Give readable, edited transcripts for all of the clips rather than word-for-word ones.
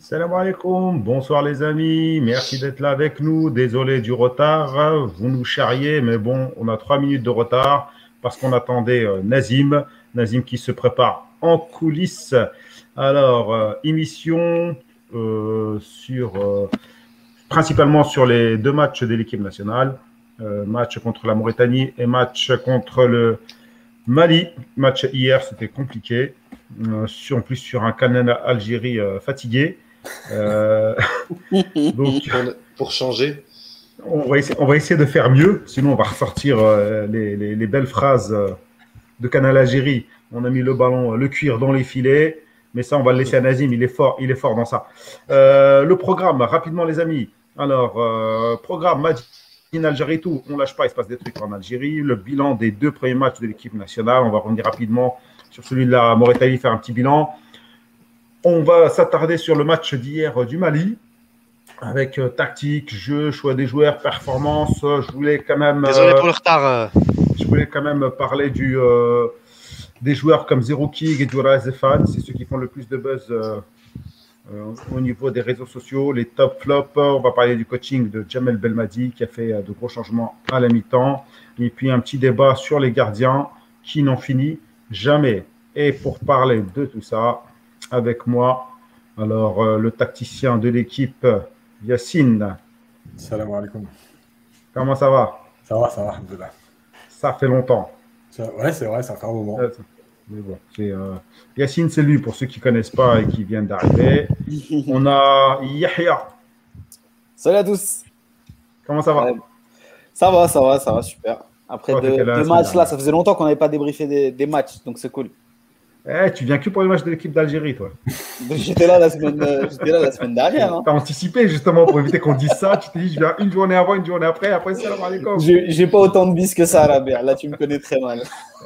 Salam alaikum, bonsoir les amis, merci d'être là avec nous, désolé du retard, vous nous charriez, mais bon, on a 3 minutes de retard parce qu'on attendait Nazim qui se prépare en coulisses. Alors, émission principalement sur les 2 matchs de l'équipe nationale, match contre la Mauritanie et match contre le Mali. Match hier, c'était compliqué, en plus sur un Canada-Algérie fatigué. Donc, pour changer, on va essayer de faire mieux, sinon on va ressortir les belles phrases de Canada-Algérie. On a mis le ballon, le cuir dans les filets, mais ça on va le laisser à Nazim, il est fort dans ça. Le programme, rapidement les amis. Alors, programme match in Algérie, tout, on lâche pas, il se passe des trucs en Algérie. Le bilan des 2 premiers matchs de l'équipe nationale, on va revenir rapidement sur celui de la Mauritanie, faire un petit bilan. On va s'attarder sur le match d'hier du Mali, avec tactique, jeu, choix des joueurs, performance. Je voulais quand même… Désolé pour le retard. Je voulais quand même parler des joueurs comme Zerouki, Gedurak, Zephane. C'est ceux qui font le plus de buzz au niveau des réseaux sociaux, les top flops. On va parler du coaching de Jamel Belmadi qui a fait de gros changements à la mi-temps. Et puis un petit débat sur les gardiens qui n'en finit jamais. Et pour parler de tout ça, avec moi, alors le tacticien de l'équipe, Yassine. Salam alaikum. Comment ça va? Ça va, ça va. Ça fait longtemps. Ouais, c'est vrai, ça fait un moment. Mais bon, Yassine, c'est lui, pour ceux qui ne connaissent pas et qui viennent d'arriver. On a Yahya. Salut à tous. Comment ça va? Ça va, ça va, ça va, super. Après deux matchs, là, ça faisait longtemps qu'on n'avait pas débriefé des matchs, donc c'est cool. Eh, tu viens que pour les matchs de l'équipe d'Algérie, toi. J'étais là la semaine dernière. Hein. T'as anticipé, justement, pour éviter qu'on dise ça. Tu t'es dit, je viens une journée avant, une journée après. Après, c'est la maricole. J'ai pas autant de bis que ça, Rabea. Là, tu me connais très mal.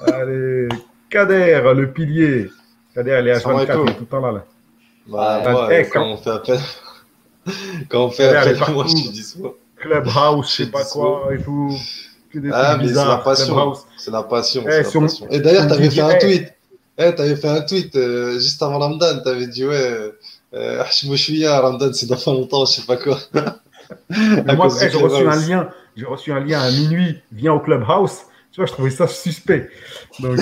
Allez, Kader, le pilier. Kader, il est à 24, il est tout le temps là. Quand on fait après le match, je dis ça. Club House, je sais pas quoi et tout. Ah, mais c'est la passion. C'est la passion. Et d'ailleurs, t'avais fait un tweet. Hey, tu avais fait un tweet juste avant Ramadan, tu avais dit ouais, Hachimouchouia, Ramadan, c'est dans pas longtemps, je sais pas quoi. Moi, j'ai reçu un lien à minuit, viens au Clubhouse. Tu vois, je trouvais ça suspect. Donc,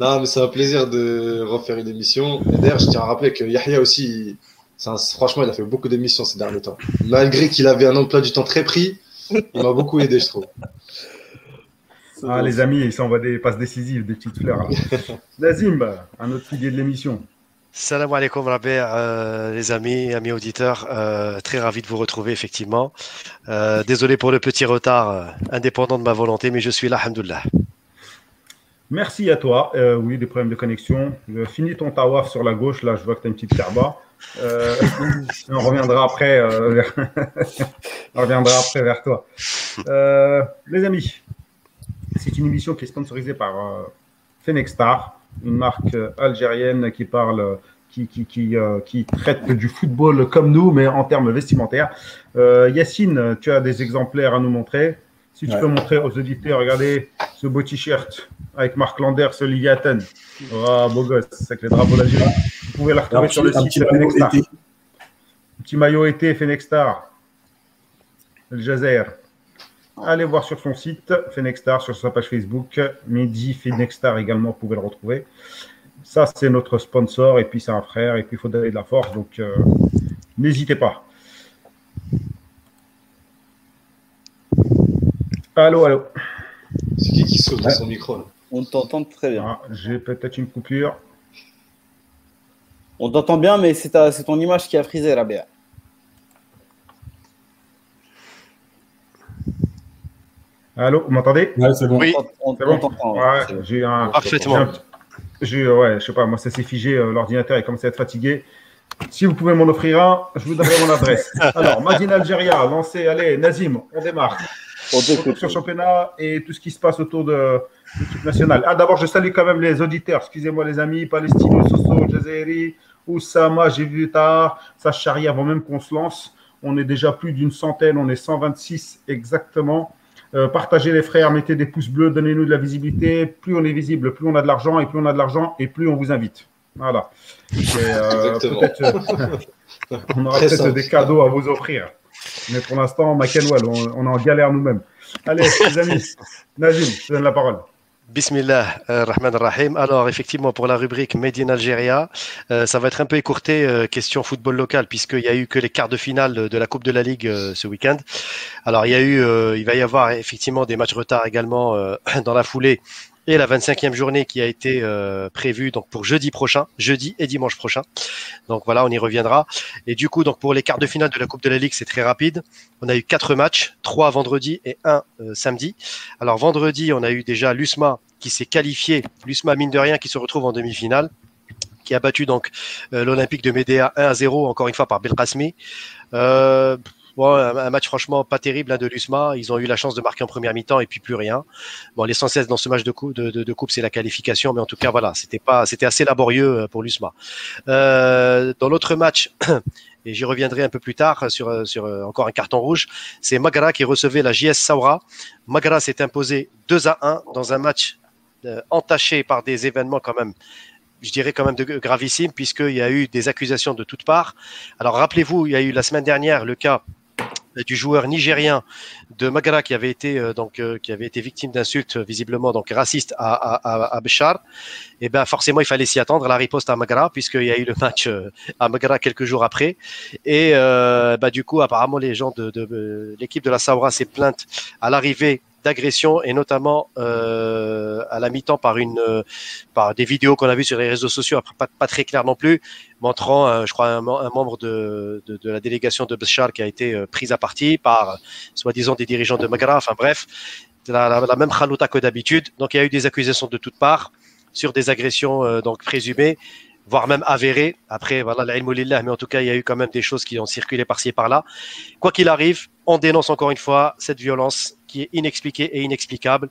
non, mais c'est un plaisir de refaire une émission. Et d'ailleurs, je tiens à rappeler que Yahya aussi, franchement, il a fait beaucoup d'émissions ces derniers temps. Malgré qu'il avait un emploi du temps très pris, il m'a beaucoup aidé, je trouve. Ah, les amis, ça envoie des passes décisives, des petites fleurs. Nazim, un autre pilier de l'émission. Salam alaikum, Rabea, les amis, auditeurs. Très ravi de vous retrouver, effectivement. Désolé pour le petit retard, indépendant de ma volonté, mais je suis là, alhamdoulilah. Merci à toi. Oui, des problèmes de connexion. Finis ton tawaf sur la gauche, là, je vois que tu as une petite carba. On reviendra après, vers toi. Les amis. C'est une émission qui est sponsorisée par Fenexstar, une marque algérienne qui traite du football comme nous, mais en termes vestimentaires. Yassine, tu as des exemplaires à nous montrer. Si tu peux montrer aux auditeurs, regardez ce beau t-shirt avec Mark Lander, ce Liaten. Oh, beau gosse, avec les drapeaux d'Algérie. Vous pouvez la retrouver sur le site Fenexstar. Petit maillot été Fenexstar, El Jazair. Allez voir sur son site, Fenexstar, sur sa page Facebook, Mehdi Fenexstar également, vous pouvez le retrouver. Ça, c'est notre sponsor, et puis c'est un frère, et puis il faut donner de la force, donc n'hésitez pas. Allô, allô. C'est qui saute dans son micro là? On t'entend très bien. Ah, j'ai peut-être une coupure. On t'entend bien, mais c'est ton image qui a frisé, Rabea. Allô, vous m'entendez? Ouais, c'est bon. Oui, on t'entend. Ouais, j'ai un. Parfaitement. Ouais, je sais pas, moi ça s'est figé, l'ordinateur est commencé à être fatigué. Si vous pouvez m'en offrir un, je vous donnerai mon adresse. Alors, Madine Algéria, lancez, allez, Nazim, on démarre. On découvre sur le championnat et tout ce qui se passe autour de l'équipe nationale. Ah, d'abord, je salue quand même les auditeurs. Excusez-moi, les amis, Palestino, Soso, Jazairi, Oussama, j'ai vu tard. Ça charrie avant même qu'on se lance. On est déjà plus d'une centaine, on est 126 exactement. Partagez les frères, mettez des pouces bleus, donnez-nous de la visibilité. Plus on est visible, plus on a de l'argent, et plus on a de l'argent, et plus on vous invite. Voilà. On aura peut-être des cadeaux à vous offrir. Mais pour l'instant, Makenwell, on est en galère nous-mêmes. Allez, les amis, Nazim, je te donne la parole. Bismillah, Rahman Rahim. Alors, effectivement, pour la rubrique Made in Algéria, ça va être un peu écourté, question football local, puisqu'il n'y a eu que les quarts de finale de la Coupe de la Ligue ce week-end. Alors, il va y avoir effectivement des matchs retard également dans la foulée. Et la 25e journée qui a été prévue donc pour jeudi prochain, jeudi et dimanche prochain. Donc voilà, on y reviendra. Et du coup, donc pour les quarts de finale de la Coupe de la Ligue, c'est très rapide. On a eu 4 matchs, 3 vendredi et 1 samedi. Alors vendredi, on a eu déjà l'USMA qui s'est qualifié, l'USMA mine de rien qui se retrouve en demi-finale, qui a battu donc l'Olympique de Médéa 1-0 encore une fois par Belkasmi. Bon, un match franchement pas terrible de l'USMA. Ils ont eu la chance de marquer en première mi-temps et puis plus rien. Bon, l'essentiel dans ce match de coupe, c'est la qualification, mais en tout cas voilà, c'était assez laborieux pour l'USMA. Dans l'autre match, et j'y reviendrai un peu plus tard sur encore un carton rouge, c'est Magara qui recevait la JS Saoura. Magara s'est imposé 2-1 dans un match entaché par des événements quand même. Je dirais quand même gravissime, puisqu'il y a eu des accusations de toutes parts. Alors, rappelez-vous, il y a eu la semaine dernière le cas du joueur nigérien de Magara qui avait été, victime d'insultes, visiblement donc racistes à Béchar. Et bien, forcément, il fallait s'y attendre, la riposte à Magara, puisqu'il y a eu le match à Magara quelques jours après. Et ben, du coup, apparemment, les gens de l'équipe de la Saoura s'est plainte à l'arrivée d'agression et notamment à la mi-temps par des vidéos qu'on a vues sur les réseaux sociaux, pas très claires non plus, montrant, je crois, un membre de la délégation de Béchar qui a été prise à partie par, soi-disant, des dirigeants de Maghreb. Enfin bref, la même chalouta que d'habitude. Donc il y a eu des accusations de toutes parts sur des agressions donc présumées, voire même avérées. Après, voilà, l'ilmoulillah, mais en tout cas, il y a eu quand même des choses qui ont circulé par-ci et par-là. Quoi qu'il arrive, on dénonce encore une fois cette violence qui est inexpliquée et inexplicable.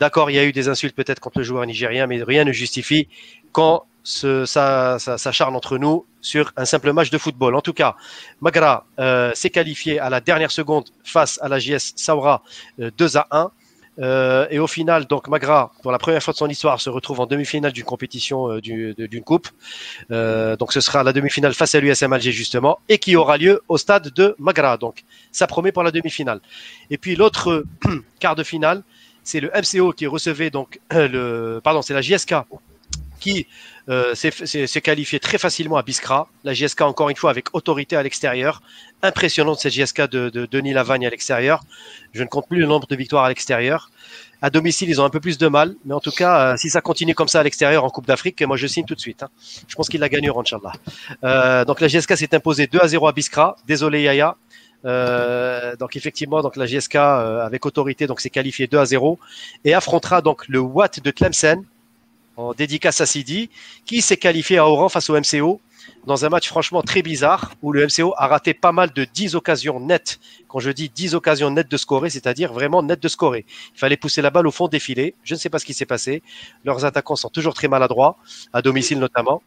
D'accord, il y a eu des insultes peut-être contre le joueur nigérien, mais rien ne justifie quand ça s'acharne entre nous sur un simple match de football. En tout cas, Magara s'est qualifié à la dernière seconde face à la JS Saoura 2-1. Et au final, donc Magara, pour la première fois de son histoire, se retrouve en demi-finale d'une compétition, d'une coupe. Donc ce sera la demi-finale face à l'USM Alger justement, et qui aura lieu au stade de Magara. Donc ça promet pour la demi-finale. Et puis l'autre quart de finale, c'est le MCO qui recevait donc c'est la JSK qui s'est qualifiée très facilement à Biskra. La JSK encore une fois avec autorité à l'extérieur. Impressionnante cette JSK de Denis Lavagne à l'extérieur. Je ne compte plus le nombre de victoires à l'extérieur. À domicile, ils ont un peu plus de mal. Mais en tout cas, si ça continue comme ça à l'extérieur en Coupe d'Afrique, moi je signe tout de suite. Hein. Je pense qu'ils la gagneront, Inch'Allah. Donc la JSK s'est imposée 2-0 à Biskra. Désolé Yahya. Donc effectivement, donc la JSK avec autorité donc s'est qualifiée 2-0 et affrontera donc le Watt de Tlemcen. En dédicace à Sidi, qui s'est qualifié à Oran face au MCO dans un match franchement très bizarre où le MCO a raté pas mal de 10 occasions nettes. Quand je dis 10 occasions nettes de scorer, c'est-à-dire vraiment nettes de scorer. Il fallait pousser la balle au fond des filets. Je ne sais pas ce qui s'est passé. Leurs attaquants sont toujours très maladroits, à domicile notamment.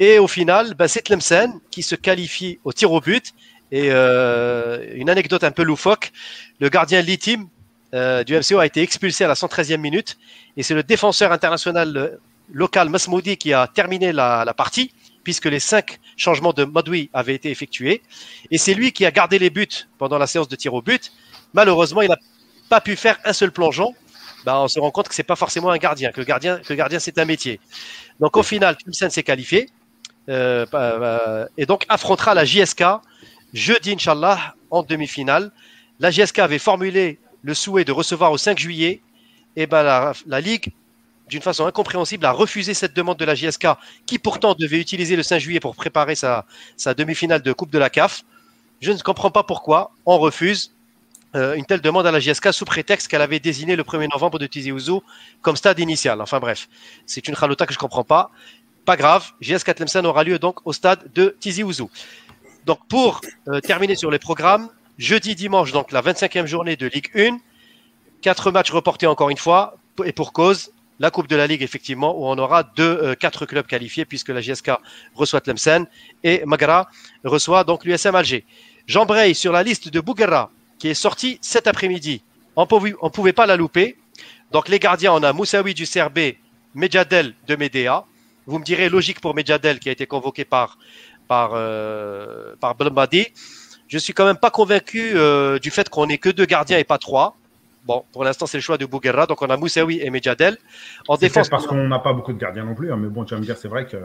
Et au final, ben, c'est Tlemcen qui se qualifie au tir au but. Et une anecdote un peu loufoque, le gardien Litim du MCO a été expulsé à la 113e minute et c'est le défenseur international local Masmoudi qui a terminé la partie puisque les 5 changements de Boudaoui avaient été effectués et c'est lui qui a gardé les buts pendant la séance de tir au but. Malheureusement, il n'a pas pu faire un seul plongeon. Bah, on se rend compte que c'est pas forcément un gardien, que le gardien c'est un métier. Donc au final, Tlemcen s'est qualifié et donc affrontera la JSK jeudi Inch'Allah en demi-finale. La JSK avait formulé le souhait de recevoir au 5 juillet, et ben la Ligue, d'une façon incompréhensible, a refusé cette demande de la JSK, qui pourtant devait utiliser le 5 juillet pour préparer sa demi-finale de Coupe de la CAF. Je ne comprends pas pourquoi on refuse une telle demande à la JSK sous prétexte qu'elle avait désigné le 1er novembre de Tizi Ouzou comme stade initial. Enfin bref, c'est une chalouta que je ne comprends pas. Pas grave, JSK Tlemcen aura lieu donc au stade de Tizi Ouzou. Donc pour terminer sur les programmes, jeudi, dimanche, donc la 25e journée de Ligue 1. 4 matchs reportés encore une fois, et pour cause, la Coupe de la Ligue, effectivement, où on aura 4 clubs qualifiés, puisque la JSK reçoit Tlemcen et Magara reçoit donc l'USM Alger. J'embraye sur la liste de Bouguerra, qui est sortie cet après-midi. On ne pouvait pas la louper. Donc les gardiens, on a Moussaoui du CRB, Medjadel de Médéa, Vous me direz logique pour Medjadel qui a été convoqué par Belmadi. Je ne suis quand même pas convaincu du fait qu'on n'ait que 2 gardiens et pas 3. Bon, pour l'instant, c'est le choix de Bouguerra. Donc, on a Moussaoui et Medjadel. En défense, parce qu'on n'a pas beaucoup de gardiens non plus. Hein, mais bon, tu vas me dire, c'est vrai que…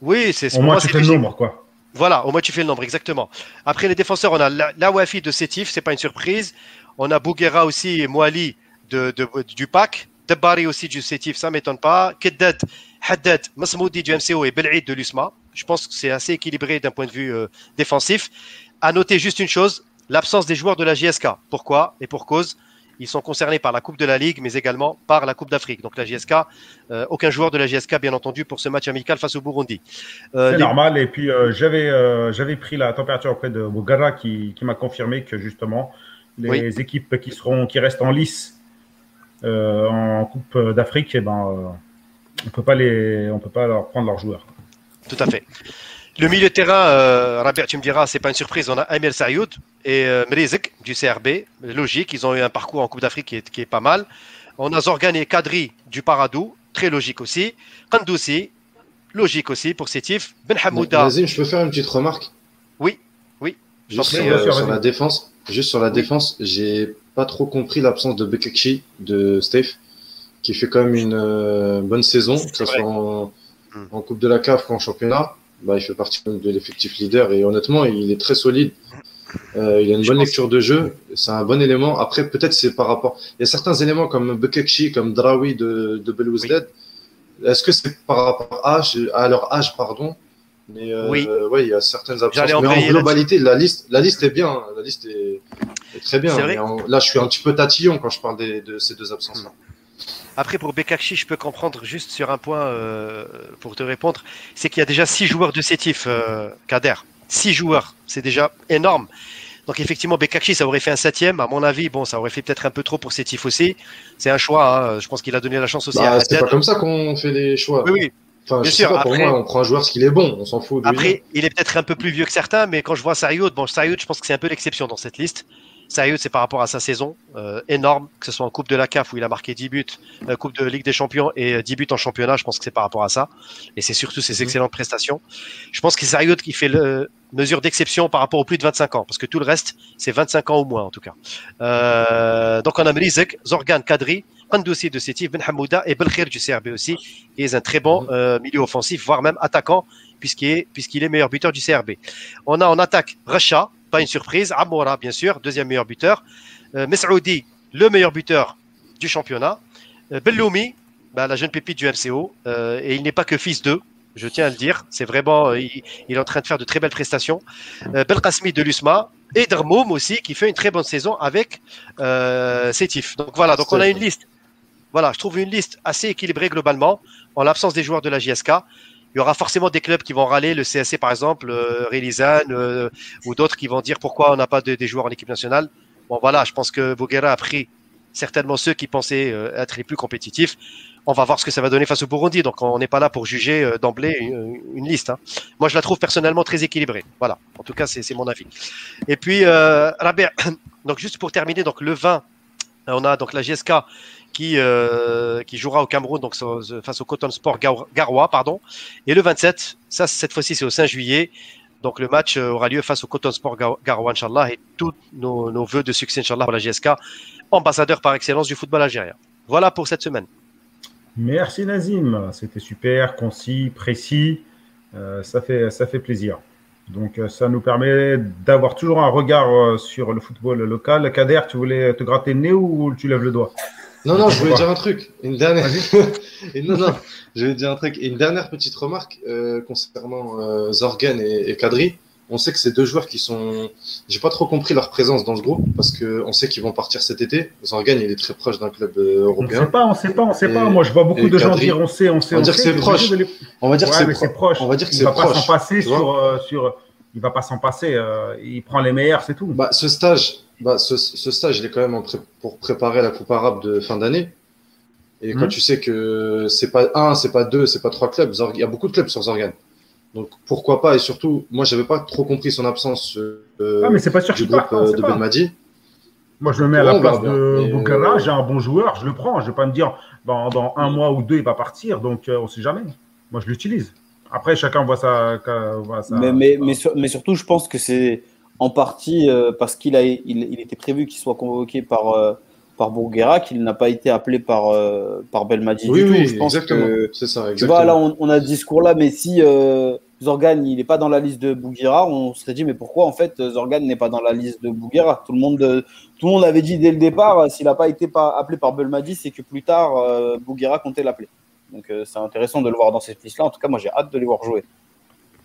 Oui, c'est ça. Au moins, tu fais le nombre, quoi. Voilà, au moins, tu fais le nombre, exactement. Après, les défenseurs, on a Lawafi de Sétif. Ce n'est pas une surprise. On a Bouguerra aussi et Mouali du PAC. Debari aussi du Sétif, ça ne m'étonne pas. Keddet, Haddad, Masmoudi du MCO et Belaid de l'USMA. Je pense que c'est assez équilibré d'un point de vue défensif. À noter juste une chose, l'absence des joueurs de la JSK. Pourquoi et pour cause? Ils sont concernés par la Coupe de la Ligue, mais également par la Coupe d'Afrique. Donc la JSK, aucun joueur de la JSK, bien entendu, pour ce match amical face au Burundi. C'est normal. Et puis, j'avais pris la température auprès de Bougara qui m'a confirmé que, justement, les équipes qui restent en lice en Coupe d'Afrique, eh ben, on peut pas leur prendre leurs joueurs. Tout à fait. Le milieu de terrain, Rabea, tu me diras, c'est pas une surprise. On a Amir Sayoud et Mrizek du CRB. Logique, ils ont eu un parcours en Coupe d'Afrique qui est pas mal. On a Zorgan et Kadri du Paradou, très logique aussi. Kandoussi, logique aussi pour Sétif. Ben Hamouda. Nazim, je peux faire une petite remarque? Oui. Juste sur la défense, j'ai pas trop compris l'absence de Bekekchi, de Steph, qui fait quand même une bonne saison, que ce soit en Coupe de la CAF ou en Championnat. Bah, il fait partie de l'effectif leader et honnêtement, il est très solide. Il a une bonne lecture de jeu. C'est un bon élément. Après, peut-être c'est par rapport… Il y a certains éléments comme Bekekchi, comme Draoui de Belouizdad. Est-ce que c'est par rapport à leur âge, pardon? Mais ouais, il y a certaines absences. Mais en globalité, la liste est bien. La liste est très bien. Mais là, je suis un petit peu tatillon quand je parle de ces 2 absences-là. Après, pour Bekakchi, je peux comprendre juste sur un point pour te répondre, c'est qu'il y a déjà 6 joueurs de Sétif, Kader. 6 joueurs, c'est déjà énorme. Donc effectivement, Bekakchi, ça aurait fait un 7e. À mon avis, bon, ça aurait fait peut-être un peu trop pour Sétif aussi. C'est un choix, hein. Je pense qu'il a donné la chance aussi à Haddad. C'est pas comme ça qu'on fait les choix. Oui. Enfin, bien sûr, pour moi, on prend un joueur parce qu'il est bon, on s'en fout. Après, il est peut-être un peu plus vieux que certains, mais quand je vois Sayoud, je pense que c'est un peu l'exception dans cette liste. Sayoud, c'est par rapport à sa saison énorme, que ce soit en Coupe de la CAF où il a marqué 10 buts, Coupe de Ligue des Champions et 10 buts en championnat, je pense que c'est par rapport à ça. Et c'est surtout ses excellentes prestations. Je pense que c'est Sayoud qui fait mesure d'exception par rapport aux plus de 25 ans, parce que tout le reste, c'est 25 ans au moins en tout cas. Donc on a Mrizek, Zorgan, Kadri, Kandoussi de Sétif, Ben Hamouda et Belkhir du CRB aussi, qui est un très bon milieu offensif, voire même attaquant, puisqu'il est meilleur buteur du CRB. On a en attaque Racha, pas une surprise, Amoura bien sûr, 2e meilleur buteur, Mesaoudi, le meilleur buteur du championnat, Belloumi, la jeune pépite du MCO, et il n'est pas que fils d'eux, je tiens à le dire, c'est vraiment, il est en train de faire de très belles prestations, Belkasmi de l'USMA, et Dermoum aussi, qui fait une très bonne saison avec Sétif. Donc voilà, donc on a une liste, voilà, je trouve une liste assez équilibrée globalement, en l'absence des joueurs de la JSK. Il y aura forcément des clubs qui vont râler, le CSC par exemple, Relizane ou d'autres qui vont dire pourquoi on n'a pas des joueurs en équipe nationale. Bon voilà, je pense que Bougera a pris certainement ceux qui pensaient être les plus compétitifs. On va voir ce que ça va donner face au Burundi, donc on n'est pas là pour juger d'emblée une liste. Hein. Moi je la trouve personnellement très équilibrée, voilà, en tout cas c'est mon avis. Et puis Rabea, donc juste pour terminer, donc le 20, on a donc la JSK qui jouera au Cameroun donc face au Coton Sport Garoua, pardon. Et le 27, ça cette fois-ci c'est au 5 juillet. Donc le match aura lieu face au Coton Sport Garoua, inchallah, et tous nos vœux de succès inchallah pour la JSK, ambassadeur par excellence du football algérien. Voilà pour cette semaine. Merci Nazim, c'était super, concis, précis. Ça fait plaisir. Donc ça nous permet d'avoir toujours un regard sur le football local. Kader, tu voulais te gratter le nez ou tu lèves le doigt? Non, je voulais dire un truc. Une dernière. Une dernière petite remarque concernant Zorgan et Kadri. On sait que ces 2 joueurs qui sont… J'ai pas trop compris leur présence dans ce groupe parce que on sait qu'ils vont partir cet été. Zorgan, il est très proche d'un club européen. On sait pas. Moi, je vois beaucoup de gens dire on sait. On va dire que c'est proche. On va dire que c'est proche. Il va pas s'en passer. Il prend les meilleurs, c'est tout. Ce stage, il est quand même pour préparer la Coupe arabe de fin d'année. Et quand tu sais que c'est pas 1, c'est pas 2, c'est pas 3 clubs, il y a beaucoup de clubs sur Zorgan. Donc pourquoi pas, et surtout, moi j'avais pas trop compris son absence de Belmadi. Moi je me mets à la place de Boukara, j'ai un bon joueur, je le prends, je vais pas me dire dans 1 mois ou 2 il va partir, donc on sait jamais. Moi, je l'utilise. Après, chacun voit sa... Mais surtout, je pense que c'est en partie parce qu'il était prévu qu'il soit convoqué par Bourguera, qu'il n'a pas été appelé par Belmadi du tout. Oui, je pense exactement. C'est ça, exactement. Tu vois, là, on a ce discours-là, mais si Zorgan il n'est pas dans la liste de Bourguera, on serait dit, mais pourquoi, en fait, Zorgan n'est pas dans la liste de Bourguera? Tout le monde avait dit dès le départ, s'il n'a pas été appelé par Belmadi, c'est que plus tard, Bourguera comptait l'appeler. Donc, c'est intéressant de le voir dans cette liste-là. En tout cas, moi, j'ai hâte de les voir jouer.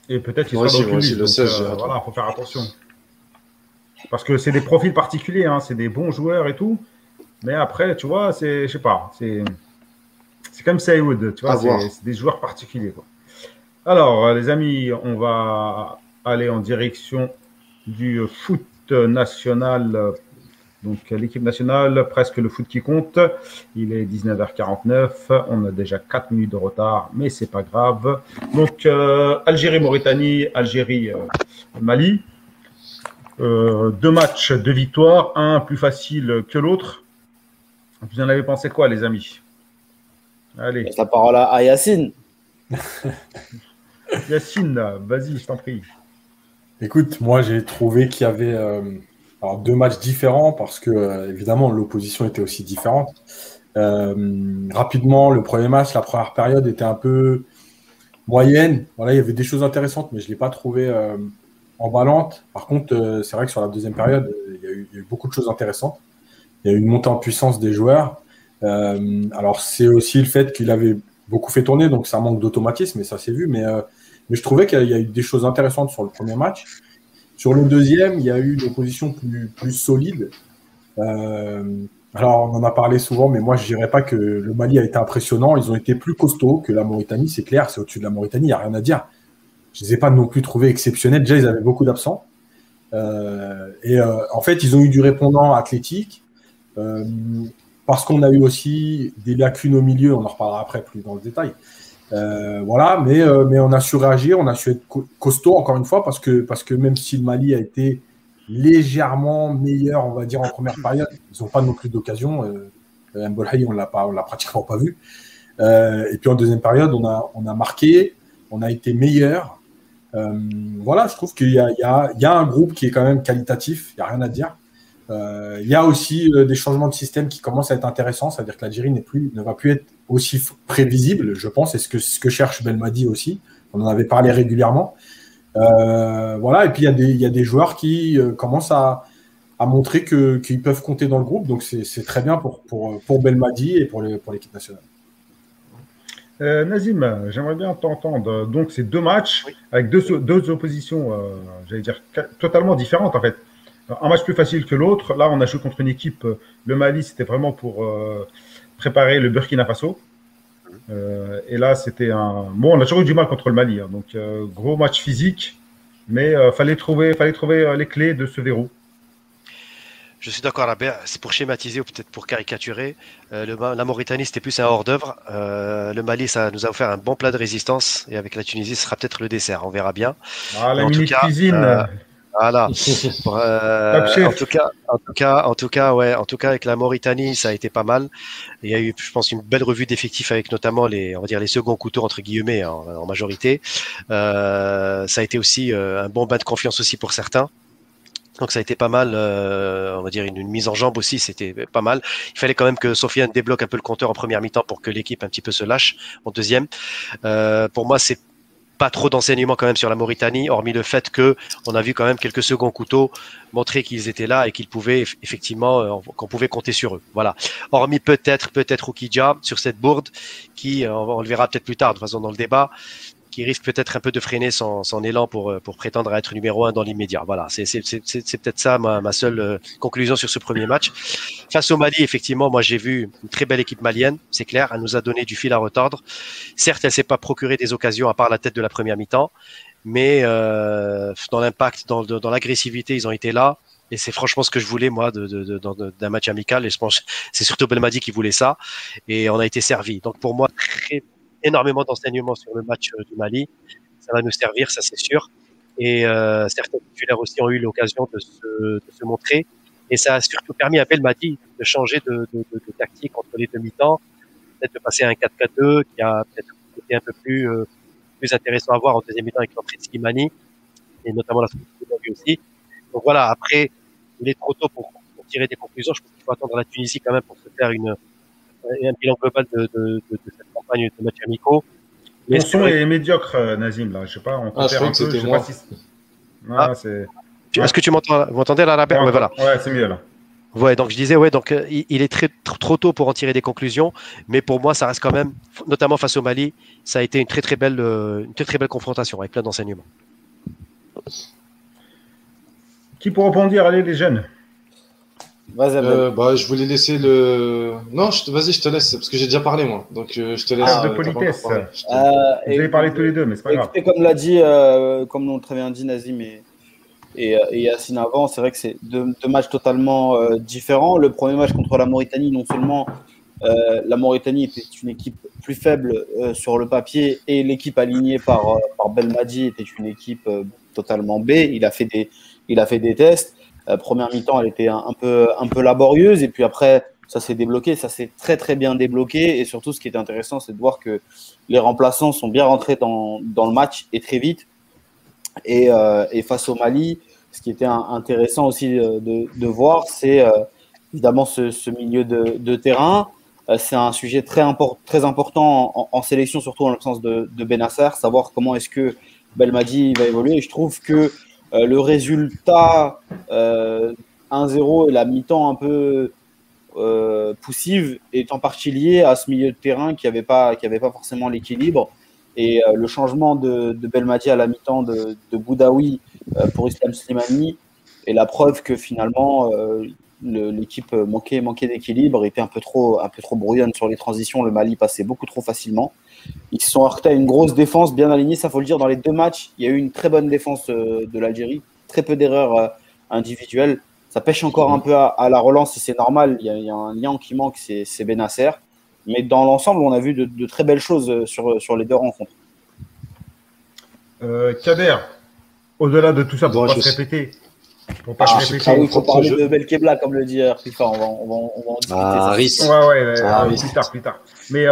Et peut-être qu'il sera dans le 16. Voilà, faut faire attention. Parce que c'est des profils particuliers, hein, c'est des bons joueurs et tout. Mais après, tu vois, c'est, je sais pas, c'est comme Saywood, tu vois, c'est des joueurs particuliers, quoi. Alors, les amis, on va aller en direction du foot national. Donc, l'équipe nationale, presque le foot qui compte. Il est 19h49. On a déjà 4 minutes de retard, mais c'est pas grave. Donc, Algérie-Mauritanie, Algérie-Mali. Deux matchs, deux victoires, un plus facile que l'autre. Vous en avez pensé quoi, les amis? Allez. La parole à Yassine. Yassine, vas-y, je t'en prie. Écoute, moi, j'ai trouvé qu'il y avait deux matchs différents parce que, évidemment, l'opposition était aussi différente. Rapidement, le premier match, la première période était un peu moyenne. Voilà, il y avait des choses intéressantes, mais je ne l'ai pas trouvé emballante. Par contre, c'est vrai que sur la deuxième période, il y a eu beaucoup de choses intéressantes. Il y a eu une montée en puissance des joueurs. Alors, c'est aussi le fait qu'il avait beaucoup fait tourner, donc ça manque d'automatisme, et ça s'est vu. Mais je trouvais qu'il y a eu des choses intéressantes sur le premier match. Sur le deuxième, il y a eu une opposition plus solide. Alors, on en a parlé souvent, mais moi, je ne dirais pas que le Mali a été impressionnant. Ils ont été plus costauds que la Mauritanie, c'est clair. C'est au-dessus de la Mauritanie, il n'y a rien à dire. Je ne les ai pas non plus trouvés exceptionnels. Déjà, ils avaient beaucoup d'absents. En fait, ils ont eu du répondant athlétique. Parce qu'on a eu aussi des lacunes au milieu, on en reparlera après plus dans le détail. Voilà, mais on a su réagir, on a su être costaud encore une fois, parce que même si le Mali a été légèrement meilleur, on va dire, en première période, ils n'ont pas non plus d'occasion. M'Bolhi, on l'a pratiquement pas vu. Et puis en deuxième période, on a marqué, on a été meilleur. Voilà, je trouve qu'il y a un groupe qui est quand même qualitatif, il n'y a rien à dire. Il y a aussi des changements de système qui commencent à être intéressants, c'est-à-dire que l'Algérie ne va plus être aussi prévisible, je pense, et ce que cherche Belmadi aussi, on en avait parlé régulièrement. Voilà, et puis il y a des joueurs qui commencent à montrer qu'ils peuvent compter dans le groupe, donc c'est très bien pour Belmadi et pour l'équipe nationale. Nazim, j'aimerais bien t'entendre. Donc c'est deux matchs avec deux oppositions, j'allais dire, totalement différentes en fait. Un match plus facile que l'autre. Là, on a joué contre une équipe. Le Mali, c'était vraiment pour préparer le Burkina Faso. Et là, c'était un... Bon, on a toujours eu du mal contre le Mali. Hein, donc, gros match physique. Mais fallait trouver les clés de ce verrou. Je suis d'accord, Rabea. C'est pour schématiser ou peut-être pour caricaturer. La Mauritanie, c'était plus un hors-d'œuvre. Le Mali, ça nous a offert un bon plat de résistance. Et avec la Tunisie, ce sera peut-être le dessert. On verra bien. Ah, la mini-cuisine voilà. En tout cas, avec la Mauritanie, ça a été pas mal. Il y a eu, je pense, une belle revue d'effectifs avec notamment les seconds couteaux entre guillemets hein, en majorité. Ça a été aussi un bon bain de confiance aussi pour certains. Donc ça a été pas mal, on va dire une mise en jambe aussi, c'était pas mal. Il fallait quand même que Sofiane débloque un peu le compteur en première mi-temps pour que l'équipe un petit peu se lâche en deuxième. Pour moi, c'est pas trop d'enseignements quand même sur la Mauritanie, hormis le fait que on a vu quand même quelques seconds couteaux montrer qu'ils étaient là et qu'ils pouvaient effectivement, qu'on pouvait compter sur eux. Voilà. Hormis peut-être Okidja sur cette bourde qui, on le verra peut-être plus tard de toute façon dans le débat, qui risque peut-être un peu de freiner son élan pour prétendre à être numéro 1 dans l'immédiat. Voilà. C'est peut-être ça ma seule conclusion sur ce premier match. Face au Mali, effectivement, moi j'ai vu une très belle équipe malienne, c'est clair, elle nous a donné du fil à retordre. Certes, elle s'est pas procuré des occasions à part la tête de la première mi-temps, mais dans l'impact, dans l'agressivité, ils ont été là. Et c'est franchement ce que je voulais, moi, d'un match amical. Et je pense que c'est surtout Belmadi qui voulait ça. Et on a été servi. Donc pour moi, énormément d'enseignements sur le match du Mali. Ça va nous servir, ça c'est sûr. Et certains titulaires aussi ont eu l'occasion de se montrer. Et ça a surtout permis à Belmadi de changer de tactique entre les demi-temps, peut-être de passer à un 4-4-2 qui a peut-être été un peu plus intéressant à voir en deuxième mi-temps avec l'entrée de Slimani et notamment la structure de Boudaoui aussi. Donc voilà, après, il est trop tôt pour tirer des conclusions. Je pense qu'il faut attendre la Tunisie quand même pour se faire un bilan global de cette campagne de matchs amicaux. Ton son est médiocre, Nazim, là. Je sais pas, on compare un peu. Je sais pas si... Est-ce que tu m'entendais là, Rabea? Ouais, voilà. Ouais, c'est mieux là. Ouais, donc je disais, ouais, donc il est trop tôt pour en tirer des conclusions, mais pour moi, ça reste quand même, notamment face au Mali, ça a été une très très belle confrontation avec plein d'enseignements. Qui pour rebondir? Allez, les jeunes. Vas-y. Je voulais laisser le. Non, vas-y, je te laisse parce que j'ai déjà parlé moi, donc je te laisse. Ah, de politesse. Vous avez parlé tous les deux, mais c'est pas grave. Et comme l'a dit, comme l'ont très bien dit Nazim et Yassine avant, c'est vrai que c'est deux matchs totalement différents. Le premier match contre la Mauritanie, non seulement la Mauritanie était une équipe plus faible sur le papier et l'équipe alignée par Belmadi était une équipe totalement B. Il a fait des tests. Première mi-temps, elle était un peu laborieuse et puis après, ça s'est débloqué. Ça s'est très, très bien débloqué et surtout, ce qui était intéressant, c'est de voir que les remplaçants sont bien rentrés dans le match et très vite. Et face au Mali, ce qui était intéressant aussi de voir, c'est évidemment ce milieu de terrain. C'est un sujet très important en sélection, surtout en l'absence de Bennacer, savoir comment est-ce que Belmadi va évoluer. Et je trouve que le résultat 1-0 et la mi-temps un peu poussive est en partie lié à ce milieu de terrain qui avait pas forcément l'équilibre. Et le changement de Belmadi à la mi-temps de Boudaoui pour Islam Slimani est la preuve que finalement l'équipe manquait d'équilibre, était un peu trop brouillonne sur les transitions. Le Mali passait beaucoup trop facilement. Ils se sont heurtés à une grosse défense bien alignée, ça faut le dire. Dans les deux matchs, il y a eu une très bonne défense de l'Algérie, très peu d'erreurs individuelles. Ça pêche encore un peu à la relance et c'est normal. Il y a un lien qui manque, c'est Bennacer. Mais dans l'ensemble, on a vu de très belles choses sur les deux rencontres. Kader, au-delà de tout ça, pour ne pas se répéter. Il faut parler de Belkebla, comme le dit FIFA. On va en discuter. Plus tard. Mais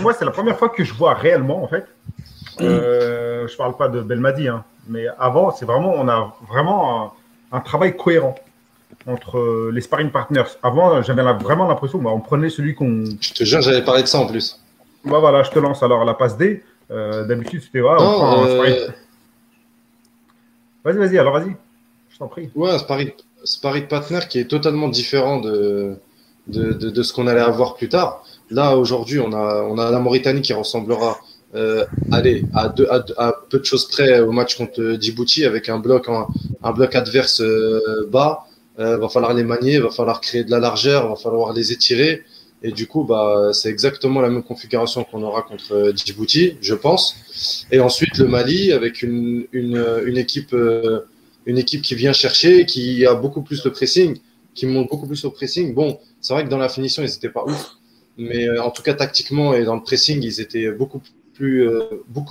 moi, c'est la première fois que je vois réellement, en fait. Je ne parle pas de Belmadi, hein, mais avant, on a vraiment un travail cohérent entre les sparring partners. Avant, j'avais vraiment l'impression qu'on prenait celui qu'on… Je te jure, j'avais parlé de ça en plus. Bah voilà, je te lance alors la passe D. D'habitude, c'était… Vas-y, je t'en prie. Ouais, sparring partner qui est totalement différent de ce qu'on allait avoir plus tard. Là, aujourd'hui, on a la Mauritanie qui ressemblera… à peu de choses près au match contre Djibouti avec un bloc adverse bas. Va falloir les manier, va falloir créer de la largeur, va falloir les étirer. Et du coup, c'est exactement la même configuration qu'on aura contre Djibouti, je pense. Et ensuite, le Mali avec une équipe qui vient chercher, qui a beaucoup plus le pressing, qui monte beaucoup plus au pressing. Bon, c'est vrai que dans la finition, ils n'étaient pas ouf. Mais en tout cas, tactiquement et dans le pressing, ils étaient beaucoup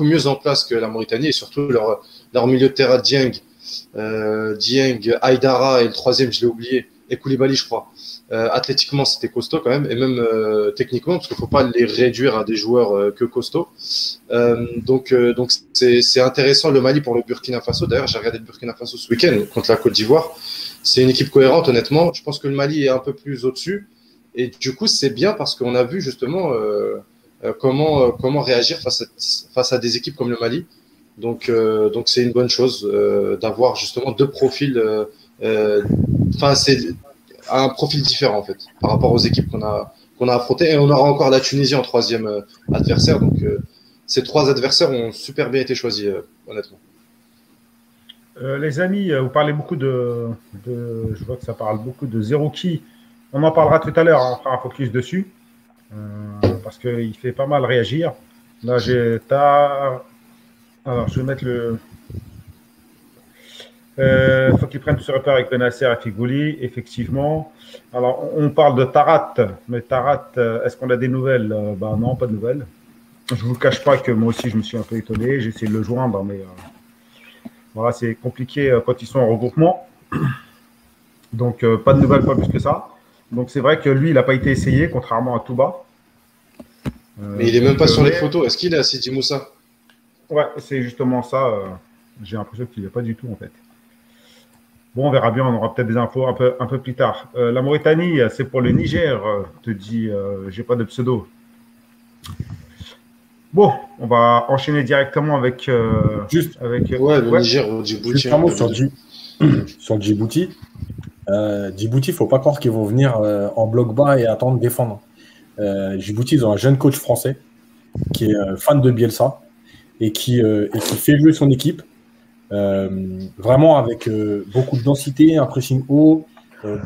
mieux en place que la Mauritanie. Et surtout, leur milieu de terrain Dieng, Aïdara et le troisième, je l'ai oublié, et Koulibaly, je crois. Athlétiquement, c'était costaud quand même, et même techniquement, parce qu'il ne faut pas les réduire à des joueurs que costauds. Donc c'est intéressant le Mali pour le Burkina Faso. D'ailleurs, j'ai regardé le Burkina Faso ce week-end contre la Côte d'Ivoire. C'est une équipe cohérente, honnêtement. Je pense que le Mali est un peu plus au-dessus. Et du coup, c'est bien parce qu'on a vu justement comment réagir face à des équipes comme le Mali. Donc c'est une bonne chose d'avoir justement deux profils, c'est un profil différent en fait par rapport aux équipes qu'on a affrontées. Et on aura encore la Tunisie en troisième adversaire. Donc ces trois adversaires ont super bien été choisis honnêtement. Les amis, vous parlez beaucoup je vois que ça parle beaucoup de Zerouki. On en parlera tout à l'heure, on fera un focus dessus, parce qu'il fait pas mal réagir. Là, alors, je vais mettre le… faut qu'il prenne ce repère avec Bennacer et Figouli, effectivement. Alors, on parle de Tarat, mais Tarat, est-ce qu'on a des nouvelles? Non, pas de nouvelles. Je ne vous cache pas que moi aussi, je me suis un peu étonné. J'ai essayé de le joindre, mais voilà, c'est compliqué quand ils sont en regroupement. Donc, pas de nouvelles, pas plus que ça. Donc, c'est vrai que lui, il n'a pas été essayé, contrairement à Touba. Mais il n'est même pas sur les photos. Est-ce qu'il a Sidi Moussa? Ouais, c'est justement ça. J'ai l'impression qu'il n'y a pas du tout, en fait. Bon, on verra bien. On aura peut-être des infos un peu plus tard. La Mauritanie, c'est pour le Niger, te dit. J'ai pas de pseudo. Bon, on va enchaîner directement avec… le Niger ou Djibouti. Sur Djibouti. Djibouti, il ne faut pas croire qu'ils vont venir en bloc bas et attendre défendre. Djibouti, ils ont un jeune coach français qui est fan de Bielsa et qui fait jouer son équipe vraiment avec beaucoup de densité, un pressing haut,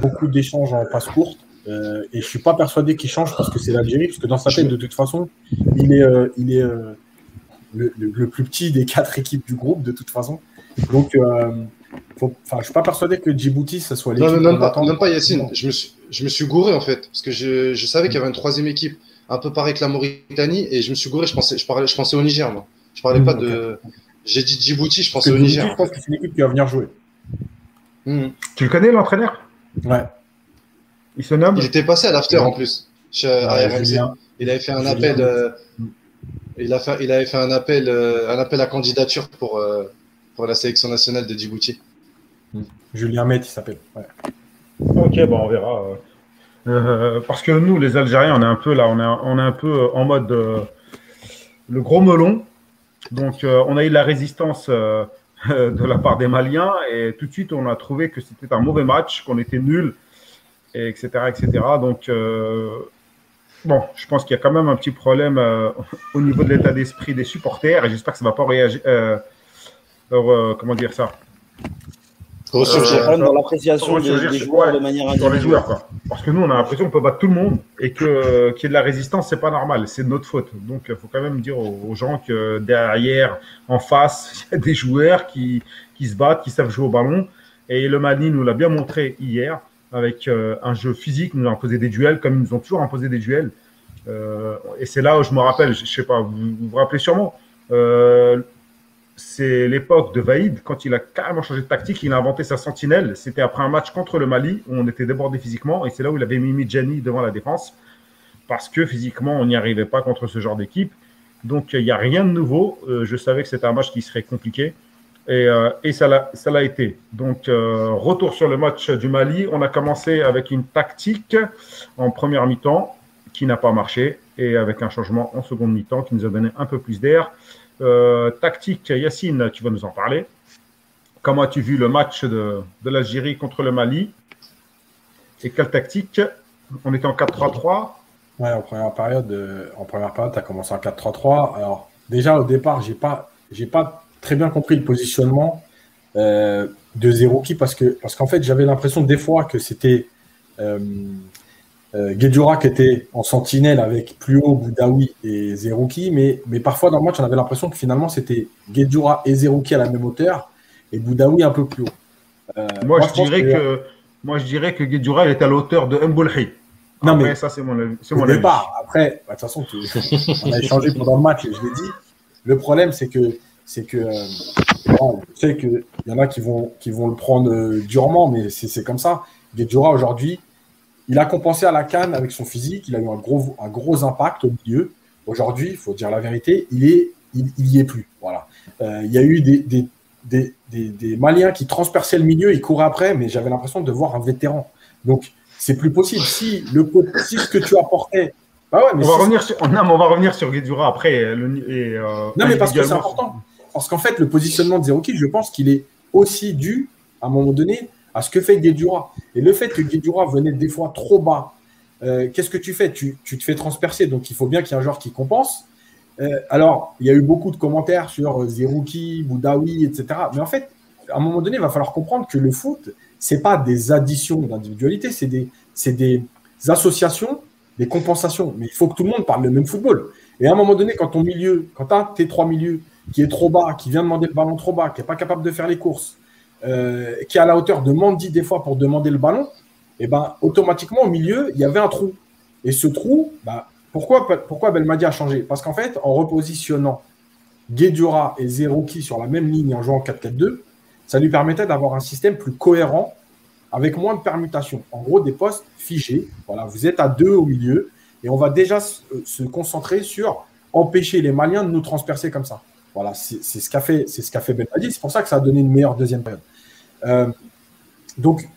beaucoup d'échanges en passe courte. Et je ne suis pas persuadé qu'il change parce que c'est l'Algérie, parce que dans sa tête, de toute façon, il est le plus petit des 4 équipes du groupe, de toute façon. Donc, je ne suis pas persuadé que Djibouti, ça soit l'équipe. Non, même pas Yassine. Je me suis gouré, en fait, parce que je savais qu'il y avait une troisième équipe, un peu pareil que la Mauritanie, et je me suis gouré, je pensais au Niger, moi. Je parlais pas de… J'ai dit Djibouti, je pensais au Niger. Je pense que c'est l'équipe qui va venir jouer. Tu le connais, l'entraîneur? Ouais. Il se nomme… Il était passé à l'after, en plus, à RMC. Il avait fait un appel… Il avait fait un appel à candidature pour la sélection nationale de Djibouti. Julien Met, il s'appelle. Ouais. Ok, bon, on verra. Parce que nous, les Algériens, on est un peu là, on est un peu en mode le gros melon. Donc, on a eu la résistance de la part des Maliens et tout de suite, on a trouvé que c'était un mauvais match, qu'on était nuls, et etc., etc. Donc, bon, je pense qu'il y a quand même un petit problème au niveau de l'état d'esprit des supporters et j'espère que ça ne va pas réagir. Comment dire ça? Dans l'appréciation des joueurs de manière individuelle. Sur les joueurs, quoi. Parce que nous, on a l'impression qu'on peut battre tout le monde et qu'il y ait de la résistance, c'est pas normal, c'est de notre faute. Donc, il faut quand même dire aux gens que derrière, en face, il y a des joueurs qui se battent, qui savent jouer au ballon. Et le Mali nous l'a bien montré hier avec un jeu physique, nous a imposé des duels comme ils nous ont toujours imposé des duels. Et c'est là où je me rappelle, je sais pas, vous rappelez sûrement. C'est l'époque de Vaïd, quand il a carrément changé de tactique, il a inventé sa sentinelle. C'était après un match contre le Mali, où on était débordé physiquement, et c'est là où il avait mis Midjani devant la défense, parce que physiquement, on n'y arrivait pas contre ce genre d'équipe. Donc, il n'y a rien de nouveau. Je savais que c'était un match qui serait compliqué, et ça l'a été. Donc, retour sur le match du Mali. On a commencé avec une tactique en première mi-temps qui n'a pas marché, et avec un changement en seconde mi-temps qui nous a donné un peu plus d'air. Tactique, Yassine, tu vas nous en parler. Comment as-tu vu le match de l'Algérie contre le Mali? Et quelle tactique? On était en 4-3-3. Ouais, en première période, tu as commencé en 4-3-3. Alors, déjà, au départ, j'ai pas très bien compris le positionnement de Zerouki parce qu'en fait, j'avais l'impression des fois que c'était Gedurak était en sentinelle avec plus haut Boudaoui et Zerouki, mais parfois dans le match on avait l'impression que finalement c'était Gedurak et Zerouki à la même hauteur et Boudaoui un peu plus haut. Moi je dirais que Gedurak est à l'auteur de M'Bolhi. Non mais ça c'est mon avis. Après, de toute façon on a échangé pendant le match, je l'ai dit. Le problème c'est que on sait qu'il y en a qui vont le prendre durement, mais c'est comme ça. Gedurak aujourd'hui, il a compensé à la CAN avec son physique, il a eu un gros impact au milieu. Aujourd'hui, il faut dire la vérité, il n'y est plus. Voilà. Il y a eu des Maliens qui transperçaient le milieu, ils couraient après, mais j'avais l'impression de voir un vétéran. Donc, c'est plus possible. Si ce que tu apportais… Bah ouais, mais on va revenir sur Guédura après. Non, mais parce que c'est important. Parce qu'en fait, le positionnement de Zerouki, je pense qu'il est aussi dû, à un moment donné… à ce que fait Guédura. Et le fait que Guédura venait des fois trop bas, qu'est-ce que tu fais ? Tu te fais transpercer, donc il faut bien qu'il y ait un joueur qui compense. Alors, il y a eu beaucoup de commentaires sur Zerouki, Boudaoui, etc. Mais en fait, à un moment donné, il va falloir comprendre que le foot, ce n'est pas des additions d'individualité, c'est des associations, des compensations. Mais il faut que tout le monde parle le même football. Et à un moment donné, quand ton milieu, quand tu as tes trois milieux qui est trop bas, qui vient demander le ballon trop bas, qui n'est pas capable de faire les courses, qui est à la hauteur de Mandi des fois pour demander le ballon, et ben automatiquement au milieu, il y avait un trou. Et ce trou, ben, pourquoi Belmadi a changé? Parce qu'en fait, en repositionnant Guédura et Zerouki sur la même ligne en jouant en 4-4-2, ça lui permettait d'avoir un système plus cohérent avec moins de permutations. En gros, des postes figés. Voilà, vous êtes à deux au milieu. Et on va déjà se concentrer sur empêcher les Maliens de nous transpercer comme ça. Voilà, c'est ce qu'a fait, Belmadi. C'est pour ça que ça a donné une meilleure deuxième période. Donc,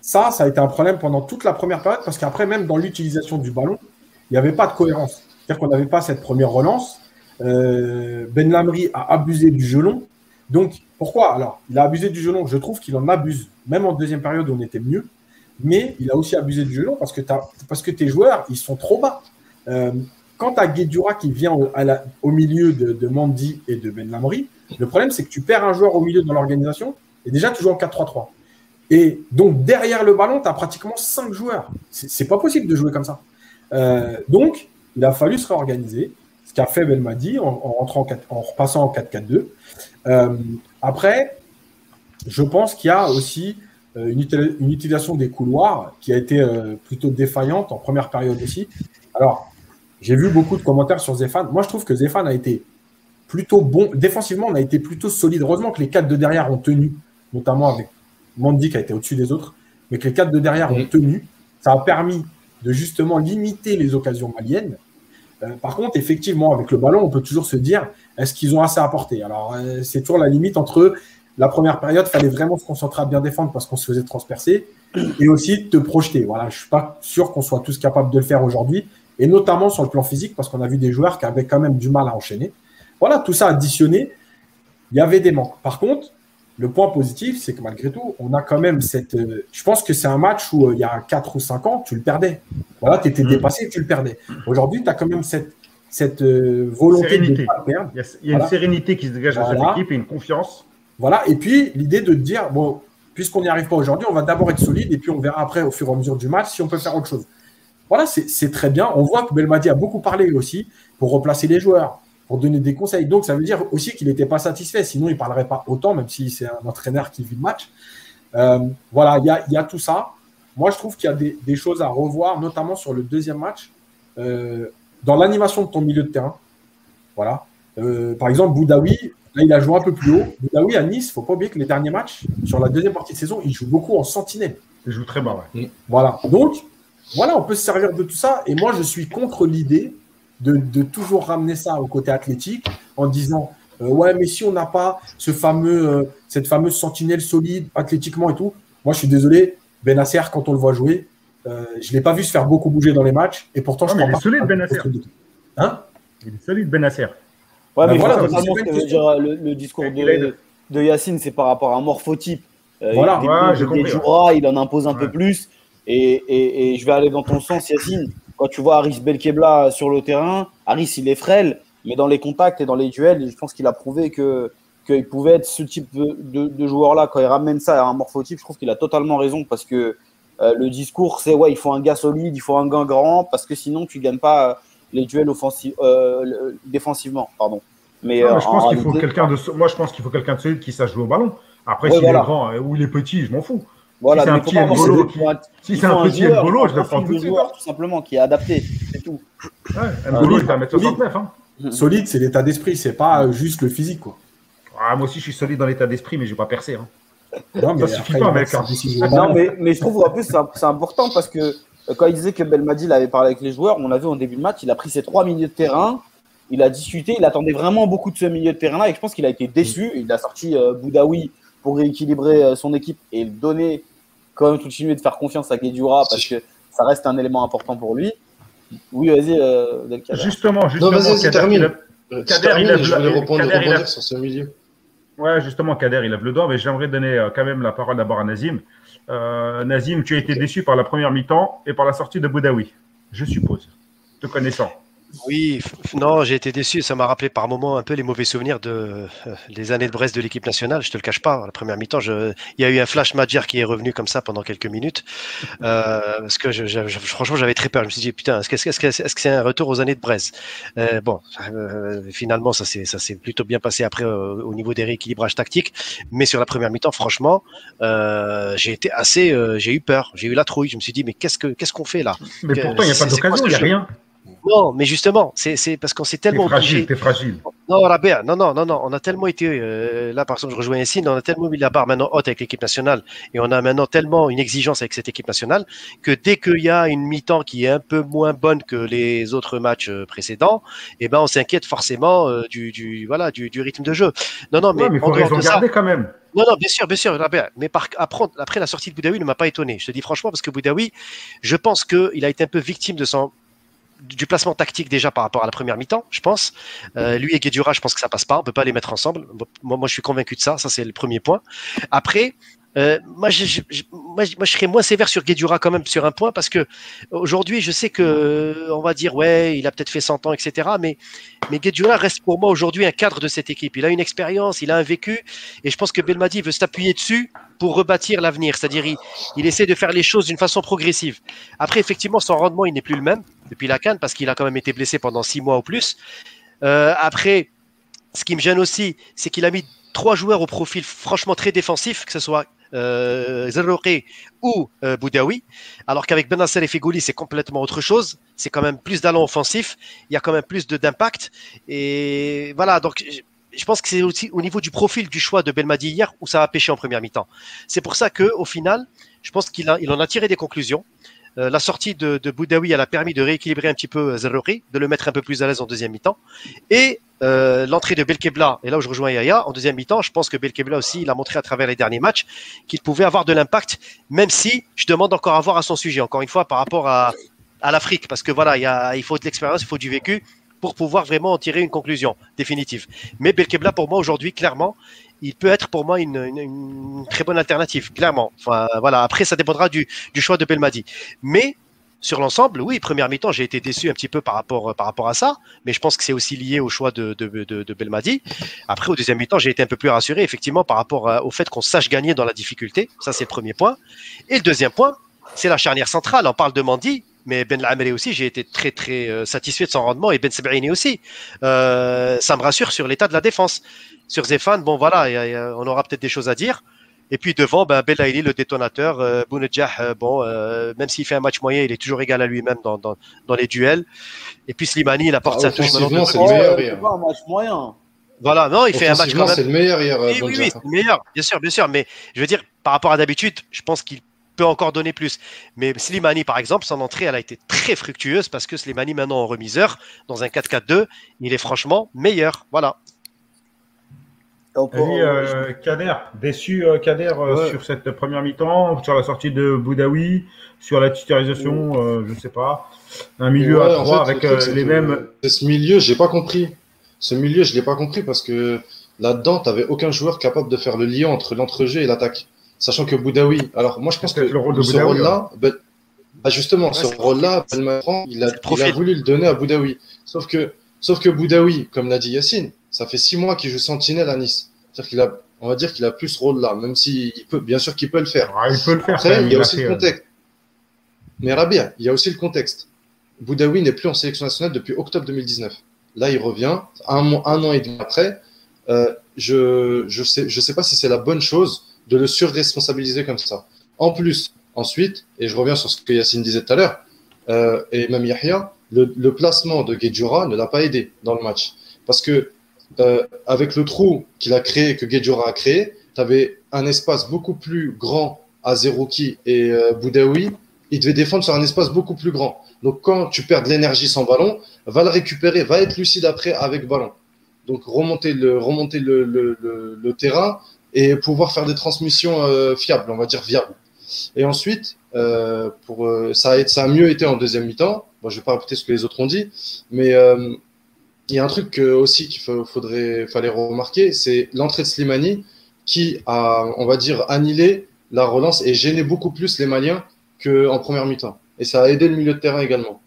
ça a été un problème pendant toute la première période, parce qu'après, même dans l'utilisation du ballon, il n'y avait pas de cohérence. C'est-à-dire qu'on n'avait pas cette première relance. Benlamri a abusé du gelon. Donc, pourquoi ? Alors, il a abusé du gelon. Je trouve qu'il en abuse. Même en deuxième période, on était mieux. Mais il a aussi abusé du gelon parce que tes joueurs, ils sont trop bas. Quand tu as Gedurak qui vient au milieu de Mandi et de Benlamri, le problème, c'est que tu perds un joueur au milieu dans l'organisation et déjà, tu joues en 4-3-3. Et donc, derrière le ballon, tu as pratiquement 5 joueurs. C'est pas possible de jouer comme ça. Donc, il a fallu se réorganiser, ce qu'a fait Belmadi en repassant en 4-4-2. Après, je pense qu'il y a aussi une utilisation des couloirs qui a été plutôt défaillante en première période aussi. Alors, j'ai vu beaucoup de commentaires sur Zephane. Moi, je trouve que Zephane a été plutôt bon. Défensivement, on a été plutôt solide. Heureusement que les 4 de derrière ont tenu, notamment avec Mandi qui a été au-dessus des autres, mais que les 4 de derrière ont tenu. Ça a permis de justement limiter les occasions maliennes. Par contre, effectivement, avec le ballon, on peut toujours se dire, est-ce qu'ils ont assez apporté ? Alors, c'est toujours la limite entre la première période, il fallait vraiment se concentrer à bien défendre parce qu'on se faisait transpercer, et aussi te projeter. Voilà, je ne suis pas sûr qu'on soit tous capables de le faire aujourd'hui, et notamment sur le plan physique, parce qu'on a vu des joueurs qui avaient quand même du mal à enchaîner. Voilà, tout ça additionné, il y avait des manques. Par contre, le point positif, c'est que malgré tout, on a quand même cette… je pense que c'est un match où il y a 4 ou 5 ans, tu le perdais. Voilà, tu étais dépassé, tu le perdais. Aujourd'hui, tu as quand même cette volonté sérénité. De ne pas perdre. Il y a une sérénité qui se dégage dans cette équipe et une confiance. Voilà, et puis l'idée de dire, bon, puisqu'on n'y arrive pas aujourd'hui, on va d'abord être solide et puis on verra après, au fur et à mesure du match, si on peut faire autre chose. Voilà, c'est très bien. On voit que Belmadi a beaucoup parlé aussi pour replacer les joueurs, pour donner des conseils. Donc, ça veut dire aussi qu'il n'était pas satisfait. Sinon, il ne parlerait pas autant, même si c'est un entraîneur qui vit le match. Voilà, il y a tout ça. Moi, je trouve qu'il y a des choses à revoir, notamment sur le deuxième match, dans l'animation de ton milieu de terrain. Voilà. Par exemple, Boudaoui, là, il a joué un peu plus haut. Boudaoui, à Nice, il ne faut pas oublier que les derniers matchs, sur la deuxième partie de saison, il joue beaucoup en sentinelle. Il joue très bas, ouais. Voilà. Donc, voilà, on peut se servir de tout ça. Et moi, je suis contre l'idée de toujours ramener ça au côté athlétique en disant ouais, mais si on n'a pas cette fameuse sentinelle solide athlétiquement et tout, moi je suis désolé, Bennacer, quand on le voit jouer, je l'ai pas vu se faire beaucoup bouger dans les matchs et pourtant je crois pas. Solide Bennacer. Hein ? Il est solide Bennacer. Ouais, mais voilà, le discours de Yassine, c'est par rapport à un morphotype. Voilà, il jouera, il en impose un peu plus et je vais aller dans ton sens, Yassine. Quand tu vois Haris Belkebla sur le terrain, Haris, il est frêle, mais dans les contacts et dans les duels, je pense qu'il a prouvé qu'il pouvait être ce type de joueur-là. Quand il ramène ça à un morphotype, je trouve qu'il a totalement raison parce que le discours, c'est ouais, il faut un gars solide, il faut un gars grand parce que sinon, tu ne gagnes pas les duels défensivement. Pardon. Mais, non, mais je pense qu'il faut quelqu'un de solide qui sache jouer au ballon. Après, s'il est grand ou il est petit, je m'en fous. Voilà, si c'est un petit M'Bolhi, je le prends tout de suite. Tout simplement, qui est adapté, c'est tout. Ouais, M'Bolhi, il va mettre 69. Solide, c'est l'état d'esprit, c'est pas juste le physique. Quoi. Ah, moi aussi, je suis solide dans l'état d'esprit, mais je ne vais pas percer. Non, mais ça suffit pas, mec. Non, mais je trouve en plus, c'est important parce que quand il disait que Belmadi avait parlé avec les joueurs, on l'a vu en début de match, il a pris ses 3 milieux de terrain, il a discuté, il attendait vraiment beaucoup de ce milieu de terrain-là et je pense qu'il a été déçu. Il a sorti Boudaoui pour rééquilibrer son équipe et donner. Quand même continuer de faire confiance à Guédura parce que ça reste un élément important pour lui. Oui, vas-y, Delcader. Justement, non, vas-y, Kader, je voulais rebondir sur ce milieu. Ouais, justement, Kader, il lève le doigt, mais j'aimerais donner quand même la parole d'abord à Nazim. Nazim, tu as été déçu par la première mi-temps et par la sortie de Boudaoui, je suppose, te connaissant. Oui, non, j'ai été déçu. Ça m'a rappelé par moments un peu les mauvais souvenirs des années de Brest de l'équipe nationale. Je te le cache pas. La première mi-temps, il y a eu un flash Madjer qui est revenu comme ça pendant quelques minutes. Parce que franchement, j'avais très peur. Je me suis dit, putain, est-ce que c'est un retour aux années de Brest ? Finalement, ça s'est plutôt bien passé après au niveau des rééquilibrages tactiques. Mais sur la première mi-temps, franchement, j'ai eu peur. J'ai eu la trouille. Je me suis dit, mais qu'est-ce qu'on fait là ? Mais pourtant, il n'y a pas d'occasion, il n'y a rien. Non, mais justement, c'est parce qu'on s'est tellement... T'es fragile. Non, Rabea, non, on a tellement été... là, par exemple, je rejoins Yassine, on a tellement mis la barre maintenant haute avec l'équipe nationale et on a maintenant tellement une exigence avec cette équipe nationale que dès qu'il y a une mi-temps qui est un peu moins bonne que les autres matchs précédents, eh ben, on s'inquiète forcément du rythme de jeu. Non, mais... Ouais, mais il faut les regarder quand même. Non, bien sûr, Rabea, mais après la sortie de Boudaoui ne m'a pas étonné. Je te dis franchement, parce que Boudaoui, je pense qu'il a été un peu victime de son... du placement tactique déjà par rapport à la première mi-temps, je pense. Lui et Gedurak, je pense que ça passe pas, on peut pas les mettre ensemble. Moi je suis convaincu de ça, c'est le premier point. Après, moi je serais moins sévère sur Gedurak quand même sur un point, parce que aujourd'hui je sais que on va dire ouais, il a peut-être fait 100 ans, etc. Mais Gedurak reste pour moi aujourd'hui un cadre de cette équipe. Il a une expérience, il a un vécu, et je pense que Belmadi veut s'appuyer dessus pour rebâtir l'avenir. C'est-à-dire il essaie de faire les choses d'une façon progressive. Après effectivement son rendement il n'est plus le même depuis la CAN, parce qu'il a quand même été blessé pendant 6 mois ou plus. Après, ce qui me gêne aussi, c'est qu'il a mis 3 joueurs au profil franchement très défensif, que ce soit Zerouki ou Boudaoui, alors qu'avec Bennacer et Figouli c'est complètement autre chose, c'est quand même plus d'allant offensif, il y a quand même plus d'impact, et voilà, donc je pense que c'est aussi au niveau du profil du choix de Belmadi hier où ça a pêché en première mi-temps. C'est pour ça qu'au final, je pense qu'il en a tiré des conclusions. La sortie de Boudaoui, elle a permis de rééquilibrer un petit peu Zerouki, de le mettre un peu plus à l'aise en deuxième mi-temps. Et l'entrée de Belkebla, et là où je rejoins Yahya, en deuxième mi-temps, je pense que Belkebla aussi, il a montré à travers les derniers matchs qu'il pouvait avoir de l'impact, même si je demande encore à voir à son sujet, encore une fois, par rapport à l'Afrique, parce que voilà, il faut de l'expérience, il faut du vécu pour pouvoir vraiment en tirer une conclusion définitive. Mais Belkebla, pour moi, aujourd'hui, clairement, il peut être pour moi une très bonne alternative, clairement. Enfin, voilà. Après, ça dépendra du choix de Belmadi. Mais sur l'ensemble, oui, première mi-temps, j'ai été déçu un petit peu par rapport à ça, mais je pense que c'est aussi lié au choix de Belmadi. Après, au deuxième mi-temps, j'ai été un peu plus rassuré, effectivement, par rapport au fait qu'on sache gagner dans la difficulté. Ça, c'est le premier point. Et le deuxième point, c'est la charnière centrale. On parle de Mandi, mais Ben Lamri aussi, j'ai été très très satisfait de son rendement, et Ben Sebaini aussi. Ça me rassure sur l'état de la défense. Sur Zephane, bon voilà, on aura peut-être des choses à dire. Et puis devant, Belaili, le détonateur, Bounedjah, même s'il fait un match moyen, il est toujours égal à lui-même dans les duels. Et puis Slimani, il apporte sa touche. Maintenant, c'est le meilleur. Pas un match moyen. Voilà, non, il fait un match quand même. C'est le meilleur hier. Oui, c'est le meilleur, bien sûr. Mais je veux dire, par rapport à d'habitude, je pense qu'il peut encore donner plus. Mais Slimani, par exemple, son entrée, elle a été très fructueuse, parce que Slimani, maintenant en remiseur, dans un 4-4-2, il est franchement meilleur. Voilà. Kader, déçu sur cette première mi-temps, sur la sortie de Boudaoui, sur la titularisation, je ne sais pas, un milieu à trois avec les mêmes. Ce milieu, j'ai pas compris. Ce milieu, je l'ai pas compris, parce que là-dedans, tu n'avais aucun joueur capable de faire le lien entre l'entrejeu et l'attaque. Sachant que Boudaoui, alors moi je pense que le rôle de ce rôle-là, ce rôle-là, Belmadi, il a voulu le donner à Boudaoui. Sauf que Boudaoui, comme l'a dit Yassine, ça fait 6 mois qu'il joue sentinelle à Nice. C'est-à-dire on va dire qu'il a plus ce rôle-là, même si bien sûr qu'il peut le faire. Ah, il peut le faire. Après, il y a aussi le contexte. Mais Rabia, il y a aussi le contexte. Boudaoui n'est plus en sélection nationale depuis octobre 2019. Là, il revient un an et demi après. Je sais pas si c'est la bonne chose de le surresponsabiliser comme ça. En plus, ensuite, et je reviens sur ce que Yassine disait tout à l'heure, et même Yahya, le placement de Gedurak ne l'a pas aidé dans le match. Parce que avec le trou qu'il a créé, que Gedurak a créé, tu avais un espace beaucoup plus grand à Zerouki et Boudaoui. Il devait défendre sur un espace beaucoup plus grand. Donc quand tu perds de l'énergie sans ballon, va le récupérer, va être lucide après avec ballon. Donc remonter le terrain et pouvoir faire des transmissions fiables, on va dire viables. Et ensuite, ça a mieux été en deuxième mi-temps. Bon, je ne vais pas répéter ce que les autres ont dit, mais il y a un truc aussi qu'il fallait remarquer, c'est l'entrée de Slimani qui a, on va dire, annihilé la relance et gêné beaucoup plus les Maliens qu'en première mi-temps. Et ça a aidé le milieu de terrain également.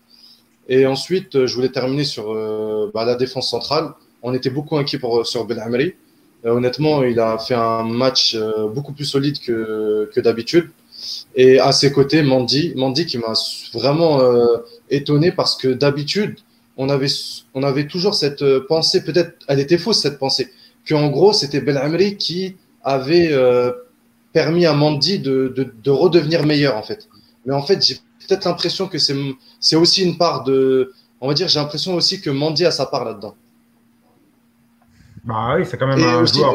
Et ensuite, je voulais terminer sur la défense centrale. On était beaucoup inquiets sur Belhamri. Honnêtement, il a fait un match beaucoup plus solide que d'habitude. Et à ses côtés, Mandi qui m'a vraiment étonné, parce que d'habitude, on avait toujours cette pensée, peut-être elle était fausse cette pensée, qu'en gros, c'était Belhamri qui avait permis à Mandi de redevenir meilleur en fait. Mais en fait, j'ai peut-être l'impression que c'est aussi une part de... on va dire, j'ai l'impression aussi que Mandi a sa part là-dedans. Bah oui, c'est quand même un joueur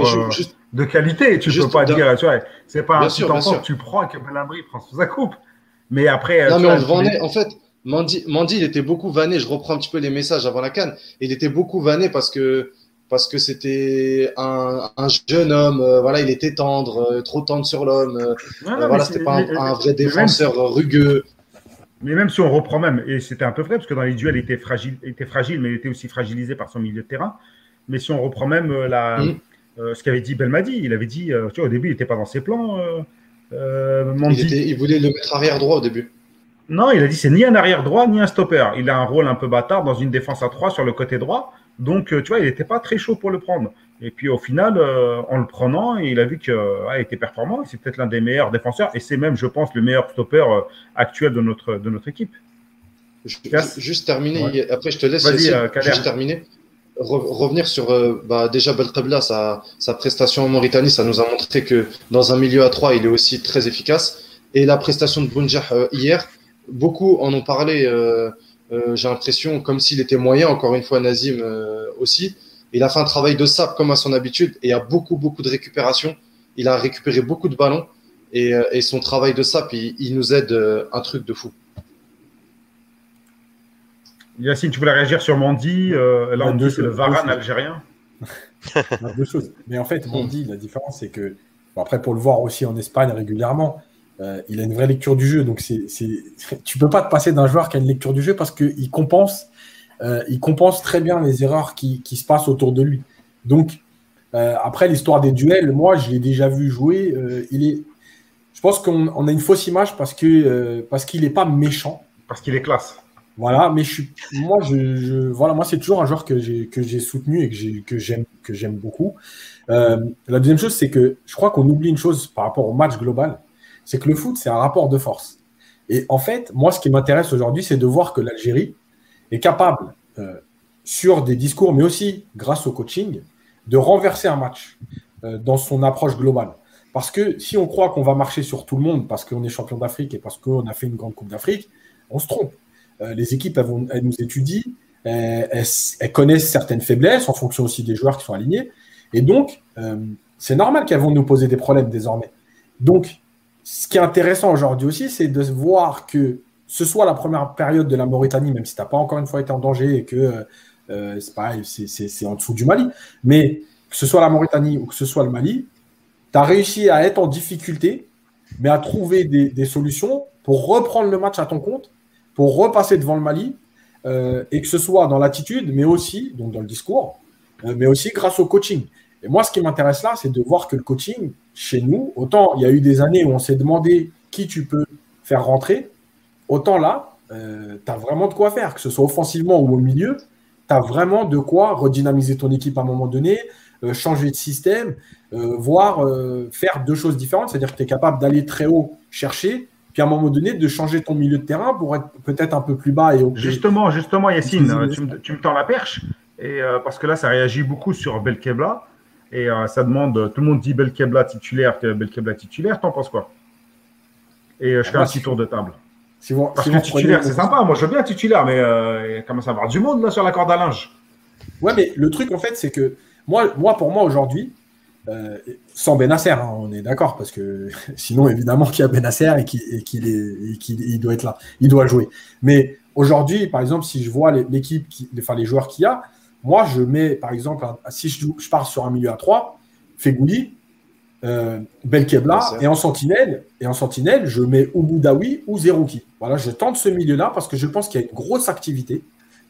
de qualité. Tu ne peux pas dire, tu vois, c'est pas un petit enfant que tu prends et que Belabri prend sous sa coupe. Mais après… Non, mais on le vendait. En fait, Mandi, il était beaucoup vanné. Je reprends un petit peu les messages avant la CAN. Il était beaucoup vanné parce que c'était un jeune homme, voilà, il était tendre, trop tendre sur l'homme, voilà, c'était pas un vrai défenseur rugueux. Mais même si on reprend même, et c'était un peu vrai, parce que dans les duels, il était fragile, mais il était aussi fragilisé par son milieu de terrain. Mais si on reprend même ce qu'avait dit Belmadi, il avait dit, tu vois, au début, il n'était pas dans ses plans, Mandi. Il voulait le mettre arrière droit au début. Non, il a dit, c'est ni un arrière droit, ni un stopper. Il a un rôle un peu bâtard dans une défense à 3 sur le côté droit. Donc, tu vois, il n'était pas très chaud pour le prendre. Et puis, au final, en le prenant, il a vu qu'il était performant. C'est peut-être l'un des meilleurs défenseurs. Et c'est même, je pense, le meilleur stopper actuel de notre équipe. Juste terminer. Ouais. Après, je te laisse. Juste terminer. Revenir sur déjà Belkebla, sa prestation en Mauritanie, ça nous a montré que dans un milieu à 3, il est aussi très efficace. Et la prestation de Bounedjah hier, beaucoup en ont parlé. J'ai l'impression comme s'il était moyen, encore une fois Nazim aussi. Il a fait un travail de sable comme à son habitude et il y a beaucoup de récupération. Il a récupéré beaucoup de ballons et son travail de sable, il nous aide un truc de fou. Yassine, tu voulais réagir sur Mandi. Là, on dit c'est le Varane algérien. Deux choses. Mais en fait, Mandi, la différence, c'est que, bon, après, pour le voir aussi en Espagne régulièrement, il a une vraie lecture du jeu, donc tu ne peux pas te passer d'un joueur qui a une lecture du jeu parce qu'il compense, très bien les erreurs qui se passent autour de lui. Donc, après l'histoire des duels, moi, je l'ai déjà vu jouer. Je pense qu'on a une fausse image parce qu'il n'est pas méchant. Parce qu'il est classe. Voilà, mais moi, c'est toujours un joueur que j'ai soutenu et que j'aime beaucoup. La deuxième chose, c'est que je crois qu'on oublie une chose par rapport au match global. C'est que le foot, c'est un rapport de force. Et en fait, moi, ce qui m'intéresse aujourd'hui, c'est de voir que l'Algérie est capable, sur des discours, mais aussi grâce au coaching, de renverser un match dans son approche globale. Parce que si on croit qu'on va marcher sur tout le monde parce qu'on est champion d'Afrique et parce qu'on a fait une grande Coupe d'Afrique, on se trompe. Les équipes, elles nous étudient, elles connaissent certaines faiblesses en fonction aussi des joueurs qui sont alignés. Et donc, c'est normal qu'elles vont nous poser des problèmes désormais. Donc, ce qui est intéressant aujourd'hui aussi, c'est de voir que ce soit la première période de la Mauritanie, même si tu n'as pas encore une fois été en danger et que c'est pareil, c'est en dessous du Mali, mais que ce soit la Mauritanie ou que ce soit le Mali, tu as réussi à être en difficulté, mais à trouver des solutions pour reprendre le match à ton compte, pour repasser devant le Mali, et que ce soit dans l'attitude, mais aussi donc dans le discours, mais aussi grâce au coaching. Et moi, ce qui m'intéresse là, c'est de voir que le coaching, chez nous, autant il y a eu des années où on s'est demandé qui tu peux faire rentrer, autant là, tu as vraiment de quoi faire, que ce soit offensivement ou au milieu, tu as vraiment de quoi redynamiser ton équipe à un moment donné, changer de système, voire faire deux choses différentes, c'est-à-dire que tu es capable d'aller très haut chercher, puis à un moment donné, de changer ton milieu de terrain pour être peut-être un peu plus bas. Et justement, Yassine, tu me tends la perche, et, parce que là, ça réagit beaucoup sur Belkebla. Et ça demande, tout le monde dit Belkebla titulaire, t'en penses quoi? Et je fais un petit tour de table. Parce que titulaire, c'est sympa, moi je veux bien titulaire, mais il commence à avoir du monde là sur la corde à linge. Ouais, mais le truc en fait, c'est que moi aujourd'hui, sans Bennacer, hein, on est d'accord, parce que sinon évidemment qu'il y a Bennacer et qu'il doit être là, il doit jouer. Mais aujourd'hui, par exemple, si je vois l'équipe, les joueurs qu'il y a, moi, je mets, par exemple, si je pars sur un milieu à 3, Fegouli, Belkebla, et en sentinelle, je mets ou Boudaoui ou Zerouki. Voilà, je tente ce milieu-là parce que je pense qu'il y a une grosse activité.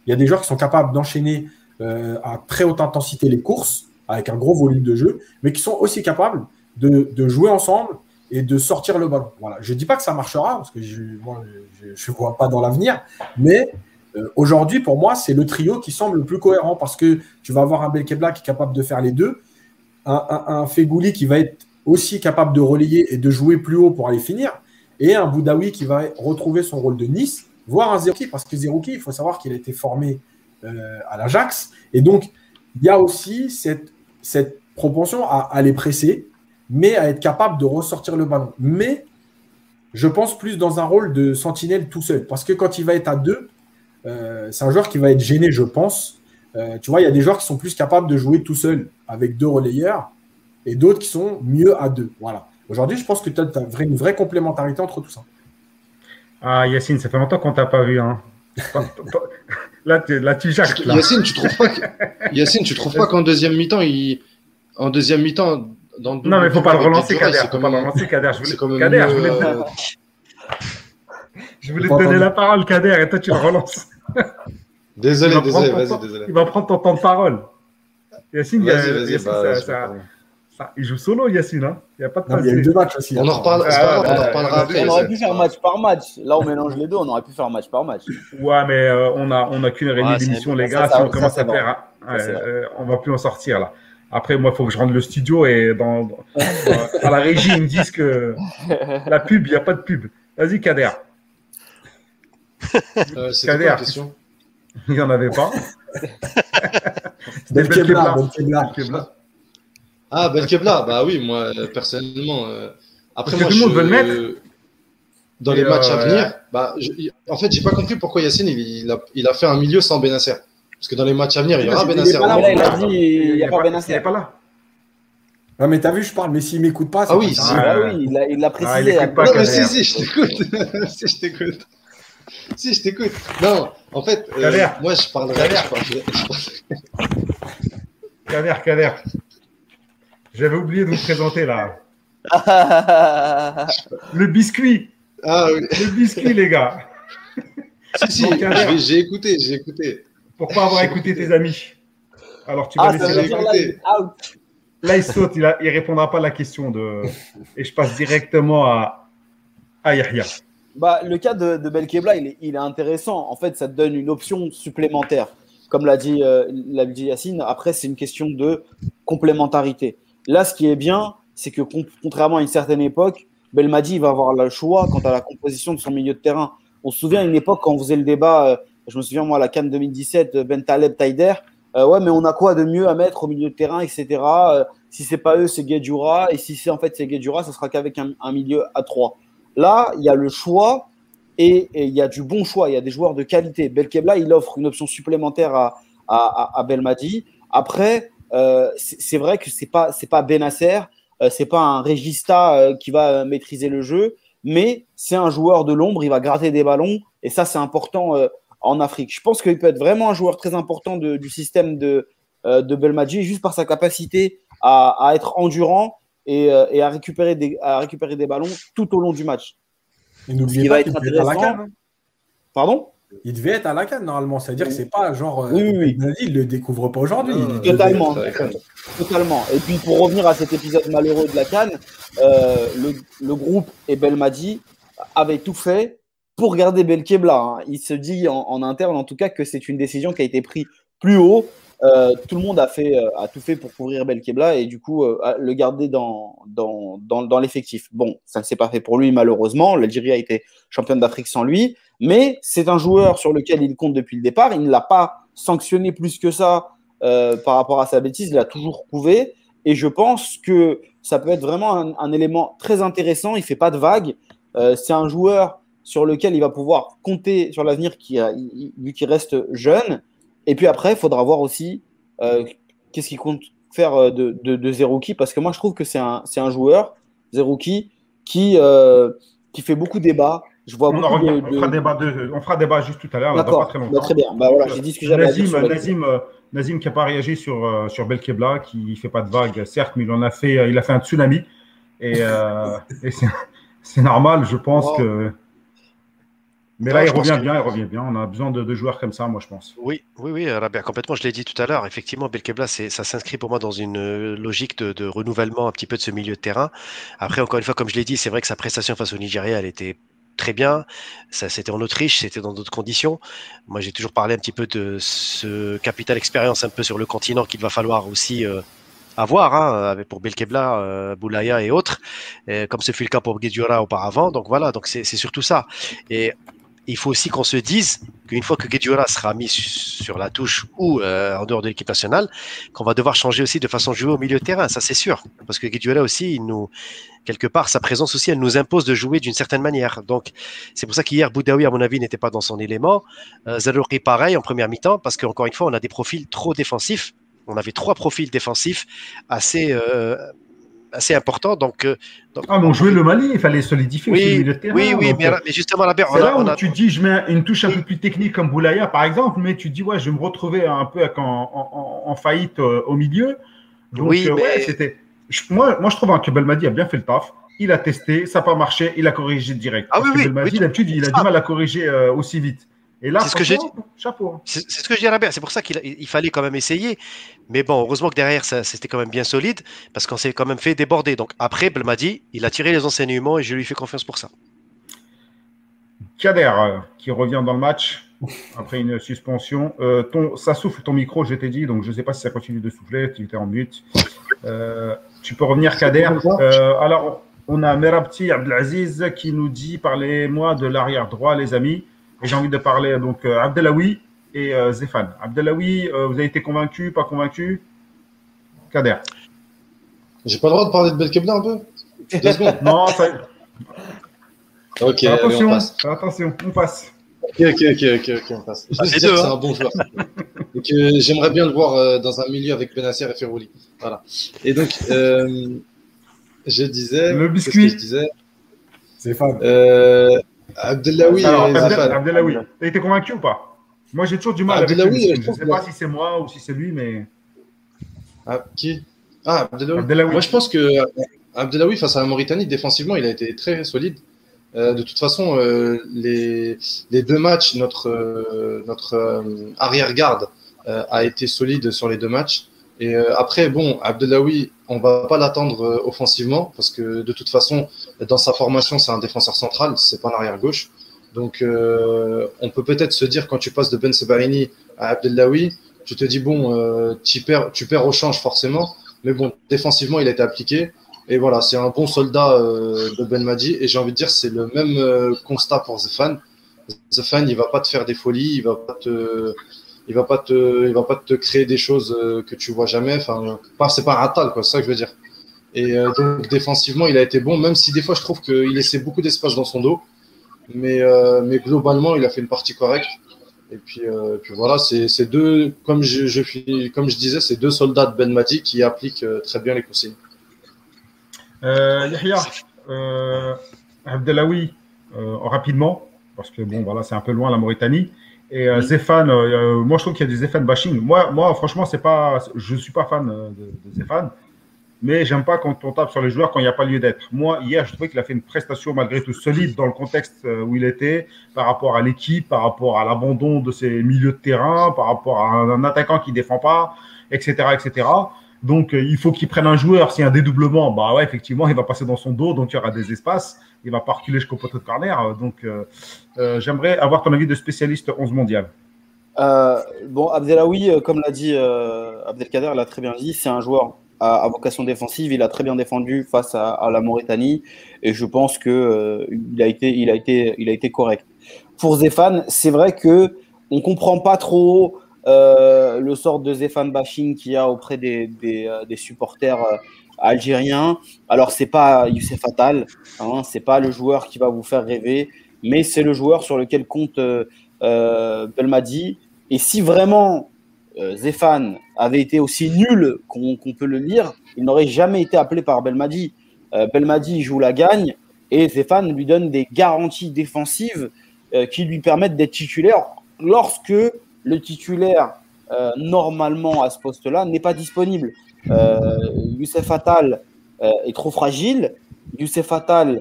Il y a des joueurs qui sont capables d'enchaîner à très haute intensité les courses, avec un gros volume de jeu, mais qui sont aussi capables de jouer ensemble et de sortir le ballon. Voilà. Je ne dis pas que ça marchera, parce que je ne vois pas dans l'avenir, mais... aujourd'hui, pour moi, c'est le trio qui semble le plus cohérent parce que tu vas avoir un Belkebla qui est capable de faire les deux, un Fegouli qui va être aussi capable de relayer et de jouer plus haut pour aller finir, et un Boudaoui qui va retrouver son rôle de Nice, voire un Zerouki, parce que Zerouki, il faut savoir qu'il a été formé à l'Ajax, et donc il y a aussi cette propension à les presser, mais à être capable de ressortir le ballon. Mais je pense plus dans un rôle de sentinelle tout seul, parce que quand il va être à deux, C'est un joueur qui va être gêné, je pense. Tu vois, il y a des joueurs qui sont plus capables de jouer tout seul avec deux relayeurs et d'autres qui sont mieux à deux. Voilà. Aujourd'hui, je pense que tu as une vraie complémentarité entre tout ça. Ah, Yassine, ça fait longtemps qu'on ne t'a pas vu. Hein. Là, tu jacques. Là. Yassine, tu ne trouves pas qu'en deuxième mi-temps, en deuxième mi-temps, dans le... Non, mais il ne faut pas le relancer, Kader. Il ne faut pas le relancer, Kader. Je voulais te donner la parole, Kader, et toi, tu le relances. Désolé, vas-y, désolé. Il va prendre ton temps de parole. Yassine, il joue solo, Yassine. Hein. Il n'y a pas de problème. Il y a eu deux matchs aussi. On en reparlera après. On aurait pu faire match par match. Là, on mélange les deux. On aurait pu faire match par match. Ouais, mais on n'a qu'une réunion d'émission, les gars. Si on commence à faire, on ne va plus en sortir, là. Après, moi, il faut que je rentre le studio et à la régie, ils me disent que la pub, il n'y a pas de pub. Vas-y, Kader. C'était quoi la question ? Il n'y en avait pas. Belkebla. Ah, Belkebla, bah oui, moi, personnellement. Après, moi, tout le monde veut le mettre. Dans les matchs à venir, bah, en fait, j'ai pas compris pourquoi Yassine, il a fait un milieu sans Bennacer. Parce que dans les matchs à venir, il y aura Bennacer. Il a dit il n'y a pas Bennacer. Il n'est pas là. Ah, mais t'as vu, je parle, mais s'il m'écoute pas, oui, il l'a précisé. Non, mais si, je t'écoute. Si je t'écoute. Non, en fait, moi je parlerai. Kader. J'avais oublié de vous présenter là. Le biscuit. Ah oui. Le biscuit, les gars. Si, donc, Kader, j'ai écouté. Pourquoi avoir écouté tes amis? Alors tu vas laisser écouter. Là, il saute, il répondra pas à la question de. Et je passe directement à Yahya. Bah, le cas de Belkebla, il est intéressant. En fait, ça te donne une option supplémentaire. Comme l'a dit Yassine, après, c'est une question de complémentarité. Là, ce qui est bien, c'est que contrairement à une certaine époque, Belmadi va avoir le choix quant à la composition de son milieu de terrain. On se souvient à une époque, quand on faisait le débat, je me souviens, moi, à la CAN 2017, Bentaleb, Taider, ouais, mais on a quoi de mieux à mettre au milieu de terrain, etc. Si c'est pas eux, c'est Gedurak. Et si c'est en fait c'est Gedurak, ça sera qu'avec un milieu à 3. Là, il y a le choix et il y a du bon choix. Il y a des joueurs de qualité. Belkebla, il offre une option supplémentaire à Belmadi. Après, c'est vrai que c'est pas Bennacer, c'est pas un Regista qui va maîtriser le jeu, mais c'est un joueur de l'ombre. Il va gratter des ballons et ça, c'est important en Afrique. Je pense qu'il peut être vraiment un joueur très important du système de Belmadi juste par sa capacité à être endurant. Et à récupérer des ballons tout au long du match. Et n'oubliez pas qu'il devait être à la CAN. Pardon ? Il devait être à la CAN normalement, c'est-à-dire que c'est pas genre. Oui. Il le découvre pas aujourd'hui. Totalement. Et puis pour revenir à cet épisode malheureux de la CAN, le groupe et Belmadi avaient tout fait pour garder Belkebla. Hein. Il se dit en interne en tout cas que c'est une décision qui a été prise plus haut. Tout le monde a tout fait pour couvrir Belkebla et du coup le garder dans l'effectif. Bon, ça ne s'est pas fait pour lui malheureusement, l'Algérie a été championne d'Afrique sans lui, mais c'est un joueur sur lequel il compte depuis le départ, il ne l'a pas sanctionné plus que ça par rapport à sa bêtise, il l'a toujours couvé et je pense que ça peut être vraiment un élément très intéressant, il ne fait pas de vagues, c'est un joueur sur lequel il va pouvoir compter sur l'avenir vu qu'il reste jeune. Et puis après, il faudra voir aussi qu'est-ce qu'il compte faire de Zerouki, parce que moi, je trouve que c'est un joueur, Zerouki, qui fait beaucoup de débats. On fera débat juste tout à l'heure. D'accord, pas très longtemps. Très bien. Bah, voilà, j'ai dit ce que j'avais à dire. Nazim qui n'a pas réagi sur Belkebla, qui ne fait pas de vagues, certes, mais il a fait un tsunami. Et, et c'est normal, je pense que… Mais là, il revient bien. On a besoin de joueurs comme ça, moi, je pense. Oui, Rabea, complètement. Je l'ai dit tout à l'heure. Effectivement, Belkebla, ça s'inscrit pour moi dans une logique de renouvellement un petit peu de ce milieu de terrain. Après, encore une fois, comme je l'ai dit, c'est vrai que sa prestation face au Nigeria, elle était très bien. Ça, c'était en Autriche, c'était dans d'autres conditions. Moi, j'ai toujours parlé un petit peu de ce capital expérience un peu sur le continent qu'il va falloir aussi avoir hein, pour Belkebla, Boulaya et autres, comme ce fut le cas pour Gedurak auparavant. Donc voilà, donc c'est surtout ça. Et il faut aussi qu'on se dise qu'une fois que Gedurak sera mis sur la touche ou en dehors de l'équipe nationale, qu'on va devoir changer aussi de façon de jouer au milieu de terrain, ça c'est sûr. Parce que Gedurak aussi, il nous, quelque part, sa présence aussi, elle nous impose de jouer d'une certaine manière. Donc c'est pour ça qu'hier, Boudaoui, à mon avis, n'était pas dans son élément. Zerouki, pareil, en première mi-temps, parce qu'encore une fois, on a des profils trop défensifs. On avait trois profils défensifs assez... assez important, donc ah, mais on jouait le Mali, il fallait solidifier le milieu de terrain. Oui, oui, donc, mais justement, là, tu dis, je mets une touche un peu plus technique comme Boulaya, par exemple, mais tu dis, ouais, je vais me retrouver un peu en faillite au milieu. Donc, oui, ouais, c'était… Moi, je trouve que Belmadi a bien fait le taf. Il a testé, ça n'a pas marché, il a corrigé direct. Ah parce oui, que Belmadi, d'habitude, il a du mal à corriger aussi vite. Et là, c'est ce que j'ai dit. Chapeau. C'est ce que je dis à Rabea. C'est pour ça qu'il fallait quand même essayer. Mais bon, heureusement que derrière, c'était quand même bien solide parce qu'on s'est quand même fait déborder. Donc après, Belmadi, il a tiré les enseignements et je lui fais confiance pour ça. Kader, qui revient dans le match après une suspension. Ça souffle ton micro, je t'ai dit. Donc je ne sais pas si ça continue de souffler. Tu étais en mute. Tu peux revenir, Kader. Alors, on a Merabti Abdelaziz qui nous dit « Parlez-moi de l'arrière-droit, les amis ». Et j'ai envie de parler donc Abdellahoui et Zephane. Abdellahoui, vous avez été convaincu, pas convaincu? Kader. J'ai pas le droit de parler de Belkebla un peu? 2 secondes. Non, ça. Ok, attention, allez, on passe. Attention, on passe. Ok, on passe. Je sais que c'est un bon joueur. Donc j'aimerais bien le voir dans un milieu avec Bennacer et Ferrouli. Voilà. Et donc je disais. Le biscuit. Zephane. Abdellahoui. Abdellahoui, t'as été convaincu ou pas? Moi, j'ai toujours du mal avec lui. Je ne sais pas si c'est moi ou si c'est lui, mais… Ah, qui? Ah, Abdellahoui. Moi, je pense que Abdellahoui, face à la Mauritanie, défensivement, il a été très solide. De toute façon, les 2 matchs, notre arrière-garde a été solide sur les 2 matchs. Et après, bon, Abdellahoui, on ne va pas l'attendre offensivement parce que de toute façon, dans sa formation, c'est un défenseur central, c'est pas un arrière-gauche. Donc, on peut peut-être se dire, quand tu passes de Ben Sebaini à Abdellahoui, tu te dis, bon, tu perds au change forcément, mais bon, défensivement, il a été appliqué. Et voilà, c'est un bon soldat de Belmadi. Et j'ai envie de dire, c'est le même constat pour Zephane. Zephane, il ne va pas te faire des folies, il ne va pas te… Il va pas te créer des choses que tu vois jamais. Enfin, c'est pas un ratal, quoi. C'est ça que je veux dire. Et donc défensivement, il a été bon, même si des fois je trouve qu'il laissait beaucoup d'espace dans son dos. Mais globalement, il a fait une partie correcte. Et puis voilà, c'est deux, comme je disais, c'est 2 soldats de Belmadi qui appliquent très bien les conseils. Yahya, Abdellahoui, rapidement, parce que bon, voilà, c'est un peu loin la Mauritanie. Et Zephane, moi je trouve qu'il y a du Zephane bashing. Moi franchement, je ne suis pas fan de Zephane, mais j'aime pas quand on tape sur les joueurs quand il n'y a pas lieu d'être. Moi, hier, je trouvais qu'il a fait une prestation malgré tout solide dans le contexte où il était, par rapport à l'équipe, par rapport à l'abandon de ses milieux de terrain, par rapport à un attaquant qui ne défend pas, etc., etc. Donc, il faut qu'il prenne un joueur. S'il y a un dédoublement, bah ouais, effectivement, il va passer dans son dos, donc il y aura des espaces. Il va pas reculer jusqu'au poteau de corner. Donc, j'aimerais avoir ton avis de spécialiste 11 mondial. Bon, Abdellahoui, comme l'a dit Abdelkader, l'a très bien dit, c'est un joueur à vocation défensive. Il a très bien défendu face à la Mauritanie et je pense que il a été correct. Pour Zephane, c'est vrai que on comprend pas trop. Le sort de Zephane bashing qu'il y a auprès des supporters algériens. Alors, c'est pas Youssef Attal, hein, c'est pas le joueur qui va vous faire rêver, mais c'est le joueur sur lequel compte Belmadi. Et si vraiment Zephane avait été aussi nul qu'on peut le lire, il n'aurait jamais été appelé par Belmadi. Belmadi joue la gagne et Zephane lui donne des garanties défensives qui lui permettent d'être titulaire lorsque le titulaire, normalement, à ce poste-là, n'est pas disponible. Youssef Attal est trop fragile. Youssef Attal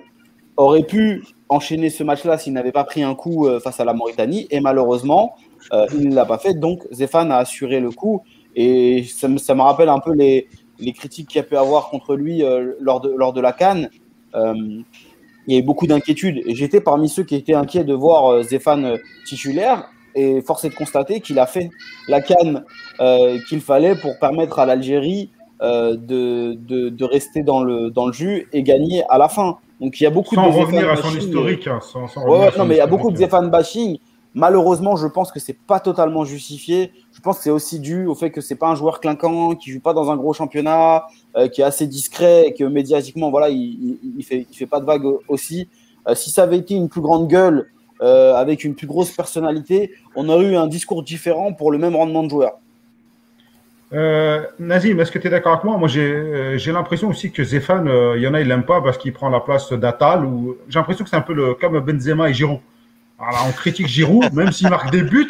aurait pu enchaîner ce match-là s'il n'avait pas pris un coup face à la Mauritanie. Et malheureusement, il ne l'a pas fait. Donc, Zephane a assuré le coup. Et ça me rappelle un peu les critiques qu'il y a pu avoir contre lui lors de la CAN. Il y a eu beaucoup d'inquiétudes. Et j'étais parmi ceux qui étaient inquiets de voir Zephane titulaire. Et force est de constater qu'il a fait la CAN qu'il fallait pour permettre à l'Algérie de rester dans le jus et gagner à la fin. Donc il y a beaucoup sans de revenir à son bashing, historique. Hein, sans ouais, non, mais il y a beaucoup de Zephane bashing. Malheureusement, je pense que c'est pas totalement justifié. Je pense que c'est aussi dû au fait que c'est pas un joueur clinquant, qui joue pas dans un gros championnat, qui est assez discret et que médiatiquement, voilà, il fait pas de vague aussi. Si ça avait été une plus grande gueule, avec une plus grosse personnalité, on aurait eu un discours différent pour le même rendement de joueur. Nazim, est-ce que tu es d'accord avec moi? Moi, j'ai l'impression aussi que Zephane, il y en a, il l'aime pas parce qu'il prend la place d'Atal. Ou... J'ai l'impression que c'est un peu comme Benzema et Giroud. Alors, on critique Giroud, même s'il marque des buts,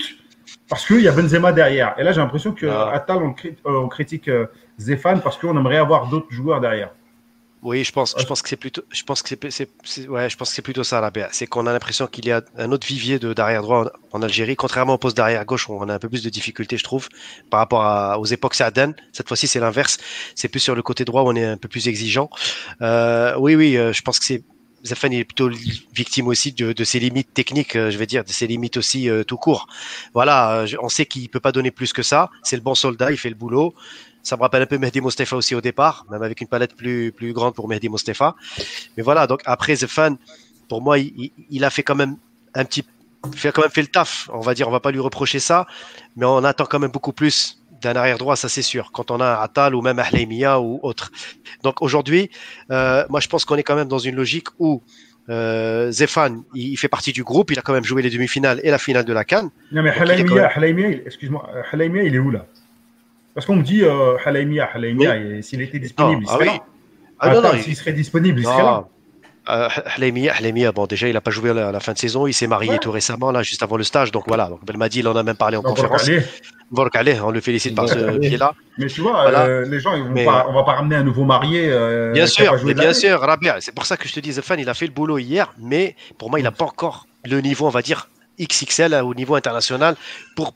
parce qu'il y a Benzema derrière. Et là, j'ai l'impression qu'Atal, on critique Zephane parce qu'on aimerait avoir d'autres joueurs derrière. Oui, je pense que c'est plutôt, je pense que c'est plutôt ça, Rabea. C'est qu'on a l'impression qu'il y a un autre vivier d'arrière droit en Algérie, contrairement au poste d'arrière gauche, où on a un peu plus de difficultés, je trouve, par rapport aux époques saadiennes. Cette fois-ci, c'est l'inverse. C'est plus sur le côté droit où on est un peu plus exigeant. Oui, je pense que c'est Zephane est plutôt victime aussi de ses limites techniques, je vais dire, de ses limites aussi tout court. Voilà, on sait qu'il peut pas donner plus que ça. C'est le bon soldat, il fait le boulot. Ça me rappelle un peu Mehdi Mostefa aussi au départ, même avec une palette plus grande pour Mehdi Mostefa. Mais voilà, donc après Zephane, pour moi, il a fait quand même fait le taf, on va dire, on va pas lui reprocher ça, mais on attend quand même beaucoup plus d'un arrière-droit, ça c'est sûr, quand on a Atal ou même Ahlemia ou autre. Donc aujourd'hui, moi je pense qu'on est quand même dans une logique où Zephane, il fait partie du groupe, il a quand même joué les demi-finales et la finale de la CAN. Non mais Ahlemia, il est où là? Parce qu'on me dit Ahlemia, oui. S'il était disponible, il serait là. Ah non, s'il serait disponible, il serait là. Ahlemia, bon, déjà, il n'a pas joué à la fin de saison. Il s'est marié tout récemment, là, juste avant le stage. Donc voilà, donc Belmadi, il en a même parlé en conférence. On le félicite par ce biais-là. Mais tu vois, voilà. Les gens, on ne va pas ramener un nouveau marié. Bien sûr, Rabea. C'est pour ça que je te dis, Zephane, il a fait le boulot hier, mais pour moi, il n'a pas encore le niveau, on va dire, XXL au niveau international pour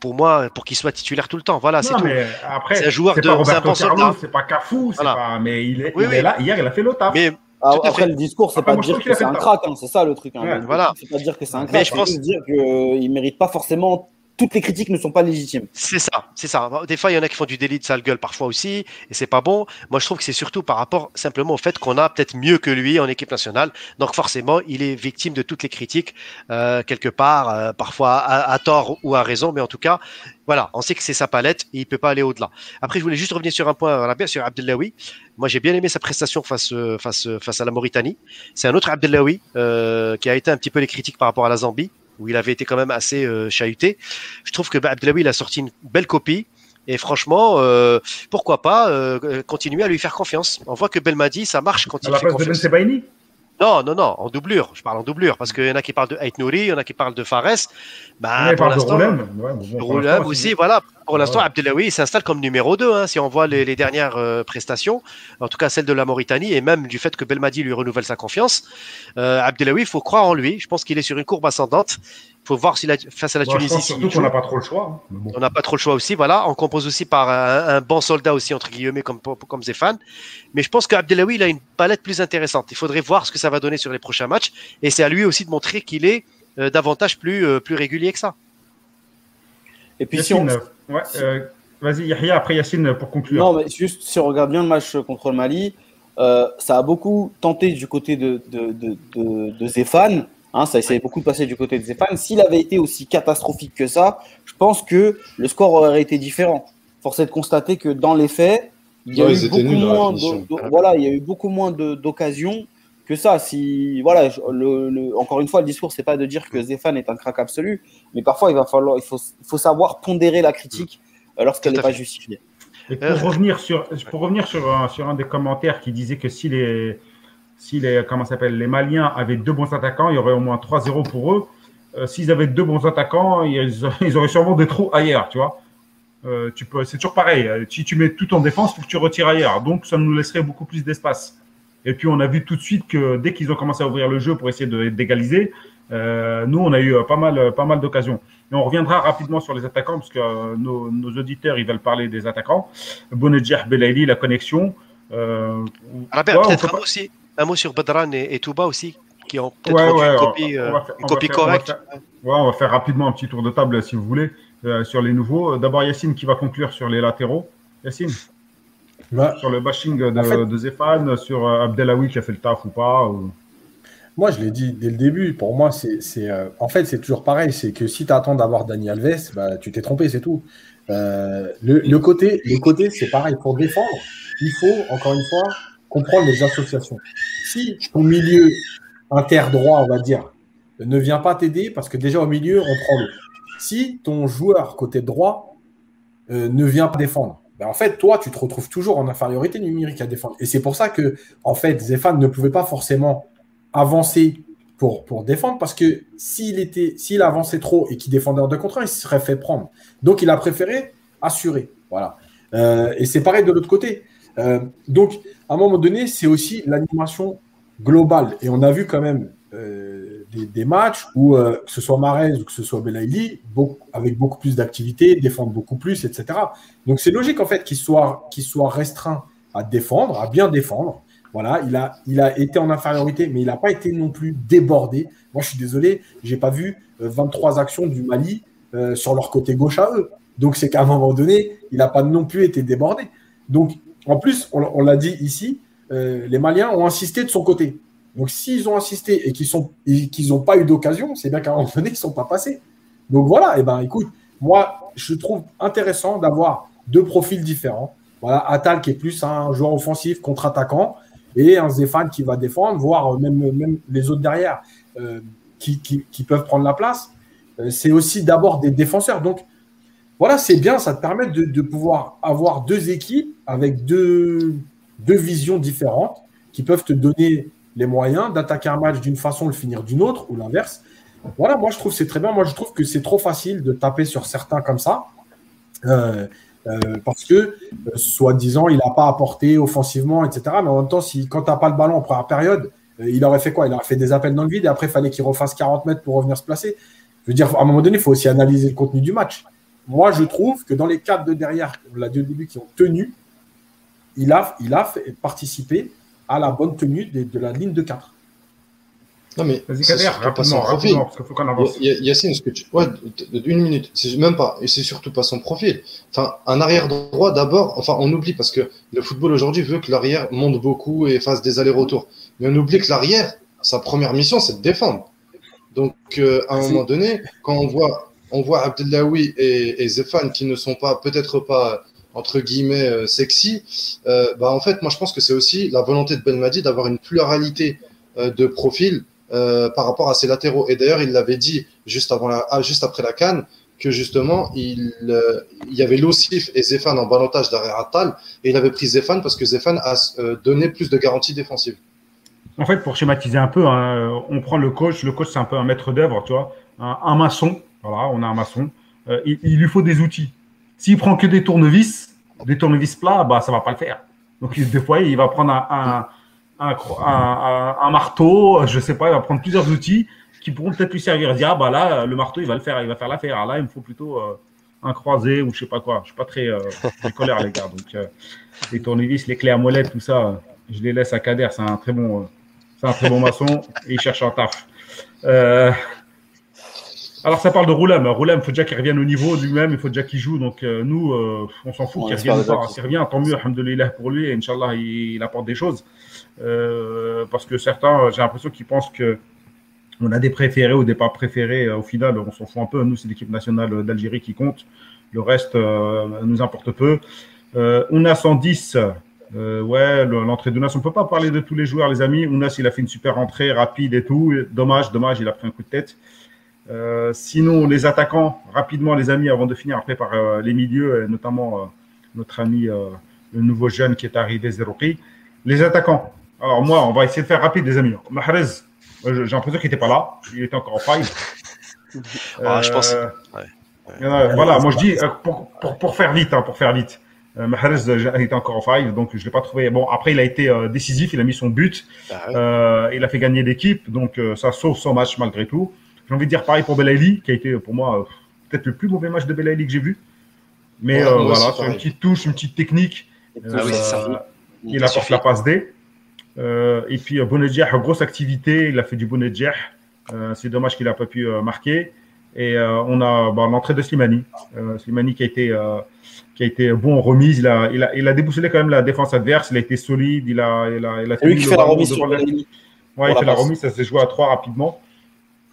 qu'il soit titulaire tout le temps. Voilà, c'est tout. Après, c'est un joueur de Roberto Carlos, c'est pas Cafou, mais il est là. Hier, il a fait le taf. Mais après le discours, c'est pas de dire que c'est un crack, c'est ça le truc. Voilà. C'est pas de dire que c'est un crack. Mais je dire qu'il mérite pas forcément. Toutes les critiques ne sont pas légitimes. C'est ça. Des fois, il y en a qui font du délit de sale gueule parfois aussi, et c'est pas bon. Moi, je trouve que c'est surtout par rapport simplement au fait qu'on a peut-être mieux que lui en équipe nationale. Donc forcément, il est victime de toutes les critiques, quelque part, parfois à tort ou à raison, mais en tout cas, voilà, on sait que c'est sa palette et il peut pas aller au-delà. Après, je voulais juste revenir sur un point, Rabea, sur Abdellahoui. Moi, j'ai bien aimé sa prestation face à la Mauritanie. C'est un autre Abdellahoui qui a été un petit peu les critiques par rapport à la Zambie, où il avait été quand même assez chahuté. Je trouve que Abdellahoui, il a sorti une belle copie. Et franchement, pourquoi pas continuer à lui faire confiance. On voit que Belmadi, ça marche quand il fait confiance. À la place de Ben Sebaini ? Non, en doublure. Je parle en doublure parce qu'il y en a qui parlent de Ait Nouri, il y en a qui parlent de Fares. Pour l'instant, Roulem aussi, voilà. Pour l'instant, Abdellahoui, il s'installe comme numéro 2, si on voit les dernières prestations, en tout cas celle de la Mauritanie et même du fait que Belmadi lui renouvelle sa confiance. Abdellahoui, il faut croire en lui. Je pense qu'il est sur une courbe ascendante. Il faut voir si face à la Tunisie. Je pense surtout qu'on n'a pas trop le choix. Bon. On n'a pas trop le choix aussi. Voilà, on compose aussi par un bon soldat aussi entre guillemets comme Zephane. Mais je pense qu'Abdellahoui, il a une palette plus intéressante. Il faudrait voir ce que ça va donner sur les prochains matchs. Et c'est à lui aussi de montrer qu'il est davantage plus régulier que ça. Et puis Yassine, vas-y Yahya, après Yassine pour conclure. Non, mais juste si on regarde bien le match contre le Mali, ça a beaucoup tenté du côté de Zephane. Ça essayait beaucoup de passer du côté de Zephane. S'il avait été aussi catastrophique que ça, je pense que le score aurait été différent. Force est de constater que dans les faits, il y a eu beaucoup moins d'occasions que ça. Si, voilà, encore une fois, le discours, c'est pas de dire que Zephane est un crack absolu, mais parfois il faut savoir pondérer la critique lorsqu'elle n'est pas justifiée. Et pour revenir sur un des commentaires qui disait que si les Maliens avaient deux bons attaquants, il y aurait au moins 3-0 pour eux. S'ils avaient deux bons attaquants, ils auraient sûrement des trous ailleurs, tu vois. C'est toujours pareil. Si tu mets tout en défense, il faut que tu retires ailleurs. Donc, ça nous laisserait beaucoup plus d'espace. Et puis, on a vu tout de suite que dès qu'ils ont commencé à ouvrir le jeu pour essayer d'égaliser, nous, on a eu pas mal d'occasions. Et on reviendra rapidement sur les attaquants, parce que nos auditeurs, ils veulent parler des attaquants. Bounedjah, Belaili, la connexion. Peut-être aussi. Un mot sur Badran et Touba aussi, qui ont peut-être une copie correcte. On va faire rapidement un petit tour de table, si vous voulez, sur les nouveaux. D'abord, Yassine qui va conclure sur les latéraux. Yassine, sur le bashing de Zephane, sur Abdellahoui qui a fait le taf ou pas. Moi, je l'ai dit dès le début, pour moi, en fait, c'est toujours pareil. C'est que si tu attends d'avoir Dani Alves, bah, tu t'es trompé, c'est tout. Le côté, c'est pareil. Pour défendre, il faut, encore une fois, comprendre les associations. Si ton milieu interdroit, on va dire, ne vient pas t'aider, parce que déjà au milieu, on prend l'eau. Si ton joueur côté droit ne vient pas défendre, ben en fait, toi, tu te retrouves toujours en infériorité numérique à défendre. Et c'est pour ça que, en fait, Zephane ne pouvait pas forcément avancer pour défendre, parce que s'il avançait trop et qu'il défendait en 2 contre 1, il se serait fait prendre. Donc, il a préféré assurer. Voilà. Et c'est pareil de l'autre côté. Donc, à un moment donné, c'est aussi l'animation globale. Et on a vu quand même des matchs où, que ce soit Mahrez ou que ce soit Belaili, avec beaucoup plus d'activité, défendre beaucoup plus, etc. Donc, c'est logique, en fait, qu'il soit restreint à défendre, à bien défendre. Voilà, il a été en infériorité, mais il n'a pas été non plus débordé. Moi, je suis désolé, je n'ai pas vu 23 actions du Mali sur leur côté gauche à eux. Donc, c'est qu'à un moment donné, il n'a pas non plus été débordé. Donc, en plus, on l'a dit ici, les Maliens ont insisté de son côté. Donc, s'ils ont insisté et qu'ils n'ont pas eu d'occasion, c'est bien qu'à un moment donné, ils ne sont pas passés. Donc, voilà. Et ben, écoute, moi, je trouve intéressant d'avoir 2 profils différents. Voilà, Atal qui est plus un joueur offensif, contre-attaquant, et un Zephane qui va défendre, voire même les autres derrière qui peuvent prendre la place. C'est aussi d'abord des défenseurs. Donc, voilà, c'est bien, ça te permet de pouvoir avoir 2 équipes avec 2 visions différentes qui peuvent te donner les moyens d'attaquer un match d'une façon, le finir d'une autre, ou l'inverse. Voilà, moi je trouve que c'est très bien. Moi je trouve que c'est trop facile de taper sur certains comme ça parce que, soi-disant, il n'a pas apporté offensivement, etc. Mais en même temps, quand tu n'as pas le ballon en première période, il aurait fait quoi? Il aurait fait des appels dans le vide et après, il fallait qu'il refasse 40 mètres pour revenir se placer. Je veux dire, à un moment donné, il faut aussi analyser le contenu du match. Moi, je trouve que dans les 4 de derrière, on l'a dit au début, qui ont tenu, il a participé à la bonne tenue de la ligne de 4. Non, mais rapidement, parce qu'il faut qu'on avance. Yassine, ouais, une minute, c'est même pas, et c'est surtout pas son profil. Enfin, un arrière-droit d'abord, enfin, on oublie, parce que le football aujourd'hui veut que l'arrière monte beaucoup et fasse des allers-retours. Mais on oublie que l'arrière, sa première mission, c'est de défendre. Donc, à un moment donné, quand on voit Abdellahoui et Zephane qui ne sont pas, peut-être pas, entre guillemets, sexy, bah, en fait, moi, je pense que c'est aussi la volonté de Belmadi d'avoir une pluralité de profil par rapport à ses latéraux. Et d'ailleurs, il l'avait dit juste après la CAN, que justement, il y avait Lossif et Zephane en balotage derrière Attal, et il avait pris Zephane parce que Zephane a donné plus de garanties défensives. En fait, pour schématiser un peu, hein, on prend le coach c'est un peu un maître d'œuvre, tu vois, un maçon, voilà, on a un maçon, il lui faut des outils. S'il prend que des tournevis plats, bah, ça ne va pas le faire. Donc, des fois, il va prendre un marteau, je ne sais pas, il va prendre plusieurs outils qui pourront peut-être lui servir. Il dit, ah bah là, le marteau, il va faire l'affaire. Ah, là, il me faut plutôt un croisé ou je ne sais pas quoi. Je ne suis pas très colère, les gars. Donc, les tournevis, les clés à molette, tout ça, je les laisse à Kader. C'est un très bon, maçon et il cherche un taf. Alors, ça parle de Roulam. Roulam, il faut déjà qu'il revienne au niveau lui-même, il faut déjà qu'il joue. Donc, nous, on s'en fout qu'il revienne ou pas. S'il revient, tant mieux, alhamdoulilah pour lui. Et Inch'Allah, il apporte des choses. Parce que certains, j'ai l'impression qu'ils pensent qu'on a des préférés ou des pas préférés. Au final, on s'en fout un peu. Nous, c'est l'équipe nationale d'Algérie qui compte. Le reste nous importe peu. On a 110. Ouais, l'entrée de Nas, on ne peut pas parler de tous les joueurs, les amis. Nas, il a fait une super entrée rapide et tout. Dommage, il a pris un coup de tête. Sinon, les attaquants, rapidement, les amis, avant de finir après par les milieux, et notamment notre ami, le nouveau jeune qui est arrivé, Zerouki. Les attaquants. Alors, moi, on va essayer de faire rapide, les amis. Mahrez, j'ai l'impression qu'il n'était pas là. Il était encore en faille. Je pense. Ouais. Voilà, moi, je dis, pour faire vite, Mahrez, il était encore en faille, donc je ne l'ai pas trouvé. Bon, après, il a été décisif, il a mis son but. Il a fait gagner l'équipe, donc ça sauve son match malgré tout. J'ai envie de dire pareil pour Belaili, qui a été pour moi peut-être le plus mauvais match de Belaili que j'ai vu. Mais ouais, voilà, sur une petite touche, une petite technique. Il apporte la passe D. Et puis Bounedjah, grosse activité, il a fait du Bounedjah. C'est dommage qu'il n'a pas pu marquer. Et on a l'entrée de Slimani. Slimani qui a été bon en remise. Il a déboussolé quand même la défense adverse. Il a été solide. Il a fait la remise sur Belaili. Ouais, il fait la remise, ça s'est joué à 3 rapidement.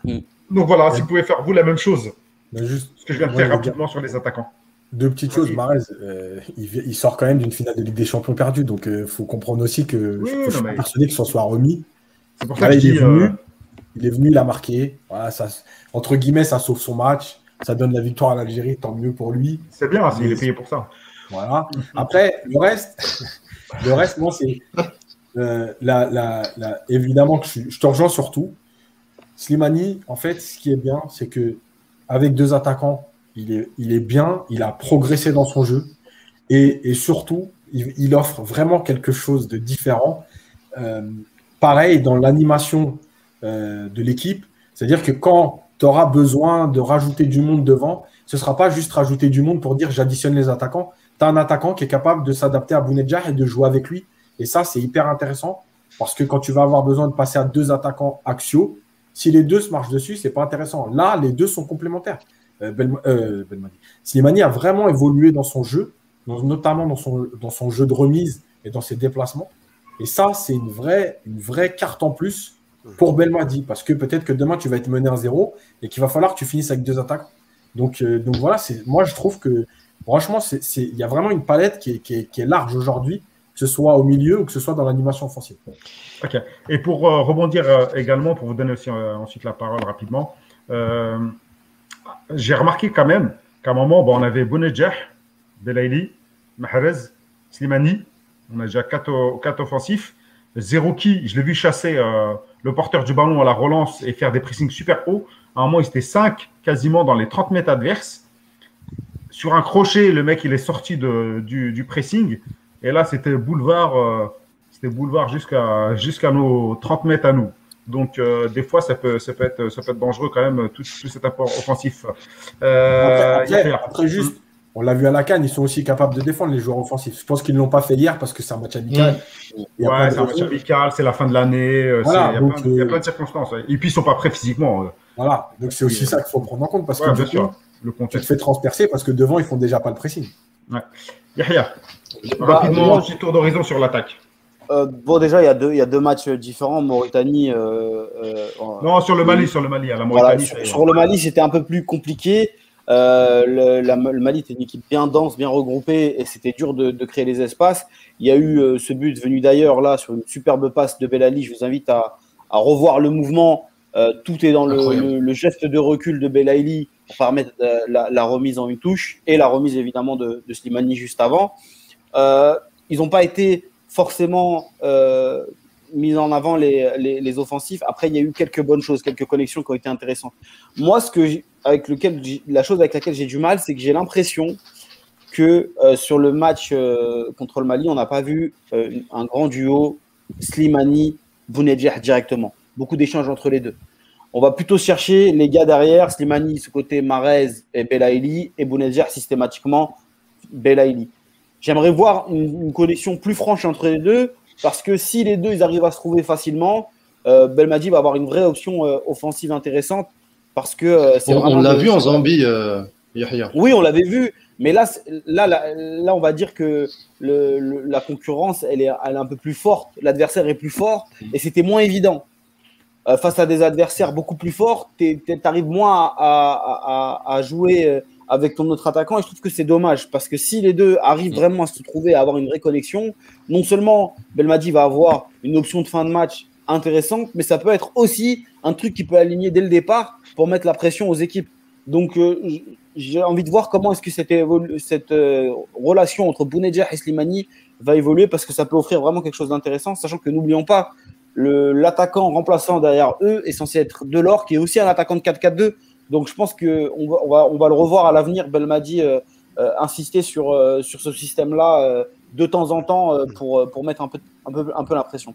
Donc voilà, si vous pouvez faire vous la même chose. Ben juste, ce que je viens de faire rapidement sur les attaquants. Deux petites choses, Mahrez, il sort quand même d'une finale de Ligue des Champions perdue, donc il faut comprendre aussi que je suis persuadé qu'il s'en soit remis. C'est pour ça qu'il est venu, il est venu, il a marqué. Voilà, ça, entre guillemets, ça sauve son match, ça donne la victoire à l'Algérie, tant mieux pour lui. C'est bien, mais il est payé pour ça. Voilà. Après, le reste, moi, c'est évidemment que je te rejoins surtout. Slimani, en fait, ce qui est bien, c'est que avec deux attaquants, il est bien, il a progressé dans son jeu et surtout, il offre vraiment quelque chose de différent. Pareil dans l'animation de l'équipe, c'est-à-dire que quand tu auras besoin de rajouter du monde devant, ce ne sera pas juste rajouter du monde pour dire j'additionne les attaquants. Tu as un attaquant qui est capable de s'adapter à Bounedjah et de jouer avec lui. Et ça, c'est hyper intéressant parce que quand tu vas avoir besoin de passer à deux attaquants axiaux, si les deux se marchent dessus, c'est pas intéressant. Là, les deux sont complémentaires. Slimani a vraiment évolué dans son jeu, notamment dans son jeu de remise et dans ses déplacements. Et ça, c'est une vraie carte en plus pour Belmadi, parce que peut-être que demain, tu vas être mené à 0 et qu'il va falloir que tu finisses avec deux attaques. Donc voilà, moi, je trouve que franchement, il y a vraiment une palette qui est large aujourd'hui, que ce soit au milieu ou que ce soit dans l'animation offensive. Ok. Et pour rebondir également, pour vous donner aussi ensuite la parole rapidement, j'ai remarqué quand même qu'à un moment, on avait Bounedjah, Belaili, Mahrez, Slimani. On a déjà 4 offensifs. Zerouki, je l'ai vu chasser le porteur du ballon à la relance et faire des pressings super hauts. À un moment, il était 5 quasiment dans les 30 mètres adverses. Sur un crochet, le mec, il est sorti du pressing. Et là, c'était boulevard jusqu'à nos 30 mètres à nous. Donc, des fois, ça peut être dangereux quand même, tout cet apport offensif. Après, juste, on l'a vu à la CAN, ils sont aussi capables de défendre les joueurs offensifs. Je pense qu'ils ne l'ont pas fait hier parce que c'est un match amical. Ouais, c'est un match amical, c'est la fin de l'année. Voilà, il y a plein de circonstances. Ouais. Et puis, ils ne sont pas prêts physiquement. Voilà, donc c'est aussi ça qu'il faut prendre en compte parce que bien sûr, le contexte fait transpercer parce que devant, ils ne font déjà pas le pressing. Ouais. Yahya, rapidement, petit tour d'horizon sur l'attaque. Déjà, il y a deux matchs différents. Mauritanie. Non, sur le Mali. À la Mauritanie, voilà, sur le Mali, c'était un peu plus compliqué. Le Mali était une équipe bien dense, bien regroupée, et c'était dur de créer les espaces. Il y a eu ce but venu d'ailleurs, là, sur une superbe passe de Belaili. Je vous invite à revoir le mouvement. Tout est dans le geste de recul de Belaili pour permettre la remise en une touche, et la remise évidemment de Slimani juste avant. Ils n'ont pas été forcément mis en avant les offensifs. Après, il y a eu quelques bonnes choses, quelques connexions qui ont été intéressantes. Moi, la chose avec laquelle j'ai du mal, c'est que j'ai l'impression que sur le match contre le Mali, on n'a pas vu un grand duo Slimani-Bounedjah directement. Beaucoup d'échanges entre les deux. On va plutôt chercher les gars derrière, Slimani, ce côté Mahrez et Belaili, et Bounedjah systématiquement Belaili. J'aimerais voir une connexion plus franche entre les deux, parce que si les deux ils arrivent à se trouver facilement, Belmadi va avoir une vraie option offensive intéressante, parce que c'est on l'a vu en Zambie, Yahya. Oui, on l'avait vu, mais là on va dire que la concurrence elle est un peu plus forte, l'adversaire est plus fort, et c'était moins évident. Face à des adversaires beaucoup plus forts, tu arrives moins à jouer avec ton autre attaquant, et je trouve que c'est dommage, parce que si les deux arrivent vraiment à se trouver, à avoir une vraie connexion, non seulement Belmadi va avoir une option de fin de match intéressante, mais ça peut être aussi un truc qui peut aligner dès le départ pour mettre la pression aux équipes. Donc j'ai envie de voir comment est-ce que cette relation entre Bounedjah et Slimani va évoluer, parce que ça peut offrir vraiment quelque chose d'intéressant, sachant que n'oublions pas, l'attaquant remplaçant derrière eux est censé être Delors, qui est aussi un attaquant de 4-4-2. Donc, je pense qu'on va le revoir à l'avenir, Belmadi, insister sur ce système-là de temps en temps pour mettre un peu la pression.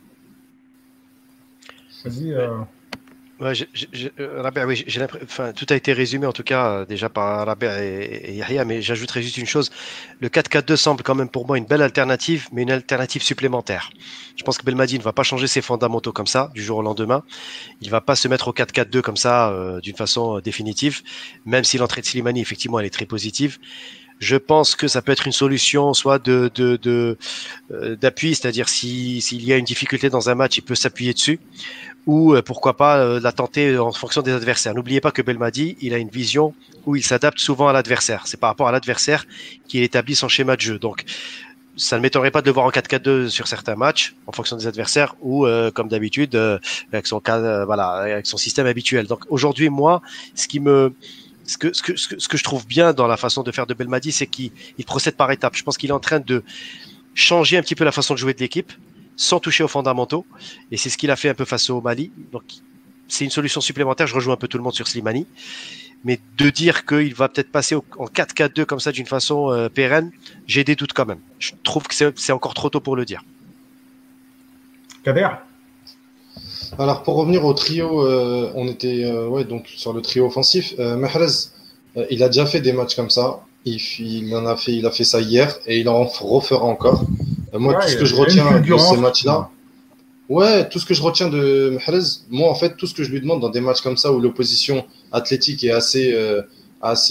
Vas-y. Ouais, Rabea, oui, tout a été résumé en tout cas déjà par Rabea et Yahya, mais j'ajouterai juste une chose. Le 4-4-2 semble quand même pour moi une belle alternative, mais une alternative supplémentaire. Je pense que Belmadi ne va pas changer ses fondamentaux comme ça, du jour au lendemain. Il ne va pas se mettre au 4-4-2 comme ça d'une façon définitive, même si l'entrée de Slimani, effectivement, elle est très positive. Je pense que ça peut être une solution, soit d'appui, c'est-à-dire s'il y a une difficulté dans un match, il peut s'appuyer dessus, ou pourquoi pas la tenter en fonction des adversaires. N'oubliez pas que Belmadi, il a une vision où il s'adapte souvent à l'adversaire. C'est par rapport à l'adversaire qu'il établit son schéma de jeu. Donc, ça ne m'étonnerait pas de le voir en 4-4-2 sur certains matchs, en fonction des adversaires, ou comme d'habitude, avec son système habituel. Donc, aujourd'hui, moi, ce que je trouve bien dans la façon de faire de Belmadi, c'est qu'il procède par étapes. Je pense qu'il est en train de changer un petit peu la façon de jouer de l'équipe, sans toucher aux fondamentaux. Et c'est ce qu'il a fait un peu face au Mali. Donc, c'est une solution supplémentaire. Je rejoins un peu tout le monde sur Slimani. Mais de dire qu'il va peut-être passer en 4-4-2 comme ça d'une façon pérenne, j'ai des doutes quand même. Je trouve que c'est encore trop tôt pour le dire. Kader ? Alors, pour revenir au trio, on était donc sur le trio offensif. Mahrez, il a déjà fait des matchs comme ça. Il a fait ça hier et il en refera encore. Moi, tout ce que je retiens de ces matchs-là, tout ce que je retiens de Mahrez, moi, en fait, tout ce que je lui demande dans des matchs comme ça où l'opposition athlétique est assez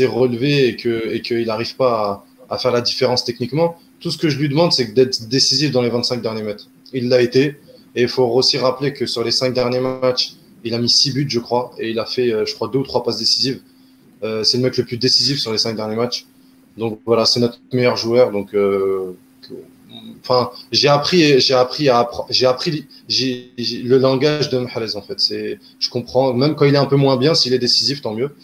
relevée et qu'il n'arrive pas à faire la différence techniquement, tout ce que je lui demande, c'est d'être décisif dans les 25 derniers mètres. Il l'a été. Et il faut aussi rappeler que sur les 5 derniers matchs, il a mis 6 buts, je crois, et il a fait, je crois, 2 ou 3 passes décisives. C'est le mec le plus décisif sur les 5 derniers matchs. Donc voilà, c'est notre meilleur joueur. Donc, j'ai appris le langage de Mahrez, en fait. Je comprends, même quand il est un peu moins bien, s'il est décisif, tant mieux.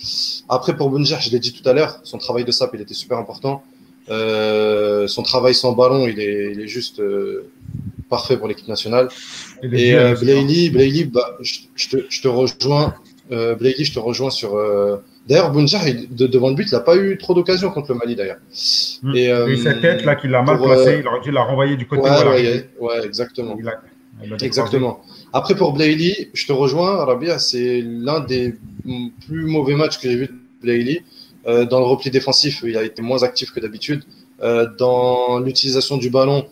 Après, pour Bounedjah, je l'ai dit tout à l'heure, son travail de sape, il était super important. Son travail sans ballon, il est juste... parfait pour l'équipe nationale. Et Belaili, je te rejoins. Belaili, je te rejoins sur. D'ailleurs, Bounedjah, devant le but, il n'a pas eu trop d'occasion contre le Mali, d'ailleurs. Et sa tête là qu'il a mal placée, il aurait dû la renvoyer du côté. Ouais, exactement. Exactement. Après, pour Belaili, je te rejoins, Rabea, c'est l'un des plus mauvais matchs que j'ai vu de Belaili. Dans le repli défensif, il a été moins actif que d'habitude. Dans l'utilisation du ballon,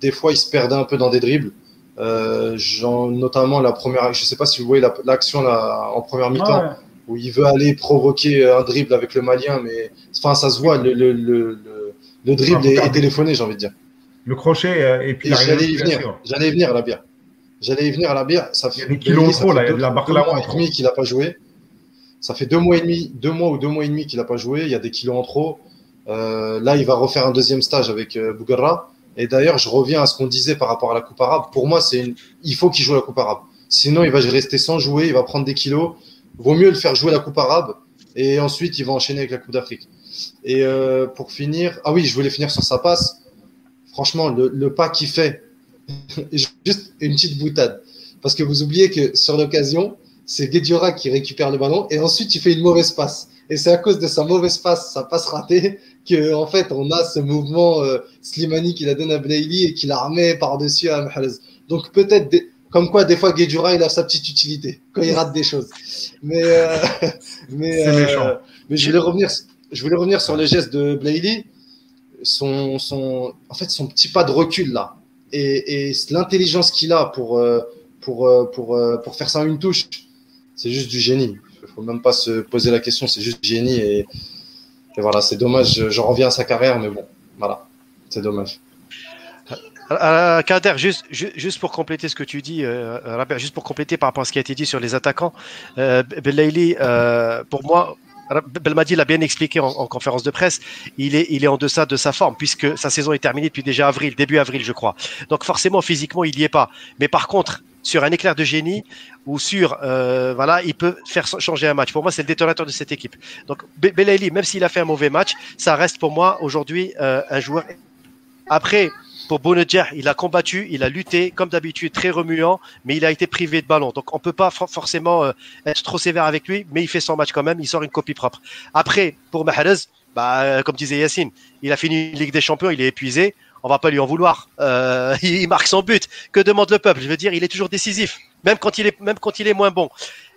des fois, il se perdait un peu dans des dribbles. Notamment la première, je ne sais pas si vous voyez l'action en première mi-temps, où il veut aller provoquer un dribble avec le Malien, mais enfin, ça se voit, le dribble est téléphoné, j'ai envie de dire. Le crochet, et puis j'allais y venir à la bière. Ça fait deux mois et demi qu'il n'a pas joué. Ça fait 2 mois ou 2 mois et demi qu'il n'a pas joué. Il y a des kilos en trop. Là, il va refaire un deuxième stage avec Bougara. Et d'ailleurs, je reviens à ce qu'on disait par rapport à la Coupe arabe. Pour moi, il faut qu'il joue la Coupe arabe. Sinon, il va rester sans jouer, il va prendre des kilos. Vaut mieux le faire jouer la Coupe arabe et ensuite, il va enchaîner avec la Coupe d'Afrique. Et pour finir, je voulais finir sur sa passe. Franchement, le pas qu'il fait, juste une petite boutade. Parce que vous oubliez que sur l'occasion, c'est Gedurak qui récupère le ballon et ensuite, il fait une mauvaise passe. Et c'est à cause de sa mauvaise passe, sa passe ratée, que en fait on a ce mouvement Slimani qui la donne à Belaili et qui la remet par-dessus à Mahrez. Donc peut-être comme quoi des fois Gedurak il a sa petite utilité quand il rate des choses. Mais je voulais revenir sur le geste de Belaili, son petit pas de recul là et l'intelligence qu'il a pour faire ça en une touche, c'est juste du génie. Il faut même pas se poser la question, c'est juste génie et voilà, c'est dommage, j'en reviens à sa carrière, mais bon, voilà, c'est dommage. Kader, juste pour compléter ce que tu dis, Rabea, juste pour compléter par rapport à ce qui a été dit sur les attaquants, Belaili, pour moi, Belmadi l'a bien expliqué en conférence de presse, il est en deçà de sa forme, puisque sa saison est terminée depuis déjà avril, début avril, je crois. Donc forcément, physiquement, il n'y est pas. Mais par contre, sur un éclair de génie ou sur il peut faire changer un match. Pour moi, c'est le détonateur de cette équipe. Donc Belaili, même s'il a fait un mauvais match, ça reste pour moi aujourd'hui un joueur. Après, pour Bounedjah, il a combattu, il a lutté comme d'habitude, très remuant, mais il a été privé de ballon. Donc on peut pas forcément être trop sévère avec lui, mais il fait son match quand même, il sort une copie propre. Après, pour Mahrez, comme disait Yassine, il a fini une Ligue des Champions, il est épuisé. On va pas lui en vouloir. Il marque son but. Que demande le peuple? Je veux dire, il est toujours décisif, même quand il est moins bon.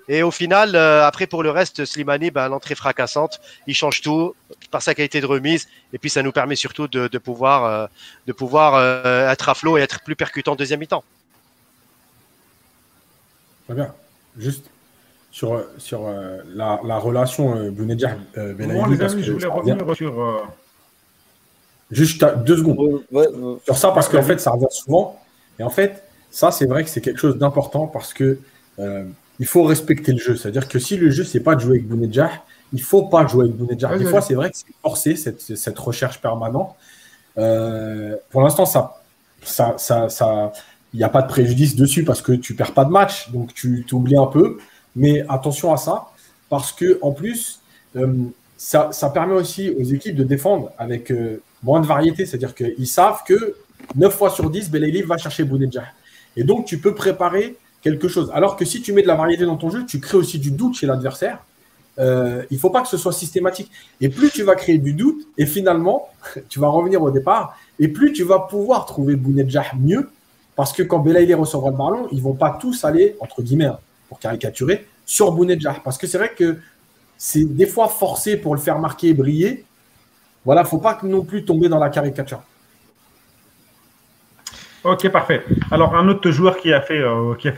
Et au final, après pour le reste, Slimani, l'entrée fracassante, il change tout par sa qualité de remise. Et puis ça nous permet surtout de pouvoir être à flot et être plus percutant en deuxième mi-temps. Très bien. Juste sur la relation Bounedjah Belaili. Je voulais revenir sur Juste 2 secondes. Ouais. Sur ça, parce qu'en fait, ça revient souvent. Et en fait, ça, c'est vrai que c'est quelque chose d'important parce que il faut respecter le jeu. C'est-à-dire que si le jeu, c'est pas de jouer avec Bounedjah, il faut pas jouer avec Bounedjah. Ouais, Des fois, c'est vrai que c'est forcé, cette recherche permanente. Pour l'instant, ça, il n'y a pas de préjudice dessus parce que tu perds pas de match, donc tu t'oublies un peu. Mais attention à ça, parce que en plus, ça permet aussi aux équipes de défendre avec moins de variété. C'est-à-dire qu'ils savent que 9 fois sur 10, Belaili va chercher Bounedjah. Et donc, tu peux préparer quelque chose. Alors que si tu mets de la variété dans ton jeu, tu crées aussi du doute chez l'adversaire. Il ne faut pas que ce soit systématique. Et plus tu vas créer du doute, et finalement, tu vas revenir au départ, et plus tu vas pouvoir trouver Bounedjah mieux, parce que quand Belaili recevra le ballon, ils ne vont pas tous aller, entre guillemets, pour caricaturer, sur Bounedjah. Parce que c'est vrai que c'est des fois forcé pour le faire marquer et briller. Voilà, il ne faut pas non plus tomber dans la caricature. Ok, parfait. Alors, un autre joueur qui a fait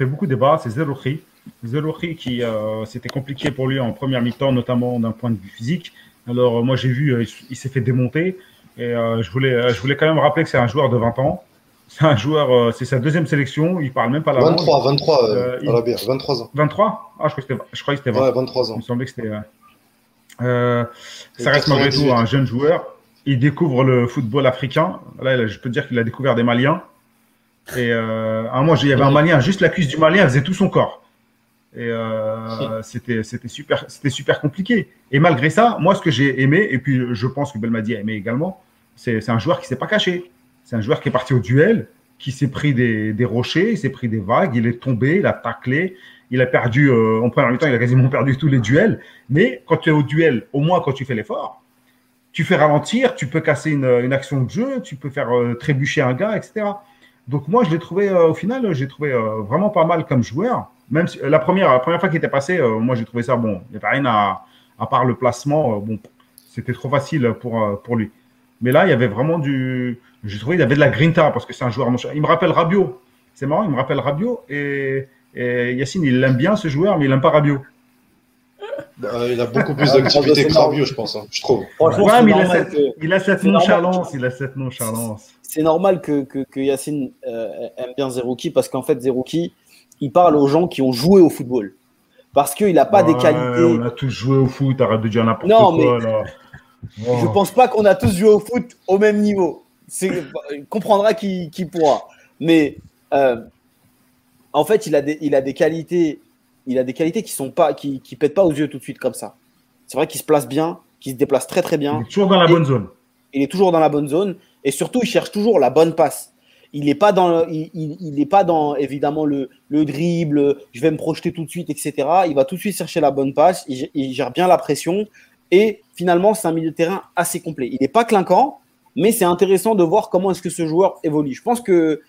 beaucoup de débat, c'est Zerouki. Zerouki qui c'était compliqué pour lui en première mi-temps, notamment d'un point de vue physique. Alors, moi, j'ai vu, il s'est fait démonter. Et je voulais quand même rappeler que c'est un joueur de 20 ans. C'est un joueur, c'est sa deuxième sélection. Il parle même pas la langue. 23 ans. 23 ? Ah, je croyais que c'était 20. Ouais, 23 ans. Il me semblait que c'était… ça reste malgré tout un jeune joueur. Il découvre le football africain. Là, je peux te dire qu'il a découvert des Maliens. Et à un moment, il y avait un Malien, juste la cuisse du Malien, elle faisait tout son corps. Et c'était super compliqué. Et malgré ça, moi, ce que j'ai aimé, et puis je pense que Belmadi a aimé également, c'est un joueur qui ne s'est pas caché. C'est un joueur qui est parti au duel, qui s'est pris des rochers, il s'est pris des vagues, il est tombé, il a taclé, il a perdu, en première mi-temps, il a quasiment perdu tous les duels. Mais quand tu es au duel, au moins quand tu fais l'effort, tu fais ralentir, tu peux casser une action de jeu, tu peux faire trébucher un gars, etc. Donc moi, je l'ai trouvé, au final, vraiment pas mal comme joueur. Même si, la première fois qu'il était passé, moi, j'ai trouvé ça bon. Il n'y avait rien à part le placement. Bon, c'était trop facile pour lui. Mais là, il y avait vraiment j'ai trouvé qu'il y avait de la grinta parce que c'est un joueur… Il me rappelle Rabea. C'est marrant, il me rappelle Rabea. Et Yassine, il aime bien ce joueur, mais il n'aime pas Rabea. Il a beaucoup plus d'activité que Rabea, je pense. Hein, je trouve. Ouais, mais il a cette nonchalance. C'est normal que Yassine aime bien Zerouki parce qu'en fait, Zerouki, il parle aux gens qui ont joué au football. Parce qu'il n'a pas des qualités… On a tous joué au foot, arrête de dire n'importe quoi. Là. Wow. Je ne pense pas qu'on a tous joué au foot au même niveau. Il comprendra qui pourra. Mais en fait, il a des qualités qui pètent pas aux yeux tout de suite comme ça. C'est vrai qu'il se place bien, qu'il se déplace très très bien. Il est toujours dans la bonne zone. Il est toujours dans la bonne zone. Et surtout, il cherche toujours la bonne passe. Il n'est pas dans, évidemment, le dribble, je vais me projeter tout de suite, etc. Il va tout de suite chercher la bonne passe. Il gère bien la pression. Et finalement, c'est un milieu de terrain assez complet. Il n'est pas clinquant, mais c'est intéressant de voir comment est-ce que ce joueur évolue. Je pense que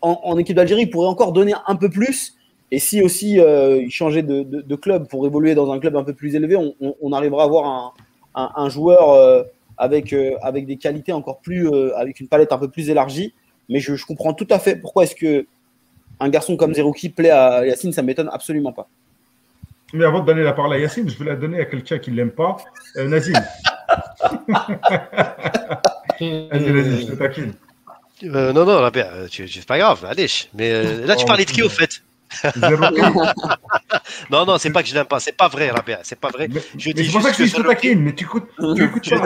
en équipe d'Algérie, il pourrait encore donner un peu plus. Et si aussi il changeait de club pour évoluer dans un club un peu plus élevé, on arrivera à avoir un joueur avec des qualités encore plus, avec une palette un peu plus élargie. Mais je comprends tout à fait pourquoi est-ce que un garçon comme Zerouki plaît à Yassine, ça ne m'étonne absolument pas. Mais avant de donner la parole à Yassine, je vais la donner à quelqu'un qui ne l'aime pas, Nazim. Allez, je te taquine. Non, Rabea, c'est pas grave, allez. Mais là, tu parlais de qui au fait? Non, c'est pas que je l'aime pas, c'est pas vrai, Rabea, c'est pas vrai. Mais c'est pour ça que je te taquine, mais tu écoutes pas.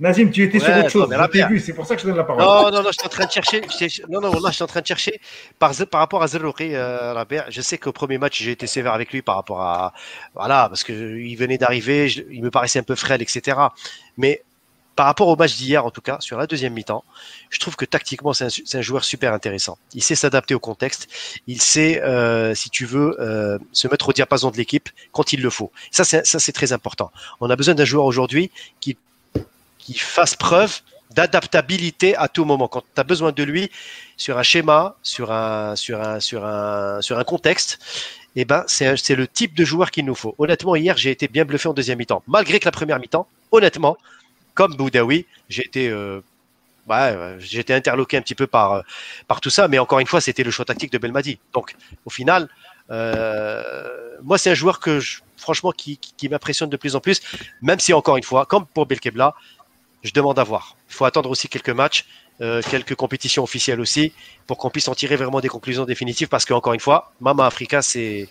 Nazim, tu étais sur autre chose au début, c'est pour ça que je donne la parole. Non, je suis en train de chercher. Je suis en train de chercher par rapport à Zerouki, Rabea. Je sais qu'au premier match, j'ai été sévère avec lui par rapport à… Voilà, parce qu'il venait d'arriver, il me paraissait un peu frêle, etc. Mais par rapport au match d'hier, en tout cas, sur la deuxième mi-temps, je trouve que tactiquement, c'est un joueur super intéressant. Il sait s'adapter au contexte. Il sait, si tu veux, se mettre au diapason de l'équipe quand il le faut. Ça, c'est très important. On a besoin d'un joueur aujourd'hui qui fasse preuve d'adaptabilité à tout moment. Quand tu as besoin de lui sur un schéma, sur un contexte, eh ben, c'est le type de joueur qu'il nous faut. Honnêtement, hier, j'ai été bien bluffé en deuxième mi-temps. Malgré que la première mi-temps, honnêtement, comme Boudaoui, j'étais interloqué un petit peu par tout ça. Mais encore une fois, c'était le choix tactique de Belmadi. Donc, au final… moi, c'est un joueur que franchement qui m'impressionne de plus en plus, même si encore une fois, comme pour Belkebla, je demande à voir. Il faut attendre aussi quelques matchs, quelques compétitions officielles aussi, pour qu'on puisse en tirer vraiment des conclusions définitives, parce qu'encore une fois, Mama Africa, c'est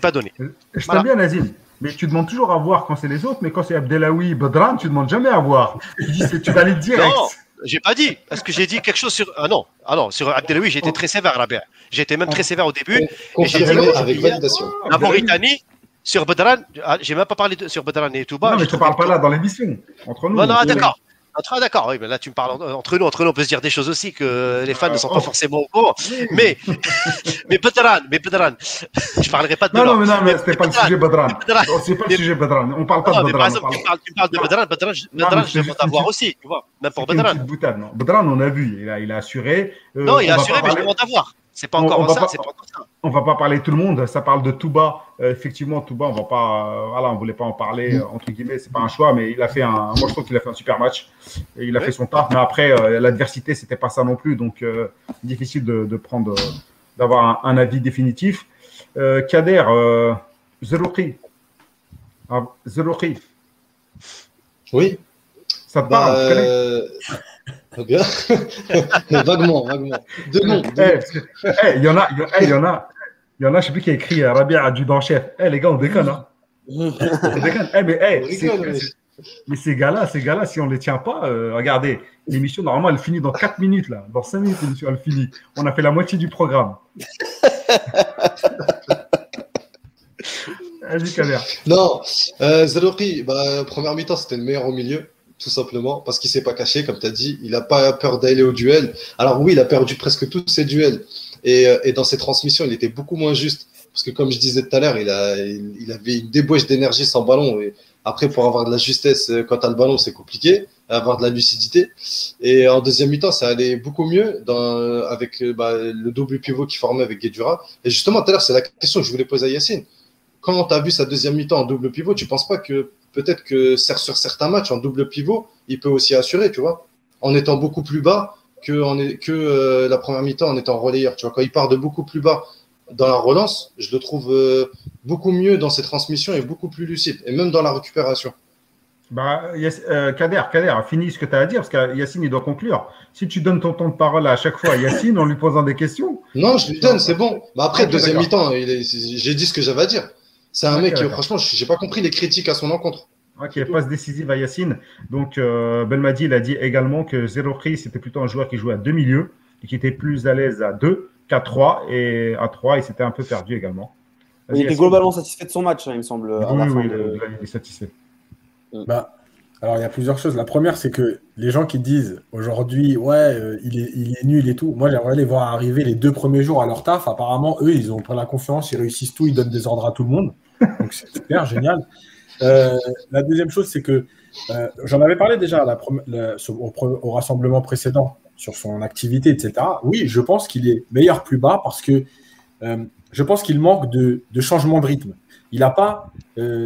pas donné. Je t'aime bien, Nazim, mais tu demandes toujours à voir quand c'est les autres, mais quand c'est Abdellahoui, Badran, tu demandes jamais à voir. Tu dis que tu vas aller direct. Non, j'ai pas dit. Est-ce que j'ai dit quelque chose sur… Ah non, sur Abdellahoui, j'étais très sévère, Rabea. J'étais même très sévère au début. Et j'ai dit avec validation. La Mauritanie… Sur Badran, j'ai même pas parlé sur Badran et Touba. Non, mais je ne parle pas là dans l'émission. Entre nous. Non, d'accord. D'accord. Oui, mais là, tu me parles entre nous, on peut se dire des choses aussi que les fans ne sont pas forcément au courant. Mais Badran, je parlerai pas de Badran. Non, c'était pas le sujet Badran. C'est pas le sujet Badran. On parle pas de Badran. Par exemple, tu parles de Badran. Badran, je demande à voir aussi, tu vois. Même pour Badran. Badran, on a vu. Il a assuré. Non, il a assuré, mais je demande à voir. C'est pas encore ça, c'est pas encore ça. On va pas parler tout le monde, ça parle de Touba. Effectivement, Touba, on va pas, voilà, on voulait pas en parler, entre guillemets, c'est pas un choix, mais il a fait moi je trouve qu'il a fait un super match, et il a fait son taf, mais après, l'adversité, c'était pas ça non plus, donc difficile d'avoir un avis définitif. Kader, Zerouki. Oui. Ça te parle, tu connais? Bien. vaguement. Deux noms. Il y en a, je sais plus qui a écrit Rabea adjudant-chef. Les gars, on déconne, hein. Mais ces gars-là, si on les tient pas, regardez, l'émission, normalement, elle finit dans 4 minutes, là. Dans 5 minutes, l'émission, elle finit. On a fait la moitié du programme. Non, Zerouki, première mi-temps, c'était le meilleur au milieu. Tout simplement, parce qu'il ne s'est pas caché, comme tu as dit, il n'a pas peur d'aller au duel. Alors oui, il a perdu presque tous ses duels. Et dans ses transmissions, il était beaucoup moins juste. Parce que comme je disais tout à l'heure, il avait une débauche d'énergie sans ballon. Et après, pour avoir de la justesse quand tu as le ballon, c'est compliqué. Avoir de la lucidité. Et en deuxième mi-temps, ça allait beaucoup mieux avec le double pivot qu'il formait avec Gedurak. Et justement, tout à l'heure, c'est la question que je voulais poser à Yassine. Quand tu as vu sa deuxième mi-temps en double pivot, tu ne penses pas que… Peut-être que sur certains matchs, en double pivot, il peut aussi assurer, tu vois, en étant beaucoup plus bas que la première mi-temps en étant relayeur. Tu vois, quand il part de beaucoup plus bas dans la relance, je le trouve beaucoup mieux dans ses transmissions et beaucoup plus lucide, et même dans la récupération. Kader, finis ce que tu as à dire, parce que Yassine, il doit conclure. Si tu donnes ton temps de parole à chaque fois à Yassine en lui posant des questions… Non, je lui donne, c'est bon. Après, deuxième mi-temps, j'ai dit ce que j'avais à dire. C'est un mec, franchement, je n'ai pas compris les critiques à son encontre. Ok, passe décisive à Yassine. Donc, Belmadi, il a dit également que Zerouki, c'était plutôt un joueur qui jouait à deux milieux et qui était plus à l'aise à 2 qu'à 3. Et à 3, il s'était un peu perdu également. Il était globalement satisfait de son match, hein, il me semble. Oui, il est satisfait. Alors, il y a plusieurs choses. La première, c'est que les gens qui disent aujourd'hui, il est nul et tout, moi, j'aimerais les voir arriver les 2 premiers jours à leur taf. Apparemment, eux, ils ont pris la confiance, ils réussissent tout, ils donnent des ordres à tout le monde. Donc c'est super génial. La deuxième chose, c'est que j'en avais parlé déjà au rassemblement précédent sur son activité, etc. Oui, je pense qu'il est meilleur plus bas parce que je pense qu'il manque de changement de rythme. Il n'a pas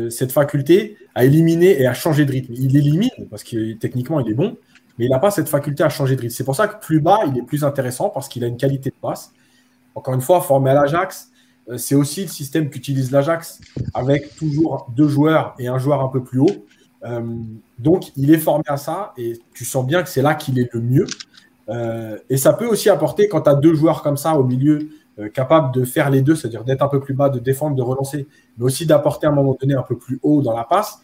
cette faculté à éliminer et à changer de rythme. Il élimine parce que techniquement, il est bon, mais il n'a pas cette faculté à changer de rythme. C'est pour ça que plus bas, il est plus intéressant parce qu'il a une qualité de passe. Encore une fois, formé à l'Ajax, c'est aussi le système qu'utilise l'Ajax avec toujours 2 joueurs et un joueur un peu plus haut. Donc, il est formé à ça et tu sens bien que c'est là qu'il est le mieux. Et ça peut aussi apporter, quand tu as 2 joueurs comme ça au milieu, capables de faire les deux, c'est-à-dire d'être un peu plus bas, de défendre, de relancer, mais aussi d'apporter à un moment donné un peu plus haut dans la passe,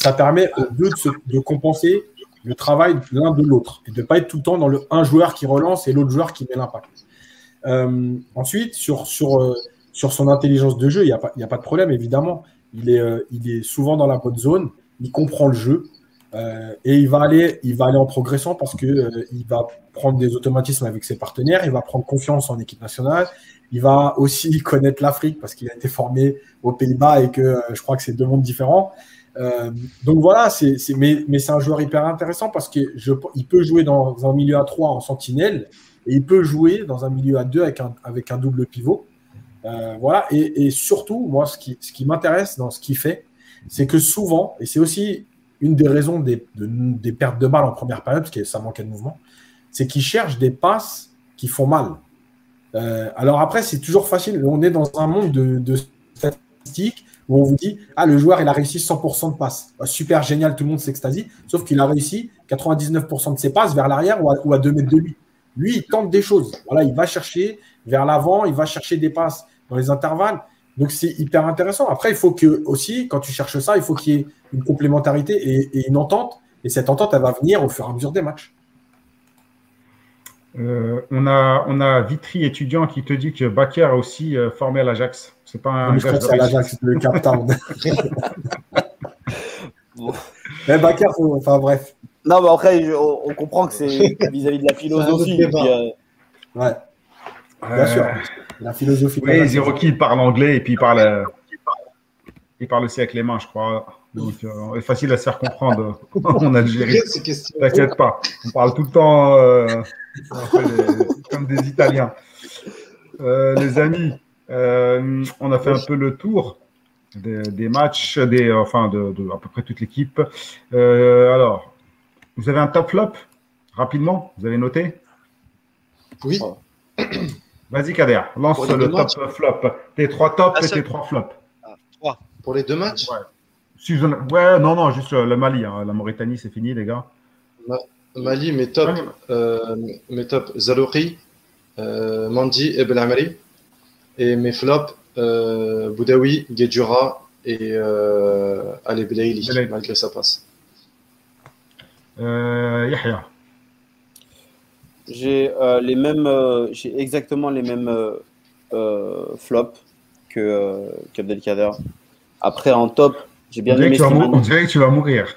ça permet aux 2 de compenser le travail l'un de l'autre et de ne pas être tout le temps dans un joueur qui relance et l'autre joueur qui met l'impact. Ensuite, sur son intelligence de jeu, il n'y a pas de problème, évidemment. Il est souvent dans la bonne zone, il comprend le jeu et il va aller en progressant parce qu'il va prendre des automatismes avec ses partenaires, il va prendre confiance en équipe nationale, il va aussi connaître l'Afrique parce qu'il a été formé aux Pays-Bas et que je crois que c'est 2 mondes différents. Donc voilà, mais c'est un joueur hyper intéressant parce qu'il peut jouer dans un milieu à 3 en sentinelle et il peut jouer dans un milieu à 2 avec un double pivot. Voilà. Et surtout, moi, ce qui m'intéresse dans ce qu'il fait, c'est que souvent, et c'est aussi une des raisons des pertes de balles en première période, parce que ça manquait de mouvement, c'est qu'il cherche des passes qui font mal. Alors après, c'est toujours facile. On est dans un monde de statistiques où on vous dit « Ah, le joueur, il a réussi 100% de passes. Bah, super, génial, tout le monde s'extasie. » Sauf qu'il a réussi 99% de ses passes vers l'arrière ou à 2 mètres de lui. Lui, il tente des choses. Voilà, il va chercher vers l'avant, il va chercher des passes dans les intervalles. Donc, c'est hyper intéressant. Après, il faut que aussi, quand tu cherches ça, il faut qu'il y ait une complémentarité et une entente. Et cette entente, elle va venir au fur et à mesure des matchs. On a Vitry étudiant qui te dit que Bakker a aussi formé à l'Ajax. C'est pas un gage de l'Ajax de Cape Town. Mais Bakker, enfin bref. Non, mais après, on comprend que c'est vis-à-vis de la philosophie. Ouais. Bien sûr. La philosophie. Oui, Zerouki parle anglais et puis il parle aussi avec les mains, je crois. Donc, facile à se faire comprendre en Algérie. T'inquiète pas, on parle tout le temps comme des Italiens. Les amis, on a fait un peu le tour des matchs, à peu près toute l'équipe. Alors, vous avez un top flop rapidement, vous avez noté? Oui. Vas-y Kader, lance le top flop. Tes trois tops et tes trois flops. Trois. Pour les deux matchs? Ouais. Ouais, non, juste le Mali. Hein. La Mauritanie, c'est fini, les gars. Mali, mes top. Zerouki, Mandi et Belaili. Et mes flops, Boudaoui, Gedurak et Belaili, malgré sa passe. Yahya. J'ai exactement les mêmes flops qu'Abdelkader. Après, en top. J'ai bien aimé Slimani. On dirait que tu vas mourir.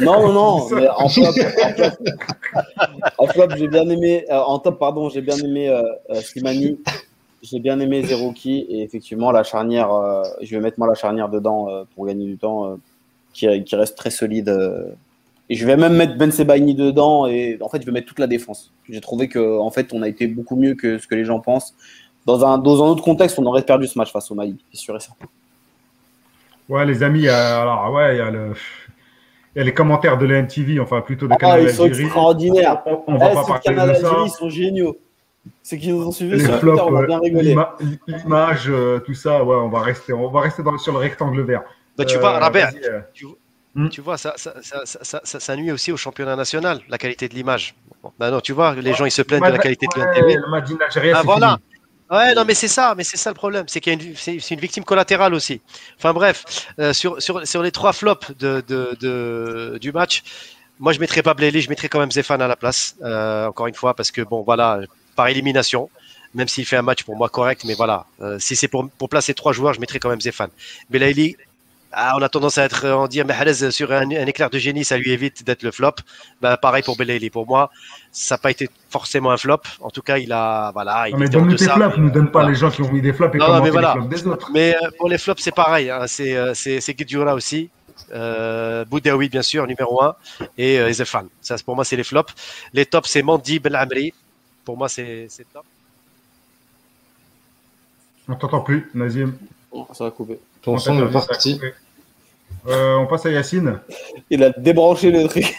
Non, mais en flop, j'ai bien aimé. En top, pardon, j'ai bien aimé Slimani. J'ai bien aimé Zerouki. Et effectivement, la charnière, je vais mettre la charnière dedans pour gagner du temps, qui reste très solide. Et je vais même mettre Bennacer dedans. Et en fait, je vais mettre toute la défense. J'ai trouvé que, en fait, on a été beaucoup mieux que ce que les gens pensent. Dans un autre contexte, on aurait perdu ce match face au Mali, c'est sûr et certain. Ouais, les amis, alors, ouais, il y a les commentaires de la MTV, enfin plutôt de Canal Algérie. Ils sont extraordinaires. On va pas parler de ça. Ils sont géniaux. Ceux qui nous ont suivis sur Twitter, on va bien rigoler. L'image, tout ça, ouais, on va rester sur le rectangle vert. Bah, tu vois, Rabea, tu vois, ça nuit aussi au championnat national, la qualité de l'image. Bah, non, tu vois, les gens, ils se plaignent de la qualité de l'image. Le match d'Algérie, c'est fini. Ouais, non, mais c'est ça le problème, c'est qu'il y a c'est une victime collatérale aussi. Enfin bref, sur les trois flops du match, moi je mettrais pas Belaili, je mettrais quand même Zephane à la place, encore une fois, parce que bon voilà, par élimination, même s'il fait un match pour moi correct, mais voilà, si c'est pour placer trois joueurs, je mettrais quand même Zephane. Belaili, on a tendance à dire Mahrez sur un éclair de génie, ça lui évite d'être le flop. Bah, pareil pour Belaili. Pour moi, ça n'a pas été forcément un flop. En tout cas, il a. Voilà, il mais donne nous tes flops, ne donne pas voilà. Les gens qui ont mis des flops et non, commenter voilà. Les flops des autres. Mais pour les flops, c'est pareil. Hein. C'est Gedurak aussi. Boudaoui, bien sûr, numéro 1. Et Zephane. Ça, pour moi, c'est les flops. Les tops, c'est Mandi, Belhamri. Pour moi, c'est top. On ne t'entend plus, Nazim. Oh, ça va couper. Ton son est parti. On passe à Yassine. Il a débranché le truc.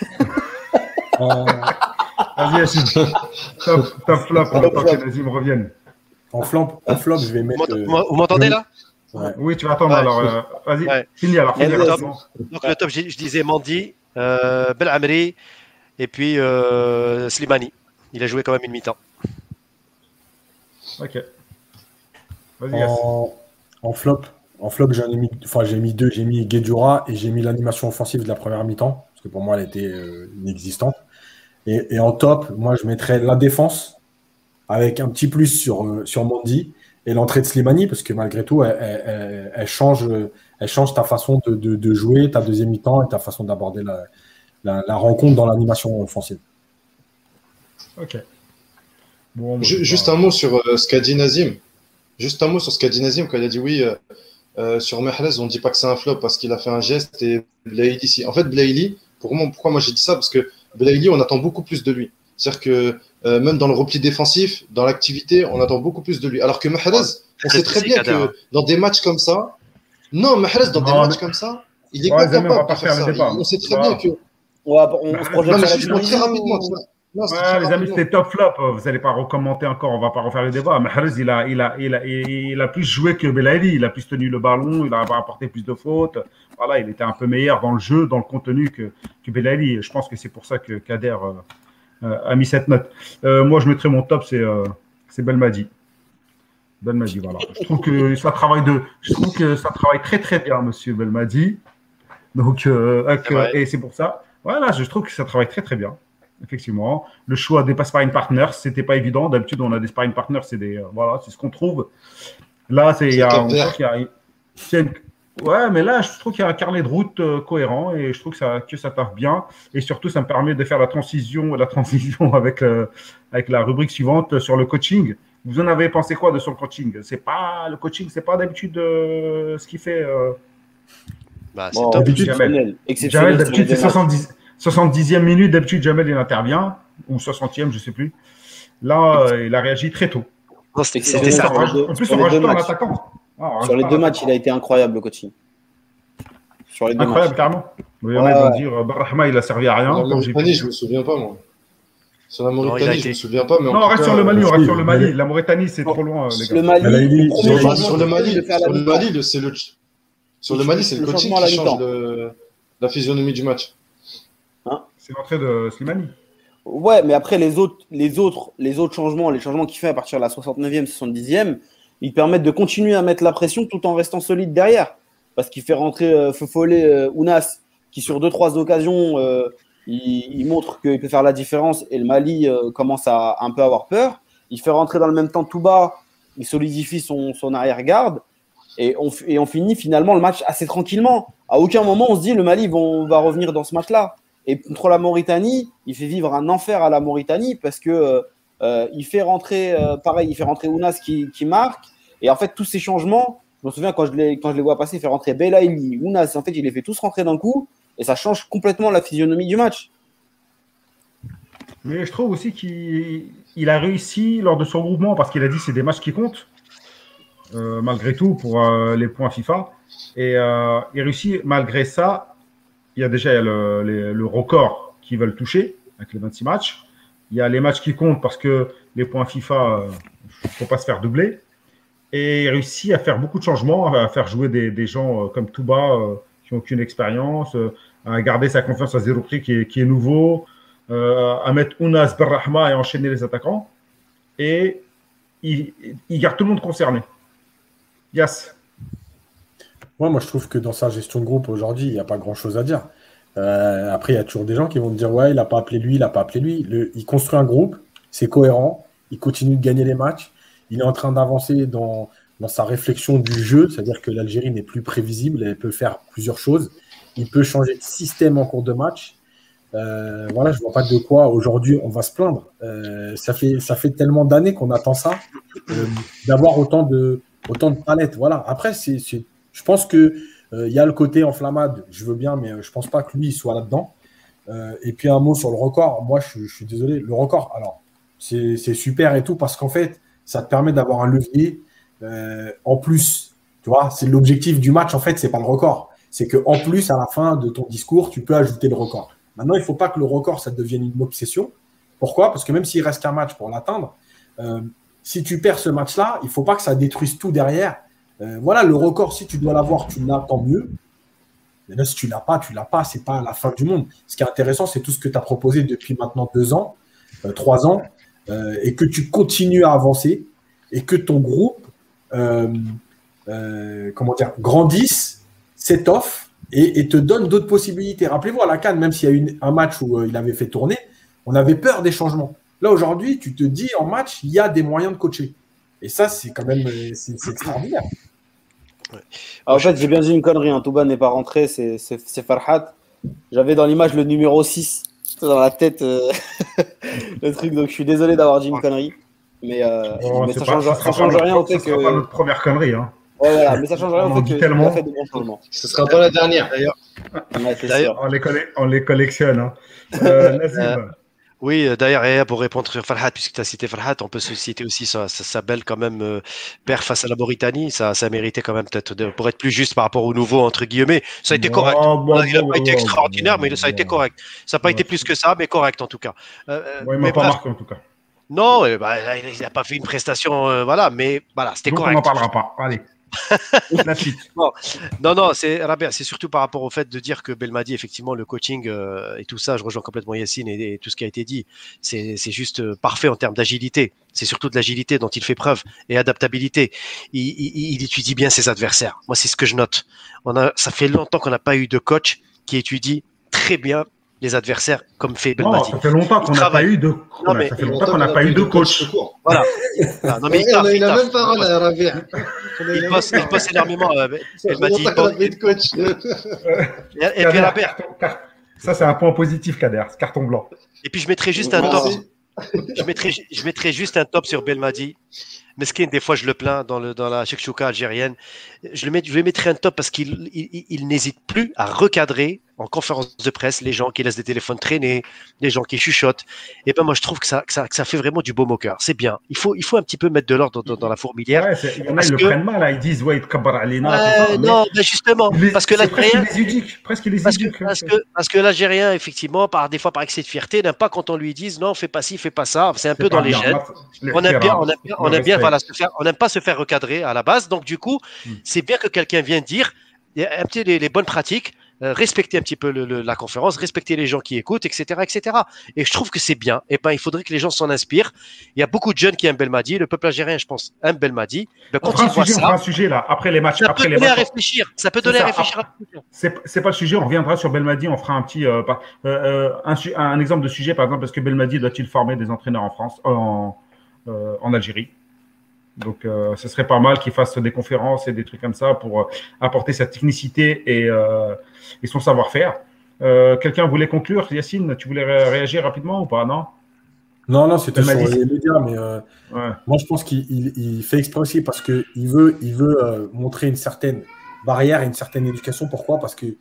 Vas-y Yassine. Top flop, on attend que Nazim revienne. En flop, je vais mettre. Vous m'entendez là ? Ouais. Oui, tu vas attendre alors. Vas-y, ouais. Fini alors. Donc le top, je disais Mandi, Belhamri et puis Slimani. Il a joué quand même une mi-temps. Ok. Vas-y Yassine. En flop, j'ai mis deux, j'ai mis Gedurak et j'ai mis l'animation offensive de la première mi-temps, parce que pour moi, elle était inexistante. Et en top, moi, je mettrais la défense, avec un petit plus sur Mandi, et l'entrée de Slimani, parce que malgré tout, elle change ta façon de jouer, ta deuxième mi-temps et ta façon d'aborder la rencontre dans l'animation offensive. Ok. Bon, juste un mot sur ce qu'a dit Nazim. Juste un mot sur ce qu'a dit Nazim, quand il a dit oui... sur Mahrez, on ne dit pas que c'est un flop parce qu'il a fait un geste et Belaili si. En fait, Belaili, pourquoi moi j'ai dit ça? Parce que Belaili, on attend beaucoup plus de lui. C'est-à-dire que même dans le repli défensif, dans l'activité, on attend beaucoup plus de lui. Alors que Mahrez, on sait très bien que dans des matchs comme ça, il est capable de faire ça. On sait très bien que... On se projette très rapidement. Non, ouais, les amis, c'était top flop. Vous n'allez pas recommander encore, on ne va pas refaire le débat. Mahrez, il a plus joué que Belaili. Il a plus tenu le ballon, il a apporté plus de fautes. Voilà, il était un peu meilleur dans le jeu, dans le contenu que Belaili. Je pense que c'est pour ça que Kader a mis cette note. Moi, je mettrais mon top, c'est Belmadi. Belmadi, voilà. Je trouve que ça travaille très très bien, monsieur Belmadi. Donc, et c'est pour ça. Voilà, je trouve que ça travaille très très bien. Effectivement, le choix des sparring partners, c'était pas évident. D'habitude, on a des sparring partners, c'est des voilà, c'est ce qu'on trouve. Là, c'est ouais, mais là, je trouve qu'il y a un carnet de route cohérent et je trouve que ça taffe bien. Et surtout, ça me permet de faire la transition avec la rubrique suivante sur le coaching. Vous en avez pensé quoi de son coaching? C'est pas le coaching, c'est pas d'habitude ce qu'il fait. Bah, c'est exceptionnel. Jamel, d'habitude, c'est 70e minute, d'habitude, Jamel, il intervient, ou 60e, je ne sais plus. Là, il a réagi très tôt. C'était ça. En plus, on rajoute un attaquant. Sur les deux matchs, il a été incroyable, le coaching. Sur les deux matchs. Carrément. Oui, on va dire, Barrahma, il a servi à rien. En Mauritanie, je ne me souviens pas, moi. Sur la Mauritanie, je ne me souviens pas. Non, on reste sur le Mali, on reste sur le Mali. La Mauritanie, c'est trop loin, les gars. Sur le Mali, c'est le coaching qui change la physionomie du match. C'est l'entrée de Slimani. Ouais, mais après, les autres changements, les changements qu'il fait à partir de la 69e, 70e, ils permettent de continuer à mettre la pression tout en restant solide derrière. Parce qu'il fait rentrer Fofolé, Ounas, qui sur 2-3 occasions, il montre qu'il peut faire la différence et le Mali commence à un peu avoir peur. Il fait rentrer dans le même temps Touba, il solidifie son arrière-garde et on finit finalement le match assez tranquillement. À aucun moment, on se dit le Mali va revenir dans ce match-là. Et contre la Mauritanie, il fait vivre un enfer à la Mauritanie parce que il fait rentrer, pareil, il fait rentrer Ounas qui marque. Et en fait, tous ces changements, je me souviens quand je les vois passer, il fait rentrer Belaili, Ounas. En fait, il les fait tous rentrer d'un coup et ça change complètement la physionomie du match. Mais je trouve aussi qu'il a réussi lors de son regroupement parce qu'il a dit c'est des matchs qui comptent. Malgré tout pour les points FIFA. Et il réussit malgré ça. Il y a déjà le record qu'ils veulent toucher avec les 26 matchs. Il y a les matchs qui comptent parce que les points FIFA, il ne faut pas se faire doubler. Et il réussit à faire beaucoup de changements, à faire jouer des gens comme Touba qui n'ont aucune expérience, à garder sa confiance à Zerouki qui est nouveau, à mettre Ounas, Berrahma et enchaîner les attaquants. Et il garde tout le monde concerné. Yass. Moi, je trouve que dans sa gestion de groupe aujourd'hui, il n'y a pas grand-chose à dire. Après, il y a toujours des gens qui vont te dire « Ouais, il n'a pas appelé lui, il n'a pas appelé lui. » Il construit un groupe, c'est cohérent, il continue de gagner les matchs, il est en train d'avancer dans sa réflexion du jeu, c'est-à-dire que l'Algérie n'est plus prévisible, elle peut faire plusieurs choses, il peut changer de système en cours de match. Voilà, je ne vois pas de quoi aujourd'hui on va se plaindre. Ça fait tellement d'années qu'on attend ça, d'avoir autant de palettes. Voilà. Après, c'est je pense qu'il y a le côté enflammade, je veux bien, mais je ne pense pas que lui, il soit là-dedans. Et puis, un mot sur le record. Moi, je suis désolé. Le record, alors, c'est super et tout, parce qu'en fait, ça te permet d'avoir un levier en plus. Tu vois, c'est l'objectif du match, en fait, ce n'est pas le record. C'est qu'en plus, à la fin de ton discours, tu peux ajouter le record. Maintenant, il ne faut pas que le record, ça devienne une obsession. Pourquoi ? Parce que même s'il reste un match pour l'atteindre, si tu perds ce match-là, il ne faut pas que ça détruise tout derrière. Voilà, le record, si tu dois l'avoir, tu l'as, tant mieux. Mais là, si tu l'as pas, tu l'as pas. C'est pas la fin du monde. Ce qui est intéressant, c'est tout ce que tu as proposé depuis maintenant 2 ans, 3 ans, et que tu continues à avancer et que ton groupe grandisse, s'étoffe et te donne d'autres possibilités. Rappelez-vous, à la CAN, même s'il y a eu un match où il avait fait tourner, on avait peur des changements. Là, aujourd'hui, tu te dis, en match, il y a des moyens de coacher. Et ça, c'est quand même c'est extraordinaire. Ouais. En fait, j'ai bien dit une connerie. Hein. Touba n'est pas rentré, c'est Farhat. J'avais dans l'image le numéro 6 dans la tête, le truc. Donc, je suis désolé d'avoir dit une connerie. Mais ça ne change rien au fait que… Ce ne sera pas notre première connerie. Hein. Ouais, voilà, mais ça ne change rien au fait que a fait de bons changements. Ce ne sera pas la dernière, d'ailleurs. Ouais, on les collectionne. Hein. Nazim. Oui, d'ailleurs, Yahya, pour répondre sur Farhat, puisque tu as cité Farhat, on peut se citer aussi sa belle quand même paire face à la Mauritanie. Ça méritait quand même peut-être, pour être plus juste par rapport au nouveau, entre guillemets. Ça a été correct. Il n'a pas été extraordinaire, mais ça a été correct. Ça n'a pas été plus que ça, mais correct en tout cas. Oui, il m'a pas marqué en tout cas. Non, il n'a pas fait une prestation, voilà, mais voilà, c'était correct. On n'en parlera pas. Allez. Non, c'est surtout par rapport au fait de dire que Belmadi, effectivement, le coaching et tout ça, je rejoins complètement Yassine et tout ce qui a été dit, c'est juste parfait en termes d'agilité. C'est surtout de l'agilité dont il fait preuve et adaptabilité. Il étudie bien ses adversaires. Moi, c'est ce que je note. Ça fait longtemps qu'on n'a pas eu de coach qui étudie très bien les adversaires comme fait Belmadi. Ça fait longtemps qu'on n'a pas eu de coach. Voilà. Non, mais on a eu la même parole à Rabea. Il passe énormément. Belmadi, il passe de coach. Et puis Rabea. Ça, c'est un point positif, Kader, ce carton blanc. Et puis, je mettrai juste un top. Je mettrai juste un top sur Belmadi. Mesquine, des fois, je le plains dans la chouka algérienne. Je lui mettrai un top parce qu'il n'hésite plus à recadrer en conférence de presse les gens qui laissent des téléphones traîner, les gens qui chuchotent. Et ben moi, je trouve que ça fait vraiment du beau moqueur. C'est bien. Il faut un petit peu mettre de l'ordre dans la fourmilière. Ouais, il y en a, ils le prennent mal. Là, ils disent, ouais, il kabbar alina. Non, mais justement, parce que l'Algérien. Parce que l'Algérien, effectivement, des fois, par excès de fierté, n'aime pas quand on lui dise, non, fais pas ci, fais pas ça. C'est un peu dans les gènes. On aime bien. Voilà, on n'aime pas se faire recadrer à la base, donc du coup, c'est bien que quelqu'un vienne dire un petit les bonnes pratiques, respecter un petit peu la conférence, respecter les gens qui écoutent, etc., etc. Et je trouve que c'est bien. Et ben, il faudrait que les gens s'en inspirent. Il y a beaucoup de jeunes qui aiment Belmadi, le peuple algérien, je pense, aime Belmadi. Ben, quand on prend un sujet là, après les matchs, ça peut donner à réfléchir. C'est pas le sujet. On reviendra sur Belmadi. On fera un petit un exemple de sujet, par exemple, parce que Belmadi doit-il former des entraîneurs en France, en Algérie? Donc, ce serait pas mal qu'ils fassent des conférences et des trucs comme ça pour apporter sa technicité et son savoir-faire. Quelqu'un voulait conclure? Yassine, tu voulais réagir rapidement ou pas? Non, c'était sur les médias, mais moi, je pense qu'il fait exprès aussi parce qu'il veut montrer une certaine barrière et une certaine éducation. Pourquoi? Parce qu'il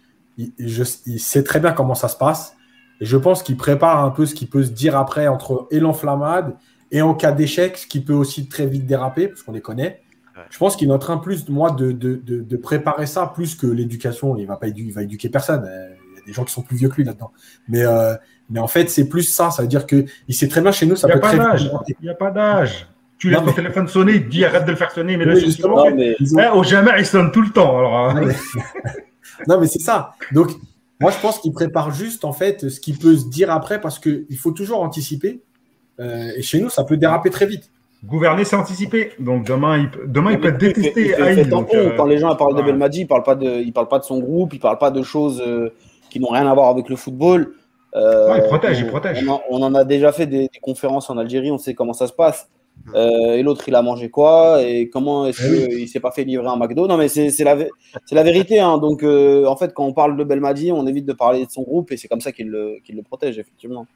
sait très bien comment ça se passe et je pense qu'il prépare un peu ce qui peut se dire après entre et l'enflammade et en cas d'échec, ce qui peut aussi très vite déraper, parce qu'on les connaît. Je pense qu'il est en train plus, moi, de préparer ça, plus que l'éducation. Il va éduquer personne. Il y a des gens qui sont plus vieux que lui là-dedans. Mais en fait, c'est plus ça. Ça veut dire qu'il sait très bien chez nous. Il n'y a pas d'âge. Tu laisses ton téléphone sonner, il te dit arrête de le faire sonner. Mais là, justement, au jamais, il sonne tout le temps. Alors, non, mais c'est ça. Donc, moi, je pense qu'il prépare juste, en fait, ce qui peut se dire après, parce qu'il faut toujours anticiper. Et chez nous, ça peut déraper très vite. Gouverner, c'est anticiper. Donc demain, il peut détester. Il fait tampon. Quand les gens parlent de Belmadi, ils ne parlent pas de son groupe, ils ne parlent pas de choses qui n'ont rien à voir avec le football. Il protège. On en a déjà fait des conférences en Algérie, on sait comment ça se passe. Et l'autre, il a mangé quoi? Et comment est-ce qu'il ne s'est pas fait livrer un McDo? Non, mais c'est la vérité. Donc, en fait, quand on parle de Belmadi, on évite de parler de son groupe et c'est comme ça qu'il le protège, effectivement.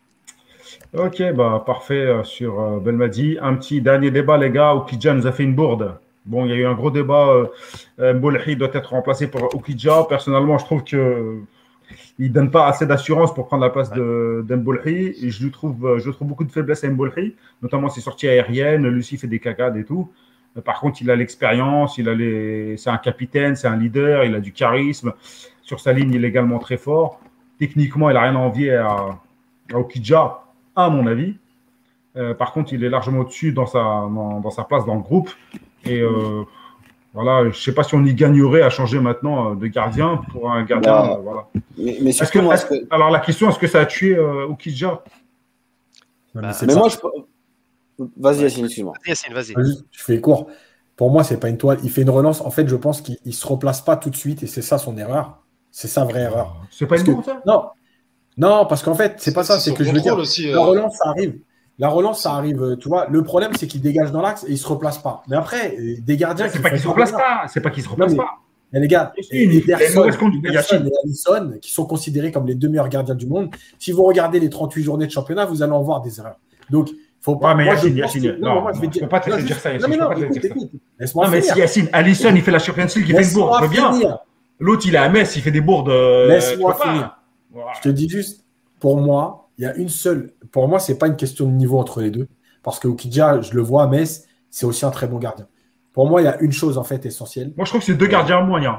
Ok, bah parfait sur Belmadi. Un petit dernier débat, les gars. Okidja nous a fait une bourde. Bon, il y a eu un gros débat. M'Bolhi doit être remplacé par Okidja. Personnellement, je trouve qu'il ne donne pas assez d'assurance pour prendre la place de M'Bolhi. Je trouve beaucoup de faiblesses à M'Bolhi, notamment ses sorties aériennes. Lucie fait des cagades et tout. Par contre, il a l'expérience. C'est un capitaine, c'est un leader. Il a du charisme. Sur sa ligne, il est également très fort. Techniquement, il n'a rien à envier à Okidja, à mon avis. Par contre, il est largement au-dessus dans sa place dans le groupe. Et voilà, je ne sais pas si on y gagnerait à changer maintenant de gardien pour un gardien. Bah, voilà. Mais surtout, alors la question, est-ce que ça a tué Okidja? Mais moi, vas-y, Yassine, excuse-moi. Vas-y. Je fais court. Pour moi, c'est pas une toile. Il fait une relance. En fait, je pense qu'il ne se replace pas tout de suite et c'est ça son erreur. C'est sa vraie erreur. C'est pas une bourde, ça? Non, parce qu'en fait, c'est pas ça. C'est que je veux dire, la relance, ça arrive. La relance, ça arrive. Tu vois, le problème, c'est qu'il dégage dans l'axe et il se replace pas. Mais après, des gardiens. C'est pas qu'ils se replacent pas. C'est pas qu'ils se replacent pas. Mais les gars, Ederson et Alisson, qui sont considérés comme les deux meilleurs gardiens du monde, si vous regardez les 38 journées de championnat, vous allez en voir des erreurs. Donc, faut pas. Mais Yassine, je peux pas te laisser dire ça. Non, laisse-moi. Non, mais si Yassine, Alisson, il fait la Champions League, il fait une bourde. Bien. L'autre, il est à Metz, il fait des bourdes. Laisse-moi finir. Je te dis juste, pour moi, Il y a une seule. Pour moi, ce n'est pas une question de niveau entre les deux. Parce que Okidja, je le vois à Metz, c'est aussi un très bon gardien. Pour moi, il y a une chose en fait essentielle. Moi, je trouve que c'est deux gardiens moyens.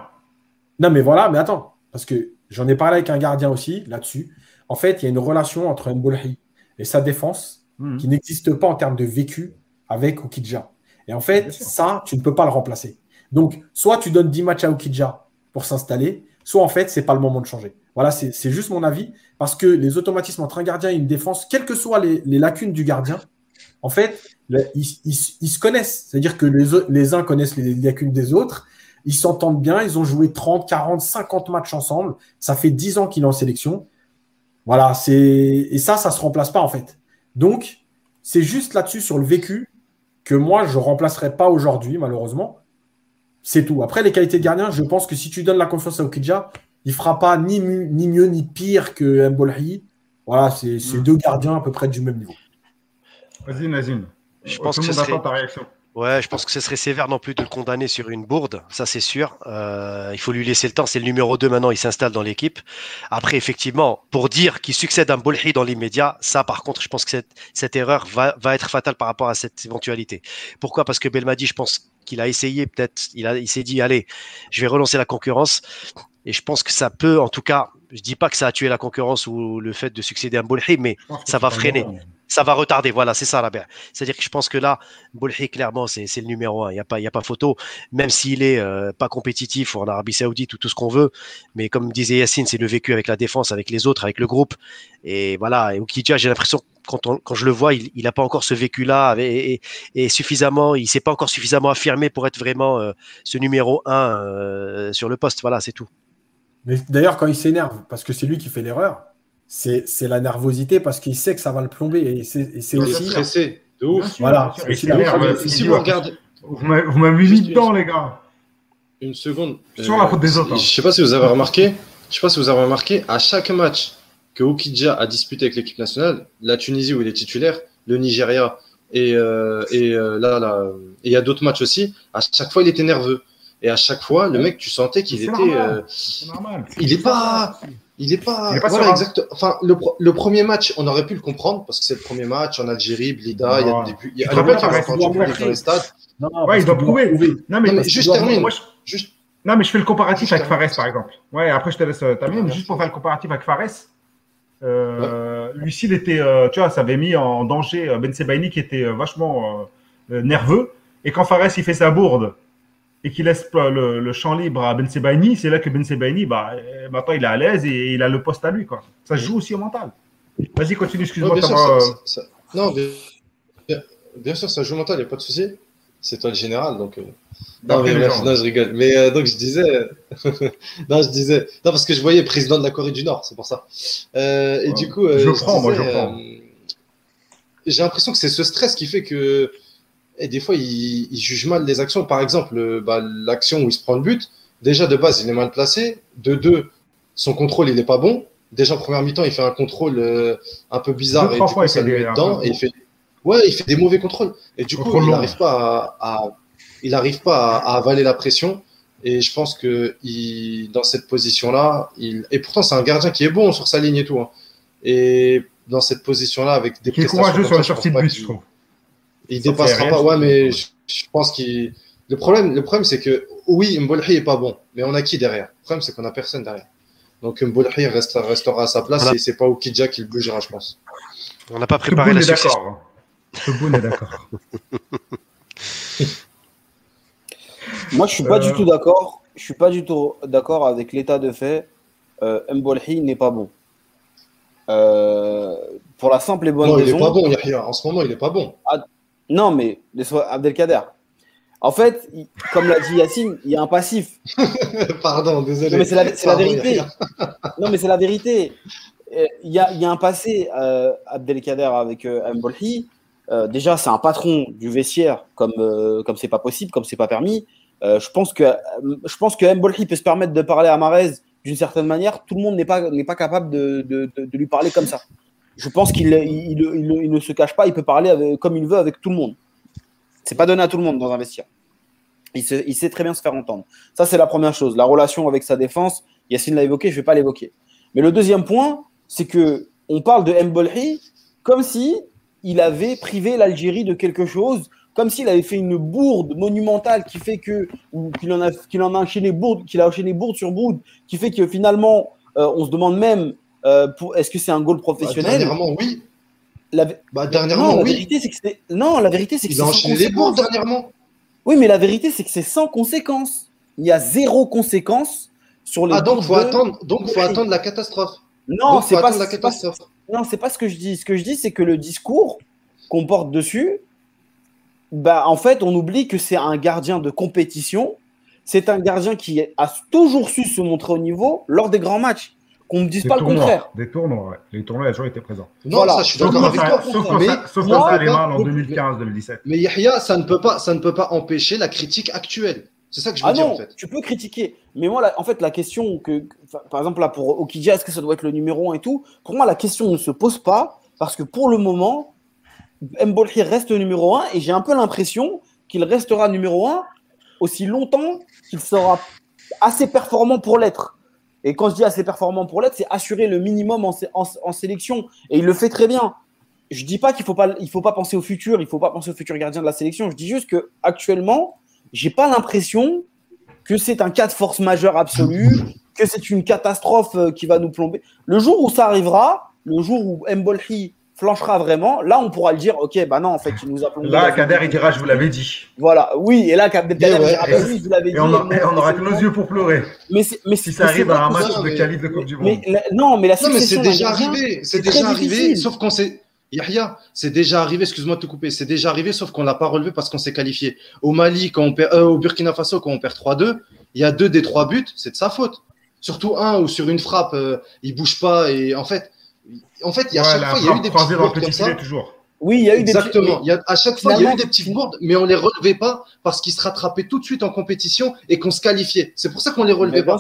Non, mais voilà, mais attends. Parce que j'en ai parlé avec un gardien aussi là-dessus. En fait, il y a une relation entre M'Bolhi et sa défense qui n'existe pas en termes de vécu avec Okidja. Et en fait, ça, tu ne peux pas le remplacer. Donc, soit tu donnes 10 matchs à Okidja pour s'installer, soit en fait, ce n'est pas le moment de changer. Voilà, c'est juste mon avis. Parce que les automatismes entre un gardien et une défense, quelles que soient les lacunes du gardien, en fait, ils se connaissent. C'est-à-dire que les uns connaissent les lacunes des autres. Ils s'entendent bien. Ils ont joué 30, 40, 50 matchs ensemble. Ça fait 10 ans qu'il est en sélection. Voilà, et ça ne se remplace pas en fait. Donc, c'est juste là-dessus, sur le vécu, que moi, je ne remplacerai pas aujourd'hui, malheureusement. C'est tout. Après, les qualités de gardien, je pense que si tu donnes la confiance à Okidja, il ne fera pas ni mieux ni pire que M'Bolhi. Voilà, c'est deux gardiens à peu près du même niveau. Vas-y, Nazim. Je pense que ce serait sévère non plus de le condamner sur une bourde, ça c'est sûr. Il faut lui laisser le temps, c'est le numéro 2 maintenant, il s'installe dans l'équipe. Après, effectivement, pour dire qu'il succède à M'Bolhi dans l'immédiat, ça par contre, je pense que cette erreur va être fatale par rapport à cette éventualité. Pourquoi ? Parce que Belmadi, je pense qu'il a essayé peut-être, il s'est dit, allez, je vais relancer la concurrence. Et je pense que ça peut, en tout cas, je ne dis pas que ça a tué la concurrence ou le fait de succéder à M'Bolhi, mais ça va freiner. Ça va retarder, voilà, c'est ça Rabea. C'est-à-dire que je pense que là, M'Bolhi, clairement, c'est le numéro 1. Il n'y a pas photo, même s'il n'est pas compétitif en Arabie Saoudite ou tout ce qu'on veut. Mais comme disait Yassine, c'est le vécu avec la défense, avec les autres, avec le groupe. Et voilà, et Okidja, j'ai l'impression, quand je le vois, il n'a pas encore ce vécu-là et suffisamment, il ne s'est pas encore suffisamment affirmé pour être vraiment ce numéro 1 sur le poste. Voilà, c'est tout. Mais d'ailleurs, quand il s'énerve, parce que c'est lui qui fait l'erreur, c'est la nervosité parce qu'il sait que ça va le plomber et c'est aussi stressé de ouf. Voilà. Si vous regardez, vous m'avez mis dedans les gars. Une seconde. Sur la faute des autres. Hein. Je sais pas si vous avez remarqué, à chaque match que Okidja a disputé avec l'équipe nationale, la Tunisie où il est titulaire, le Nigeria et il y a d'autres matchs aussi. À chaque fois, il était nerveux et à chaque fois, le mec, tu sentais qu'il était. C'est normal. Il n'est pas voilà, exact. Enfin, le premier match, on aurait pu le comprendre parce que c'est le premier match en Algérie, Blida. Il y a encore du public dans les stades. Il doit prouver. Non, mais je fais le comparatif avec Fares, par exemple. Ouais, après, je te laisse terminer. Juste pour faire le comparatif avec Fares, Lucille était, tu vois, ça avait mis en danger Ben Sebaini qui était vachement nerveux. Et quand Fares, il fait sa bourde et qui laisse le champ libre à Bensebaini, c'est là que Bensebaini, maintenant il est à l'aise et il a le poste à lui, quoi. Ça se joue aussi au mental. Vas-y, continue, excuse-moi. Non, bien sûr, ça joue au mental, il n'y a pas de souci. C'est toi le général, donc. Je rigole. Mais donc je disais. Non, parce que je voyais président de la Corée du Nord, c'est pour ça. Et du coup. Je prends. J'ai l'impression que c'est ce stress qui fait que. Et des fois, il juge mal les actions. Par exemple, l'action où il se prend le but, déjà de base, il est mal placé. De deux, son contrôle, il n'est pas bon. Déjà, en première mi-temps, il fait un contrôle un peu bizarre. Et du coup, ça lui met dedans. Il fait des mauvais contrôles. Et du coup, il n'arrive pas à avaler la pression. Et je pense que dans cette position-là, et pourtant, c'est un gardien qui est bon sur sa ligne et tout. Hein. Et dans cette position-là, avec des prestations courageux sur la sortie de but, je trouve. Il dépassera pas, ouais, mais je pense qu'il. Le problème, c'est que oui, M'Bolhi est pas bon, mais on a qui derrière ? Le problème, c'est qu'on a personne derrière. Donc M'Bolhi restera à sa place et c'est pas Okidja qui le bougera, je pense. On n'a pas préparé la succession. Tout le monde est d'accord. Moi, je suis pas du tout d'accord. Je suis pas du tout d'accord avec l'état de fait. M'Bolhi n'est pas bon. Pour la simple et bonne raison. Non, il est pas bon, Yahya. En ce moment, il est pas bon. Non, mais Abdelkader. En fait, comme l'a dit Yassine, il y a un passif. Pardon, désolé. Non, mais c'est la vérité. Non, mais c'est la vérité. Il y a un passé, Abdelkader, avec M'Bolhi. Déjà, c'est un patron du vestiaire, comme c'est pas possible, comme c'est pas permis. Je pense que M'Bolhi peut se permettre de parler à Mahrez d'une certaine manière. Tout le monde n'est pas capable de lui parler comme ça. Je pense qu'il ne se cache pas, il peut parler comme il veut avec tout le monde. Ce n'est pas donné à tout le monde dans un vestiaire. Il sait très bien se faire entendre. Ça, c'est la première chose. La relation avec sa défense, Yassine l'a évoqué, je ne vais pas l'évoquer. Mais le deuxième point, c'est que on parle de M'Bolhi comme s'il avait privé l'Algérie de quelque chose, comme s'il avait fait une bourde monumentale qui fait que, ou qu'il a enchaîné bourde sur bourde, qui fait que finalement, on se demande même, est-ce que c'est un goal professionnel ? Dernièrement, oui. La vérité, c'est que il a enchaîné les bourdes dernièrement. Oui, mais la vérité, c'est que c'est sans conséquence. Il y a zéro conséquence sur les. Ah, donc faut attendre la catastrophe. Non, c'est pas ce que je dis. Ce que je dis, c'est que le discours qu'on porte dessus, bah, en fait, on oublie que c'est un gardien de compétition. C'est un gardien qui a toujours su se montrer au niveau lors des grands matchs. Qu'on ne me dise pas le contraire. Des tournois, ouais. Les tournois, il a toujours été présent. Non, voilà. Ça, je suis d'accord avec toi. Sauf quand ça démarre en 2015-2017. Mais Yahya, ça ne peut pas empêcher la critique actuelle. C'est ça que je veux dire, en fait. Tu peux critiquer. Mais moi, en fait, la question que... Par exemple, là, pour Okidja, est-ce que ça doit être le numéro 1 et tout ? Pour moi, la question ne se pose pas parce que pour le moment, M'Bolhi reste le numéro 1 et j'ai un peu l'impression qu'il restera numéro 1 aussi longtemps qu'il sera assez performant pour l'être. Et quand je dis assez performant pour l'être, c'est assurer le minimum en sélection. Et il le fait très bien. Je ne dis pas qu'il ne faut pas penser au futur, il ne faut pas penser au futur gardien de la sélection. Je dis juste qu'actuellement, je n'ai pas l'impression que c'est un cas de force majeure absolue, que c'est une catastrophe qui va nous plomber. Le jour où ça arrivera, le jour où M'Bolhi flanchera vraiment, là, on pourra le dire, ok, bah non, en fait, il nous a plombé. Là, Kader, il dira, je vous l'avais dit. Voilà, oui, et là, Kader, je vous l'avais dit. On aura que nos yeux pour pleurer. Mais si ça arrive à un match de qualif de Coupe du Monde. Mais c'est déjà arrivé. C'est déjà arrivé, sauf qu'on s'est... Yahya, c'est déjà arrivé, excuse-moi de te couper, c'est déjà arrivé, sauf qu'on l'a pas relevé parce qu'on s'est qualifié. Au Mali, quand on perd, au Burkina Faso, quand on perd 3-2, il y a 2 des 3 buts, c'est de sa faute. Surtout un où sur une frappe, il bouge pas et en fait, il y a chaque fois, il y a eu des petites bourdes comme ça. Toujours. Oui, il y a eu exactement. À chaque fois, il y a eu des petites bourdes, mais on les relevait pas parce qu'ils se rattrapaient tout de suite en compétition et qu'on se qualifiait. C'est pour ça qu'on les relevait pas.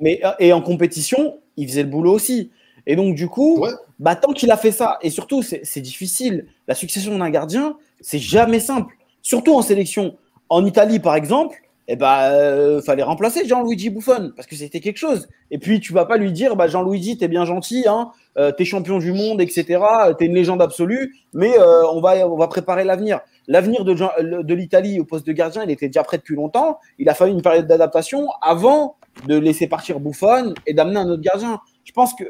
Mais et en compétition, ils faisaient le boulot aussi. Et donc, du coup, ouais. Bah, tant qu'il a fait ça, et surtout, c'est difficile. La succession d'un gardien, c'est jamais simple. Surtout en sélection. En Italie, par exemple, fallait remplacer Gianluigi Buffon parce que c'était quelque chose. Et puis, tu vas pas lui dire, bah, Gianluigi, t'es bien gentil, hein, t'es champion du monde, etc. T'es une légende absolue, mais on va préparer l'avenir. L'avenir de l'Italie au poste de gardien, il était déjà prêt depuis longtemps. Il a fallu une période d'adaptation avant de laisser partir Buffon et d'amener un autre gardien. Je pense que,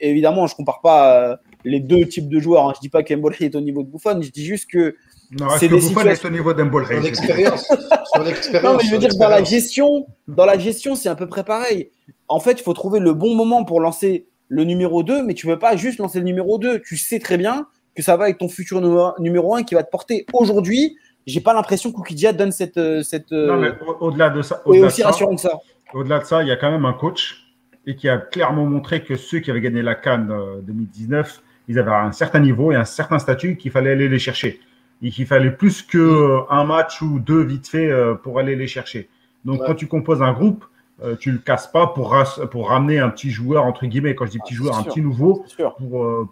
évidemment, je ne compare pas les deux types de joueurs. Hein. Je ne dis pas qu'Mbolhi est au niveau de Buffon. Je dis juste que Buffon est au niveau d'Mbolhi. Son expérience. Non, mais je veux dire que dans la gestion, c'est à peu près pareil. En fait, il faut trouver le bon moment pour lancer le numéro 2, mais tu ne veux pas juste lancer le numéro 2. Tu sais très bien que ça va avec ton futur numéro 1 qui va te porter aujourd'hui. Je n'ai pas l'impression qu'Okidja donne cette non, mais au-delà de ça. Et aussi rassurant que ça. Au-delà de ça, il y a quand même un coach et qui a clairement montré que ceux qui avaient gagné la CAN 2019, ils avaient un certain niveau et un certain statut qu'il fallait aller les chercher. Et qu'il fallait plus qu'un match ou 2 vite fait pour aller les chercher. Donc, ouais. Quand tu composes un groupe, tu ne le casses pas pour ramener un petit joueur, entre guillemets, quand je dis petit joueur, un petit nouveau,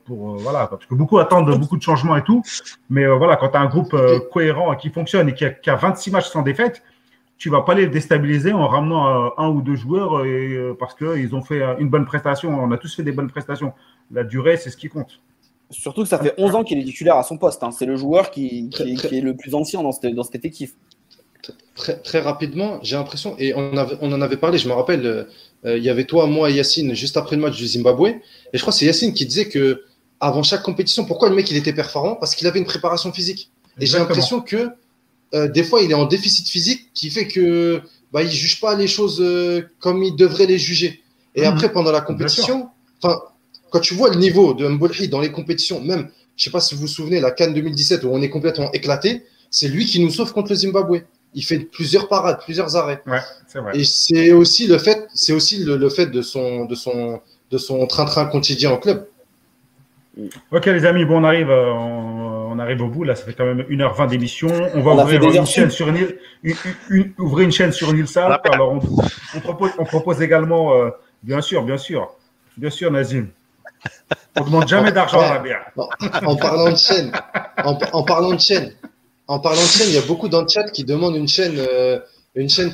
pour parce que beaucoup attendent beaucoup de changements et tout. Mais voilà, quand tu as un groupe cohérent et qui fonctionne et qui a 26 matchs sans défaite, tu ne vas pas les déstabiliser en ramenant 1 ou 2 joueurs parce qu'ils ont fait une bonne prestation. On a tous fait des bonnes prestations. La durée, c'est ce qui compte. Surtout que ça fait 11 ans qu'il est titulaire à son poste. Hein. C'est le joueur qui est le plus ancien dans cet effectif. Très, très rapidement, j'ai l'impression, et on en avait parlé, je me rappelle, il y avait toi, moi et Yassine juste après le match du Zimbabwe. Et je crois que c'est Yassine qui disait que avant chaque compétition, pourquoi le mec il était performant ? Parce qu'il avait une préparation physique. Et exactement. J'ai l'impression que des fois, il est en déficit physique qui fait que il juge pas les choses comme il devrait les juger. Et après, pendant la compétition, quand tu vois le niveau de M'Bolhi dans les compétitions, même, je sais pas si vous vous souvenez, la CAN 2017 où on est complètement éclaté, c'est lui qui nous sauve contre le Zimbabwe. Il fait plusieurs parades, plusieurs arrêts. Ouais, c'est vrai. Et c'est aussi le fait de son train-train quotidien en club. Ok les amis, bon on arrive au bout, là ça fait quand même 1h20 d'émission, on va ouvrir une chaîne sur Nilsa, alors on propose également, bien sûr Nazim, on ne demande jamais d'argent à la bière. En parlant de chaîne, il y a beaucoup dans le chat qui demandent une chaîne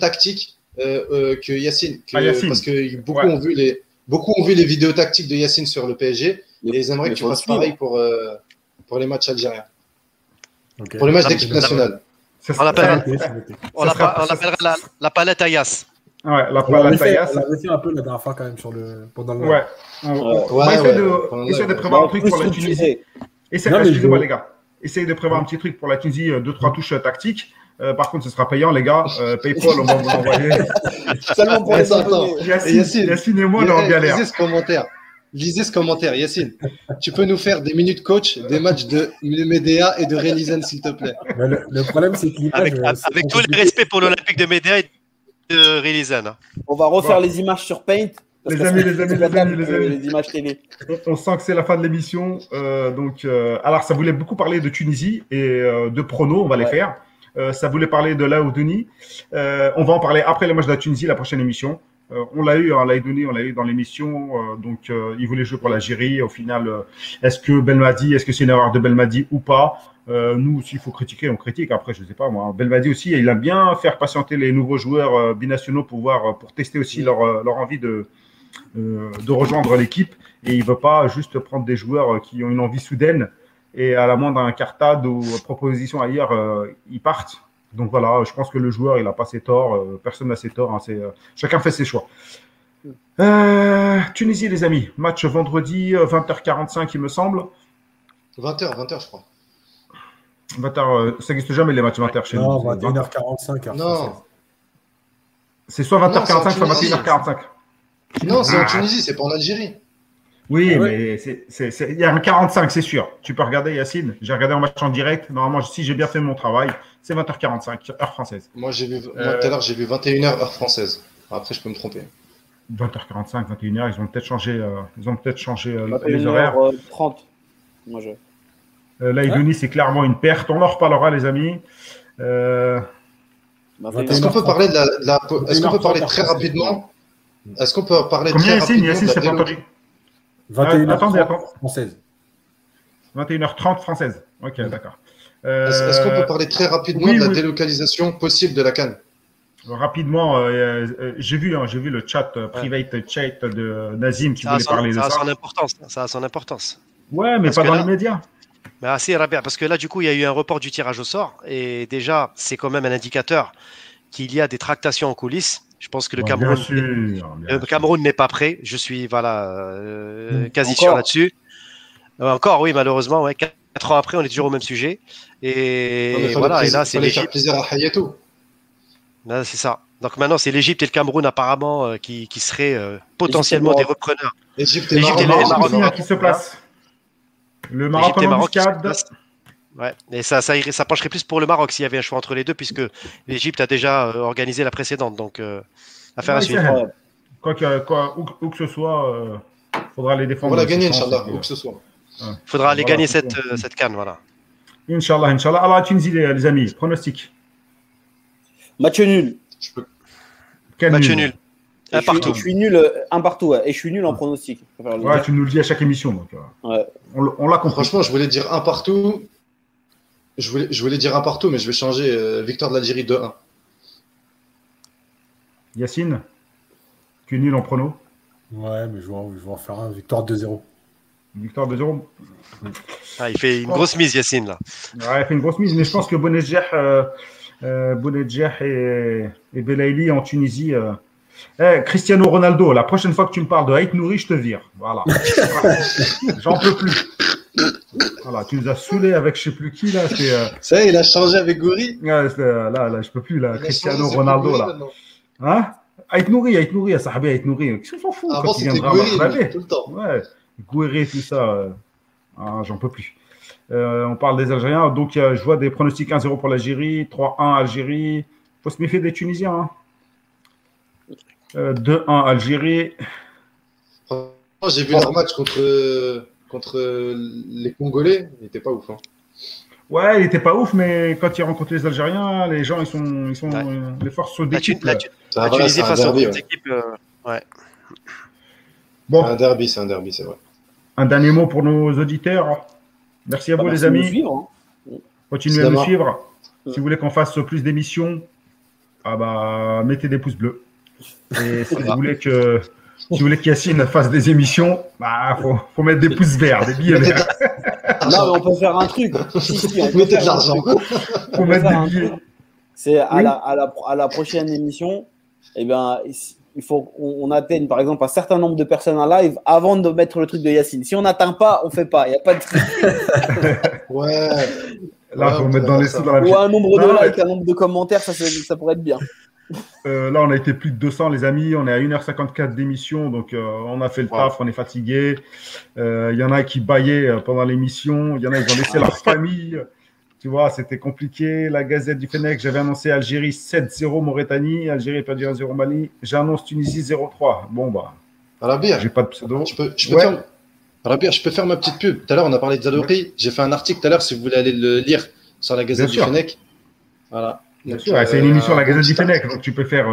tactique que Yassine, parce que beaucoup ont vu les... Beaucoup ont vu les vidéos tactiques de Yassine sur le PSG et ils aimeraient que tu fasses pareil pour les matchs algériens. Okay. Pour les matchs d'équipe nationale. On l'appellera la palette à Yass. Ouais, la palette à Yass. On l'avait fait un peu la dernière fois quand même sur le. Pendant le... Ouais. Essayez de prévoir un truc pour la Tunisie. Excusez-moi les gars. Essayez de prévoir un petit truc pour la Tunisie, 2-3 touches tactiques. Par contre, ce sera payant, les gars. Paypal, on va vous envoyer. Seulement pour les entendre. Yassine et moi, on est en galère. Lisez ce commentaire, Yassine. Tu peux nous faire des minutes coach, des matchs de Médéa et de Rélizen, s'il te plaît. Le problème, c'est que avec tous les respects pour l'Olympique de Médéa et de Rélizen. Hein. On va refaire les images sur Paint. Les images télé. On sent que c'est la fin de l'émission. Alors, ça voulait beaucoup parler de Tunisie et de pronos, on va les faire. Ça voulait parler de l'Aoudouni. On va en parler après le match de la Tunisie, la prochaine émission. On l'a eu, hein, l'Aoudouni, on l'a eu dans l'émission. Il voulait jouer pour l'Algérie. Au final, est-ce que c'est une erreur de Belmadi ou pas? Nous, s'il faut critiquer, on critique. Après, je ne sais pas, moi. Belmadi aussi, il aime bien faire patienter les nouveaux joueurs binationaux pour tester aussi leur envie de rejoindre l'équipe. Et il ne veut pas juste prendre des joueurs qui ont une envie soudaine. Et à la moindre un cartade ou proposition ailleurs, ils partent. Donc voilà, je pense que le joueur, il n'a pas ses torts. Personne n'a ses torts. Hein, chacun fait ses choix. Tunisie, les amis. Match vendredi, 20h45, il me semble. 20h, je crois. 20h, ça n'existe jamais les matchs 20h chez nous. 21h45. Non. C'est soit 20h45, soit 21h45. Non, c'est en Tunisie, c'est pas en Algérie. Oui, mais il y a un 45, c'est sûr. Tu peux regarder, Yassine. J'ai regardé un match en direct. Normalement, si j'ai bien fait mon travail, c'est 20h45, heure française. Moi, tout à l'heure, j'ai vu 21h, heure française. Après, je peux me tromper. 20h45, 21h, ils ont peut-être changé, les horaires. 21h30, moi, L'Aïdouni, c'est clairement une perte. On leur parlera, les amis. Est-ce qu'on peut parler très rapidement? Est-ce qu'on peut parler très rapidement? Combien, Yassine, c'est pas entendu? 21h30 française. 21h30 française. Ok, d'accord. Est-ce qu'on peut parler très rapidement de la délocalisation possible de la CAN? Rapidement, j'ai vu le chat, private chat de Nazim qui voulait parler de ça. Ça a son importance. Ouais, mais pas dans les médias. Bah, c'est Rabea, parce que là, du coup, il y a eu un report du tirage au sort. Et déjà, c'est quand même un indicateur qu'il y a des tractations en coulisses. Je pense que le Cameroun n'est pas prêt. Je suis quasi sûr là-dessus. Encore, oui, malheureusement. 4 ans après, on est toujours au même sujet. Et voilà, et là, c'est l'Égypte. C'est ça. Donc maintenant, c'est l'Égypte et le Cameroun apparemment qui seraient potentiellement des repreneurs. L'Égypte et le Maroc qui se placent. Le Maroc et le Maroc qui se placent. Ouais, et ça pencherait plus pour le Maroc s'il y avait un choix entre les deux, puisque l'Égypte a déjà organisé la précédente, donc affaire à suivre. Où que ce soit, il faudra les défendre. On va gagner, Inch'Allah, où que ce soit. Il faudra aller gagner cette CAN, voilà. Inch'Allah, Inch'Allah. Alors, Tunisie, les amis, pronostic. Match nul. Match nul. Un partout. Je suis nul, un partout, et je suis nul en pronostic. Ouais, tu nous le dis à chaque émission, donc on l'a compris. Franchement, je voulais dire un partout. Je voulais dire un partout, mais je vais changer. Victoire de l'Algérie 2-1. Yassine, tu es nul en prono? Ouais, mais je vais en faire un. Victoire 2-0. Victoire 2-0. Ah, il fait une grosse mise, Yassine, là. Ouais, il fait une grosse mise, mais je pense que Bounedjah et Belaili en Tunisie. Cristiano Ronaldo, la prochaine fois que tu me parles de Haït Nouri, je te vire. Voilà. J'en peux plus. Voilà, tu nous as saoulés avec je ne sais plus qui là. Ça, il a changé avec Gouri. Là, je ne peux plus. Là, Cristiano Ronaldo là. Hein? Aït Nouri, à Sahabi Aït Nouri. Qu'est-ce qu'on s'en fout? Avant, c'était Gouri, tout le temps. Ouais, Gouri, tout ça. J'en peux plus. On parle des Algériens. Donc, je vois des pronostics 1-0 pour l'Algérie, 3-1 Algérie. Il faut se méfier des Tunisiens. Hein. 2-1 Algérie. J'ai vu leur match contre les Congolais, il n'était pas ouf. Hein. Ouais, il n'était pas ouf, mais quand ils rencontrent les Algériens, les gens, ils sont les forces d'équipe. La Tunisie face aux autres équipes. Ouais. Bon. C'est un derby, c'est vrai. Un dernier mot pour nos auditeurs. Merci à vous, les amis. Continuez à nous suivre. Si vous voulez qu'on fasse plus d'émissions, mettez des pouces bleus. Et si vous voulez que Si vous voulez qu'Yassine fasse des émissions, bah, faut mettre des pouces verts, des billets verts. Non, mais on peut faire un truc. Mettez de l'argent. Faut mettre des billets. C'est à la prochaine émission, eh bien, il faut qu'on atteigne, par exemple, un certain nombre de personnes en live avant de mettre le truc de Yassine. Si on n'atteint pas, on ne fait pas. Il n'y a pas de truc. Ouais. Là, faut mettre dans les sous dans la. Ou un nombre de likes, un nombre de commentaires, ça pourrait être bien. Là, on a été plus de 200, les amis. On est à 1h54 d'émission, donc on a fait le taf, on est fatigué. Il y en a qui bâillaient pendant l'émission, il y en a qui ont laissé leur famille. Tu vois, c'était compliqué. La Gazette du Fennec, j'avais annoncé Algérie 7-0 Mauritanie, Algérie perdu 1-0 Mali. J'annonce Tunisie 0-3. Bon, bah. Rabea, j'ai pas de pseudo. Je peux faire ma petite pub. Tout à l'heure, on a parlé de Zerouki. J'ai fait un article tout à l'heure, si vous voulez aller le lire, sur la Gazette du Fennec. Voilà. C'est une émission de la Gazette du Fennec, donc tu peux faire.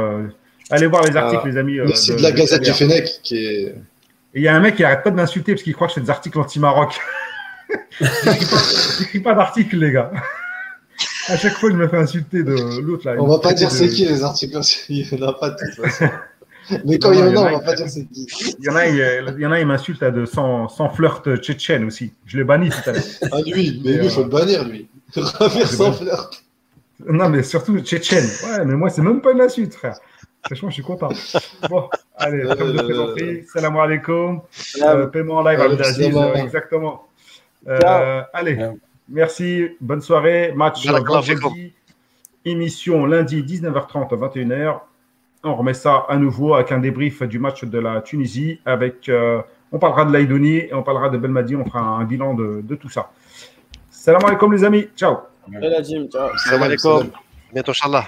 Allez voir les articles, les amis. C'est de la Gazette du Fennec qui est. Il y a un mec qui arrête pas de m'insulter parce qu'il croit que je fais des articles anti-Maroc. J'écris pas d'articles, les gars. À chaque fois, il me fait insulter de l'autre. On va pas dire c'est qui les articles, il n'y en a pas de toute façon. Mais quand il y en a, on va pas dire c'est qui. Il y en a, il m'insulte à de sans flirt tchétchène aussi. Je l'ai banni tout à l'heure. Ah, lui, mais lui, il faut le bannir, lui. Refaire sans flirt. Non, mais surtout tchétchène. Ouais, mais moi, c'est même pas une insulte, frère. Franchement, je suis content. Bon, allez, comme de présenté. Salam alaikum. Paiement en live, Abdelaziz. Exactement. Allez, merci. Bonne soirée. Match vendredi. Émission lundi 19h30 à 21h. On remet ça à nouveau avec un débrief du match de la Tunisie. Avec, on parlera de l'Aïdouni et on parlera de Belmadi. On fera un bilan de tout ça. Salam alaikum, les amis. Ciao. Salam alaikum. Bientôt, Inch'Allah.